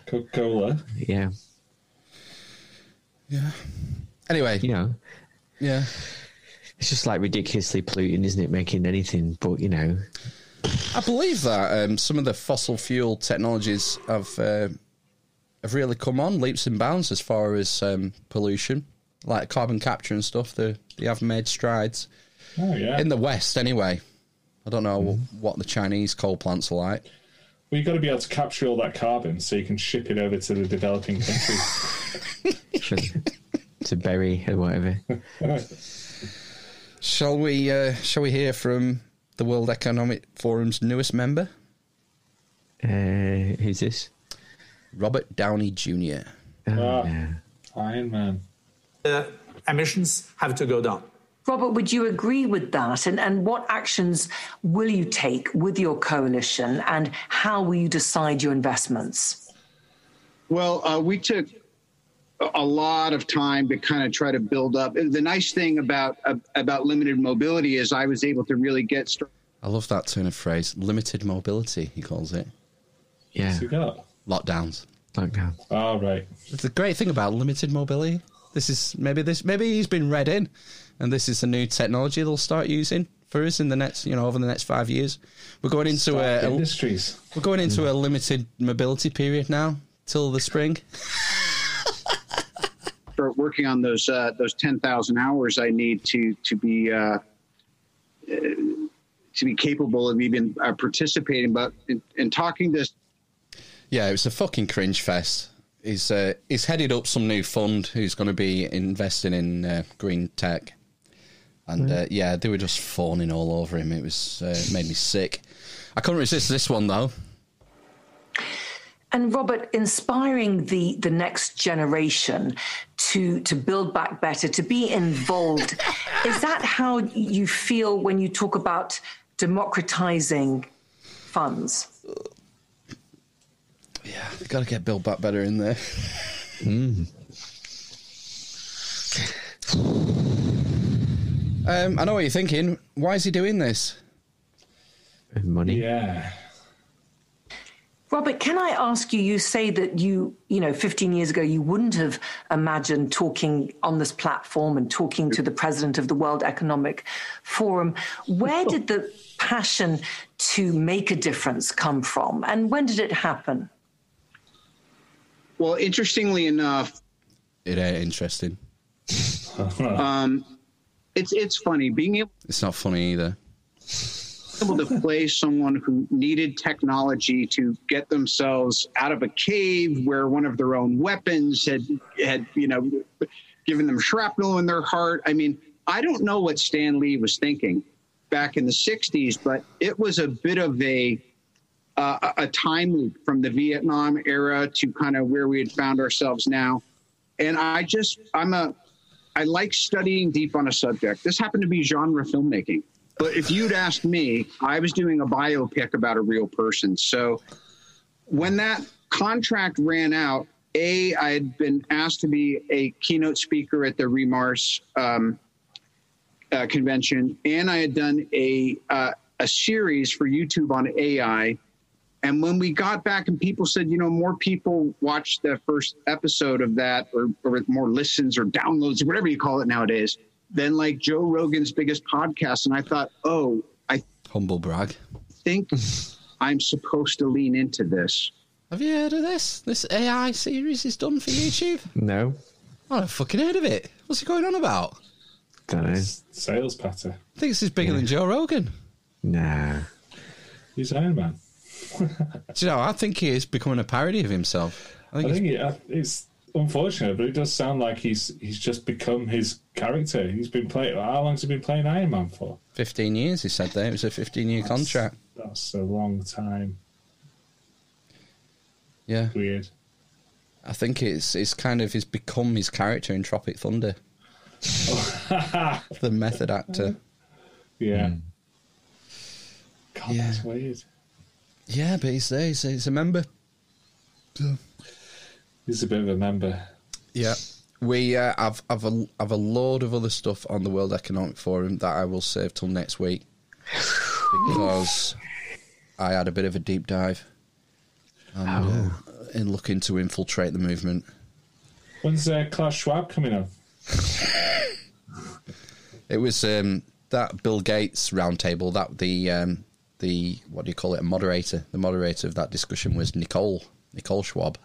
Coca-Cola. Yeah. Yeah. Anyway. You know. Yeah. It's just like ridiculously polluting, isn't it, making anything, but, you know. I believe that um, some of the fossil fuel technologies have uh, have really come on leaps and bounds as far as um, pollution, like carbon capture and stuff. They, they have made strides. Oh, yeah. In the West, anyway. I don't know mm-hmm. what the Chinese coal plants are like. Well, you've got to be able to capture all that carbon so you can ship it over to the developing countries. To bury or whatever. Shall we, uh, shall we hear from the World Economic Forum's newest member? Uh, who's this? Robert Downey Junior Oh, oh, Iron Man. The emissions have to go down. Robert, would you agree with that? And, and what actions will you take with your coalition and how will you decide your investments? Well, uh, we took a lot of time to kind of try to build up. The nice thing about uh, about limited mobility is I was able to really get started. I love that turn of phrase, limited mobility, he calls it. Yeah. What's he got? Lockdowns. Lockdowns. Oh, right. It's the great thing about limited mobility. This is maybe this maybe he's been read in, and this is the new technology they'll start using for us in the next, you know, over the next five years. We're going into a, a industries. We're going into mm. a limited mobility period now till the spring. start working on those uh, those ten thousand hours I need to to be uh, to be capable of even uh, participating. But in, in talking this, yeah, it was a fucking cringe fest. He's uh, he's headed up some new fund who's going to be investing in uh, green tech, and mm. uh, yeah, they were just fawning all over him. It was uh, made me sick. I couldn't resist this one though. And Robert, inspiring the, the next generation to to build back better, to be involved, is that how you feel when you talk about democratizing funds? Yeah, we've got to get Build Back Better in there. Mm. Um, I know what you're thinking. Why is he doing this? Money. Yeah. Robert, can I ask you, you say that you, you know, fifteen years ago, you wouldn't have imagined talking on this platform and talking to the president of the World Economic Forum. Where did the passion to make a difference come from? And when did it happen? Well, interestingly enough... It ain't interesting. um, it's it's funny. Being able. It's not funny either. Able to play someone who needed technology to get themselves out of a cave where one of their own weapons had, had you know, given them shrapnel in their heart. I mean, I don't know what Stan Lee was thinking back in the sixties, but it was a bit of a uh, a time loop from the Vietnam era to kind of where we had found ourselves now. And I just, I'm a, I like studying deep on a subject. This happened to be genre filmmaking. But if you'd asked me, I was doing a biopic about a real person. So when that contract ran out, A, I had been asked to be a keynote speaker at the REMARS um, uh, convention, and I had done a uh, a series for YouTube on A I. And when we got back and people said, you know, more people watched the first episode of that or, or more listens or downloads, whatever you call it nowadays, than like Joe Rogan's biggest podcast. And I thought, oh, I humble brag. think I'm supposed to lean into this. Have you heard of this? This A I series is done for YouTube? No. I haven't fucking heard of it. What's it going on about? Don't know. Sales patter. I think this is bigger yeah. than Joe Rogan. Nah. He's Iron Man. Do you know, I think he is becoming a parody of himself. I think, I think it's... It, it's unfortunate, but it does sound like he's he's just become his character. He's been playing. How long's he been playing Iron Man for? Fifteen years, he said. There, it was a fifteen-year contract. That's a long time. Yeah, weird. I think it's it's kind of he's become his character in Tropic Thunder, the method actor. Yeah. Mm. God, yeah. That's weird. Yeah, but he's there. He's, he's a member. So. He's a bit of a member. Yeah. We uh, have, have, a, have a load of other stuff on the World Economic Forum that I will save till next week because I had a bit of a deep dive and, oh. uh, in looking to infiltrate the movement. When's uh, Klaus Schwab coming up? It was um, that Bill Gates roundtable, that the, um, the, what do you call it, a moderator. The moderator of that discussion was Nicole, Nicole Schwab.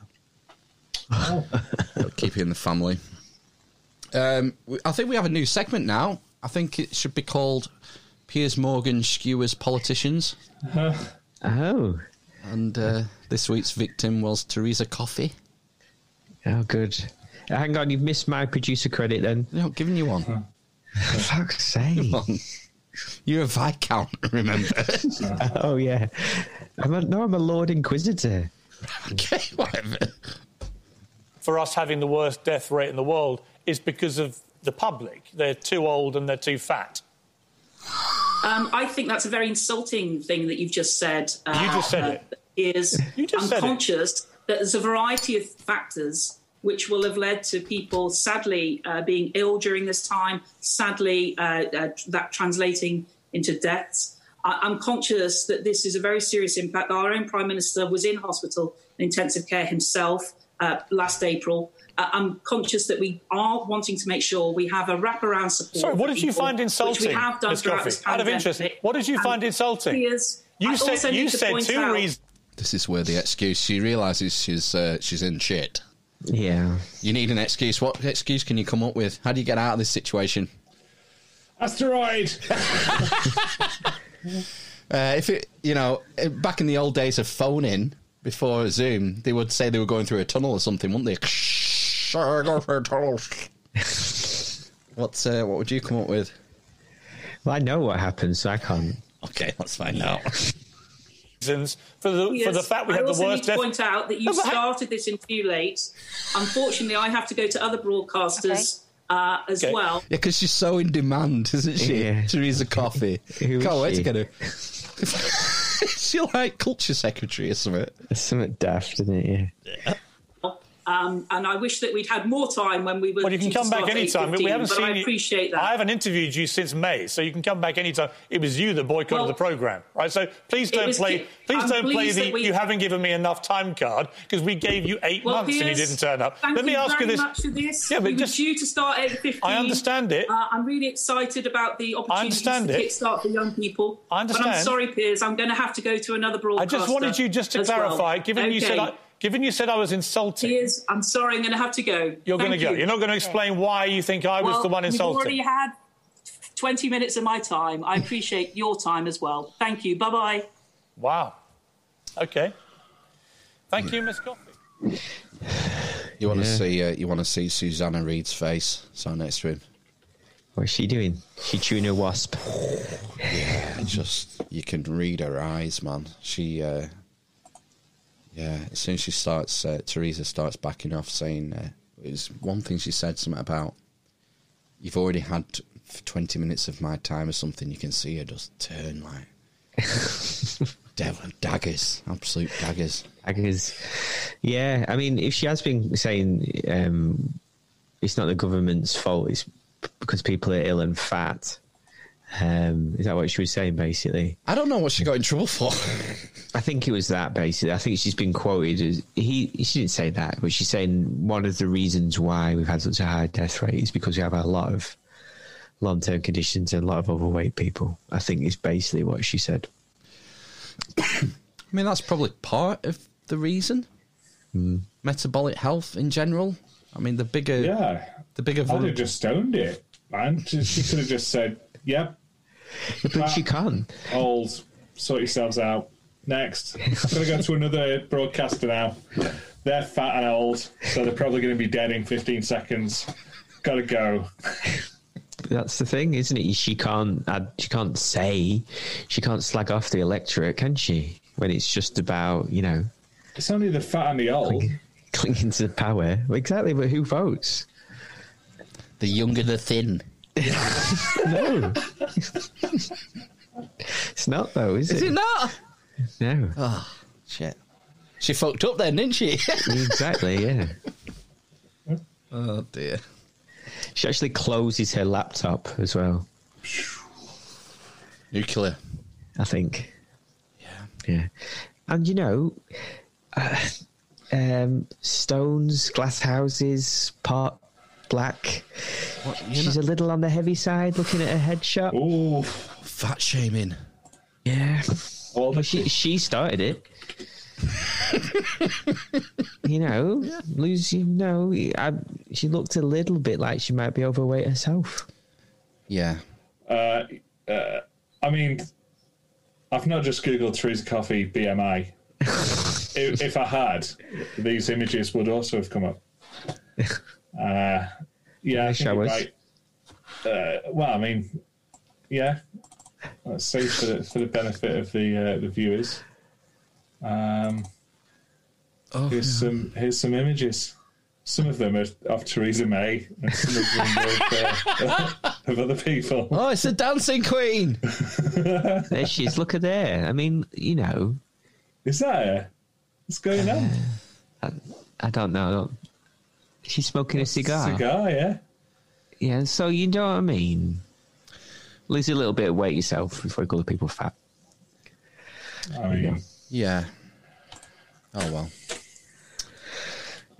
Oh. Keep it in the family. Um, I think we have a new segment now. I think it should be called Piers Morgan Skewers Politicians. Uh, oh. And uh, this week's victim was Theresa Coffey. Oh, good. Hang on, you've missed my producer credit then. No, I'm giving you one. Oh. For fuck's sake. You're a Viscount, remember? Oh, yeah. I'm a, no, I'm a Lord Inquisitor. Okay, whatever. For us having the worst death rate in the world is because of the public. They're too old and they're too fat. Um, I think that's a very insulting thing that you've just said. Uh, you just said uh, it. Is you just unconscious said it. That there's a variety of factors which will have led to people sadly uh, being ill during this time, sadly uh, uh, that translating into deaths. I- I'm conscious that this is a very serious impact. Our own Prime Minister was in hospital, intensive care himself, Uh, last April. Uh, I'm conscious that we are wanting to make sure we have a wraparound support. Sorry, what did people, you find insulting, we have done this out of interest, what did you and find insulting? Peers, you I said, you said two out. reasons. This is where the excuse, she realises she's uh, she's in shit. Yeah. You need an excuse. What excuse can you come up with? How do you get out of this situation? Asteroid! Uh, if it, you know, back in the old days of phoning before Zoom, they would say they were going through a tunnel or something, wouldn't they? Sorry, I go through a tunnel. What's uh, what would you come up with? Well, I know what happens, so I can't. Okay, let's find out. For the, yes, for the fact we have the worst. I also need to death. point out that you started this interview late. Unfortunately, I have to go to other broadcasters. Okay. Uh, as okay. well. Yeah, because she's so in demand, isn't she? Yeah. Theresa Coffey. Can't wait she? to get her. Is she like culture secretary or something? It's something daft, isn't it? Yeah. yeah. Um, and I wish that we'd had more time when we were... Well, you can come back any time. We haven't seen I appreciate you. that. I haven't interviewed you since May, so you can come back any time. It was you that boycotted well, the programme, right? So please don't play ki- Please I'm don't play the we... you haven't given me enough time card, because we gave you eight well, months Piers, and you didn't turn up. Thank Let me you ask very you this. Much for this. Yeah, but we just... were due to start at eight fifteen. I understand it. Uh, I'm really excited about the opportunities to kickstart for young people. I understand. But I'm sorry, Piers, I'm going to have to go to another broadcaster. I just wanted you just to clarify, well. given okay. you said I... Given you said I was insulting... Piers, I'm sorry, I'm going to have to go. You're going to go. You. You're not going to explain why you think I well, was the one insulting. Well, you've already had twenty minutes of my time. I appreciate your time as well. Thank you. Bye-bye. Wow. OK. Thank you, Miss Coffey. You want to yeah. see uh, you want to see Susanna Reid's face? So next to him. What's she doing? She chewing a wasp. Yeah, just... You can read her eyes, man. She... Uh, Yeah, as soon as she starts, uh, Theresa starts backing off, saying, uh, it was one thing she said, something about, you've already had twenty minutes of my time or something. You can see her just turn like, devil daggers, absolute daggers. Daggers. Yeah, I mean, if she has been saying um, it's not the government's fault, it's because people are ill and fat. Um, is that what she was saying, basically? I don't know what she got in trouble for. I think it was that, basically. I think she's been quoted as... He, she didn't say that, but she's saying one of the reasons why we've had such a high death rate is because we have a lot of long-term conditions and a lot of overweight people. I think is basically what she said. I mean, that's probably part of the reason. Mm. Metabolic health in general. I mean, the bigger... Yeah. The bigger... I would have just stoned it, man. She could have just said, yep. But that she can. Old, sort yourselves out. Next. I'm going to go to another broadcaster now. They're fat and old, so they're probably going to be dead in fifteen seconds. Got to go. That's the thing, isn't it? She can't add, she can't say, she can't slag off the electorate, can she? When it's just about, you know... It's only the fat and the old. Clinging, clinging to the power. Exactly, but who votes? The young and the thin. No. It's not, though, is, is it? Is it not? No. Oh, shit. She fucked up then, didn't she? Exactly, yeah. Oh, dear. She actually closes her laptop as well. Nuclear. I think. Yeah. Yeah. And, you know, uh, um, stones, glass houses, park, black. What, She's not... a little on the heavy side, looking at her headshot. Ooh, fat shaming. Yeah. Well, she she started it. You know, yeah. Lose you know. I, she looked a little bit like she might be overweight herself. Yeah. Uh, uh, I mean, I've not just Googled Theresa Coffey B M I. if, if I had, these images would also have come up. Uh, yeah, I think you're right. Uh, well, I mean, yeah. Let's see for the, for the benefit of the uh, the viewers. Um, oh, here's no. some here's some images. Some of them are of Theresa May, and some of them are uh, of other people. Oh, it's the dancing queen! There she is. Look at there. I mean, you know, is that her? What's going uh, on? I, I don't know. I don't... She's smoking That's a cigar. A cigar, yeah. Yeah. So you know what I mean. Lose a little bit of weight yourself before you call the people fat. Oh, yeah. Yeah. Oh,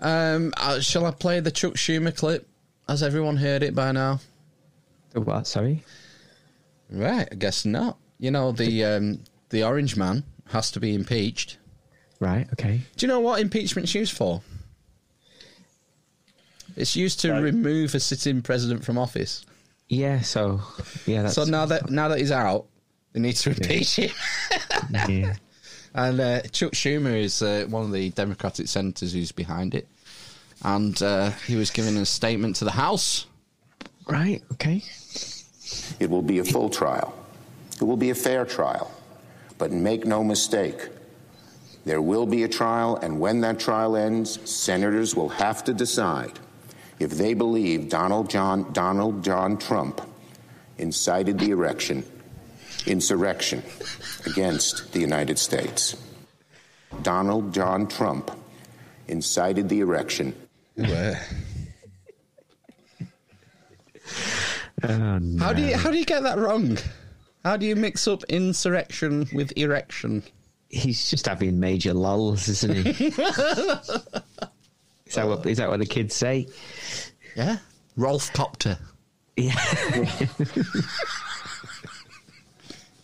well. Um, uh, shall I play the Chuck Schumer clip? Has everyone heard it by now? The what? Sorry? Right, I guess not. You know, the um, the orange man has to be impeached. Right, okay. Do you know what impeachment's used for? It's used to so, remove a sitting president from office. Yeah, so yeah. That's, so now that now that he's out, they need to impeach yeah. him. yeah. And uh, Chuck Schumer is uh, one of the Democratic senators who's behind it, and uh, he was giving a statement to the House. Right. Okay. It will be a full trial. It will be a fair trial, but make no mistake. There will be a trial, and when that trial ends, senators will have to decide if they believe Donald John, Donald John Trump incited the erection, insurrection against the United States. Donald John Trump incited the erection. Oh, no. How do you how do you get that wrong? How do you mix up insurrection with erection? He's just having major lulls, isn't he? is, that what, is that what the kids say? Yeah. Rolf Copter. Yeah.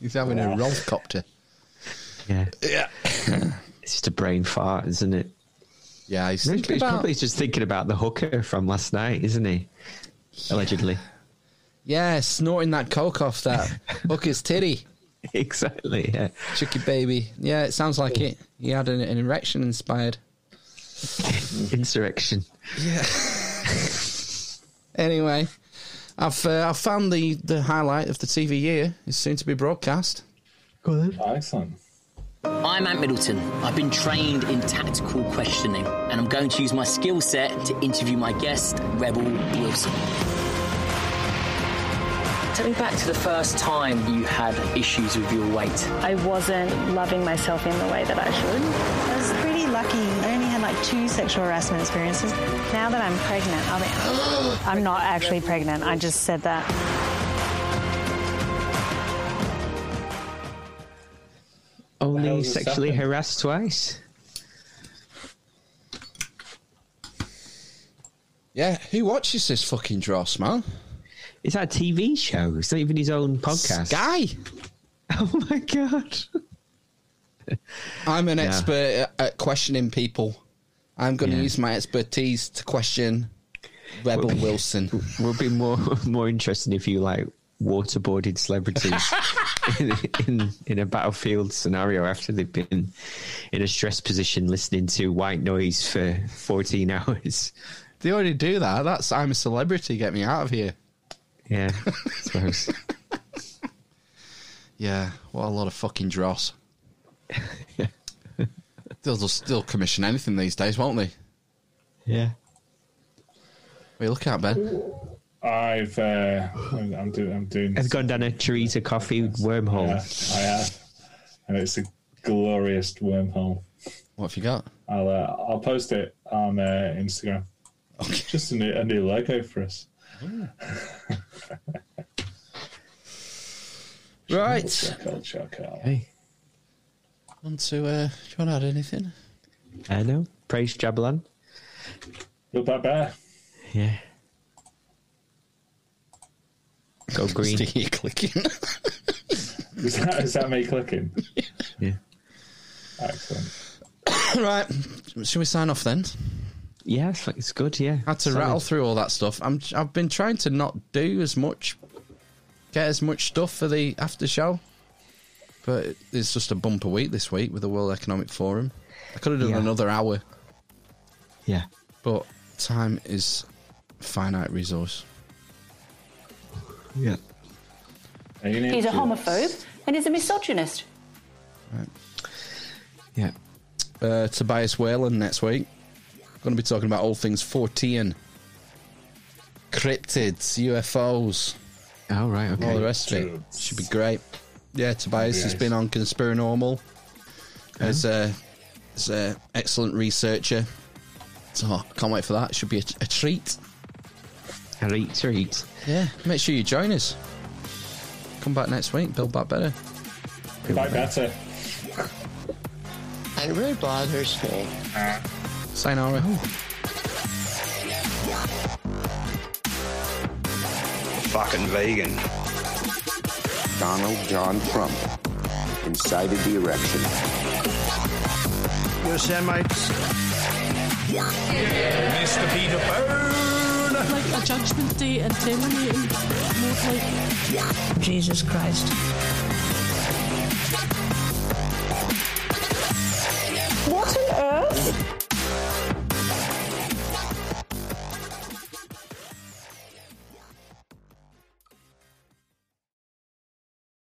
He's having yeah. a Rolf Copter. Yeah. Yeah. It's just a brain fart, isn't it? Yeah. He's, he's about... probably just thinking about the hooker from last night, isn't he? Yeah. Allegedly. Yeah, snorting that coke off that hooker's titty. Exactly, yeah. Chucky baby. Yeah, it sounds like it. He had an, an erection inspired. Insurrection. Yeah. Anyway, I've uh, I've found the, the highlight of the T V year. It's soon to be broadcast. Go ahead. Excellent. I'm Ant Middleton. I've been trained in tactical questioning, and I'm going to use my skill set to interview my guest, Rebel Wilson. Take me back to the first time you had issues with your weight. I wasn't loving myself in the way that I should. I was pretty lucky. I only had like two sexual harassment experiences. Now that I'm pregnant, I'll be... I'm not actually pregnant. I just said that. Only sexually harassed twice? Yeah, who watches this fucking dross, man? It's our T V show. It's not even his own podcast. Sky. Oh, my God. I'm an yeah. expert at questioning people. I'm going yeah. to use my expertise to question Rebel we'll be, Wilson. We'll be more more interesting if you, like, waterboarded celebrities in, in, in a battlefield scenario after they've been in a stress position listening to white noise for fourteen hours. They already do that. That's I'm a Celebrity. Get me out of here. Yeah, I suppose. Yeah, what a lot of fucking dross. Yeah. They'll just they'll commission anything these days, won't they? Yeah. What are you looking at, Ben? I've uh, I'm, I'm doing. I'm doing. I've gone down a Theresa coffee wormhole. Yeah, I have, and it's a glorious wormhole. What have you got? I'll uh, I'll post it on uh, Instagram. Okay. Just a new, a new logo for us. Yeah. Right. Chuckle, chuckle. Hey. Want to uh, do you want to add anything? I know. Praise Jabalan. Look that bear. Yeah. Go green. Sticky clicking. is that is that me clicking? Yeah. Yeah. Excellent. Right. Should we sign off then? Yeah, it's, like, it's good, yeah. I had to Sorry. rattle through all that stuff. I'm, I've been trying to not do as much, get as much stuff for the after show, but it's just a bumper week this week with the World Economic Forum. I could have done yeah. another hour. Yeah. But time is a finite resource. Yeah. He's a homophobe and he's a misogynist. Right. Yeah. Uh, Tobias Whalen next week. Going to be talking about all things Fortean, cryptids, U F Os. Oh, right, okay. All the rest of it. Should be great. Yeah, Tobias has been on Conspiranormal as, uh, as an excellent researcher. So I can't wait for that. It should be a, a treat. A treat, treat. Yeah, make sure you join us. Come back next week. Build Back Better. Build Back Better. It really bothers me. Uh. Sayonara. Fucking vegan. Donald John Trump incited the erection. We're Semites. Yeah. Mister Peter Burns. Judgment Day and Terminator, more like Jesus Christ.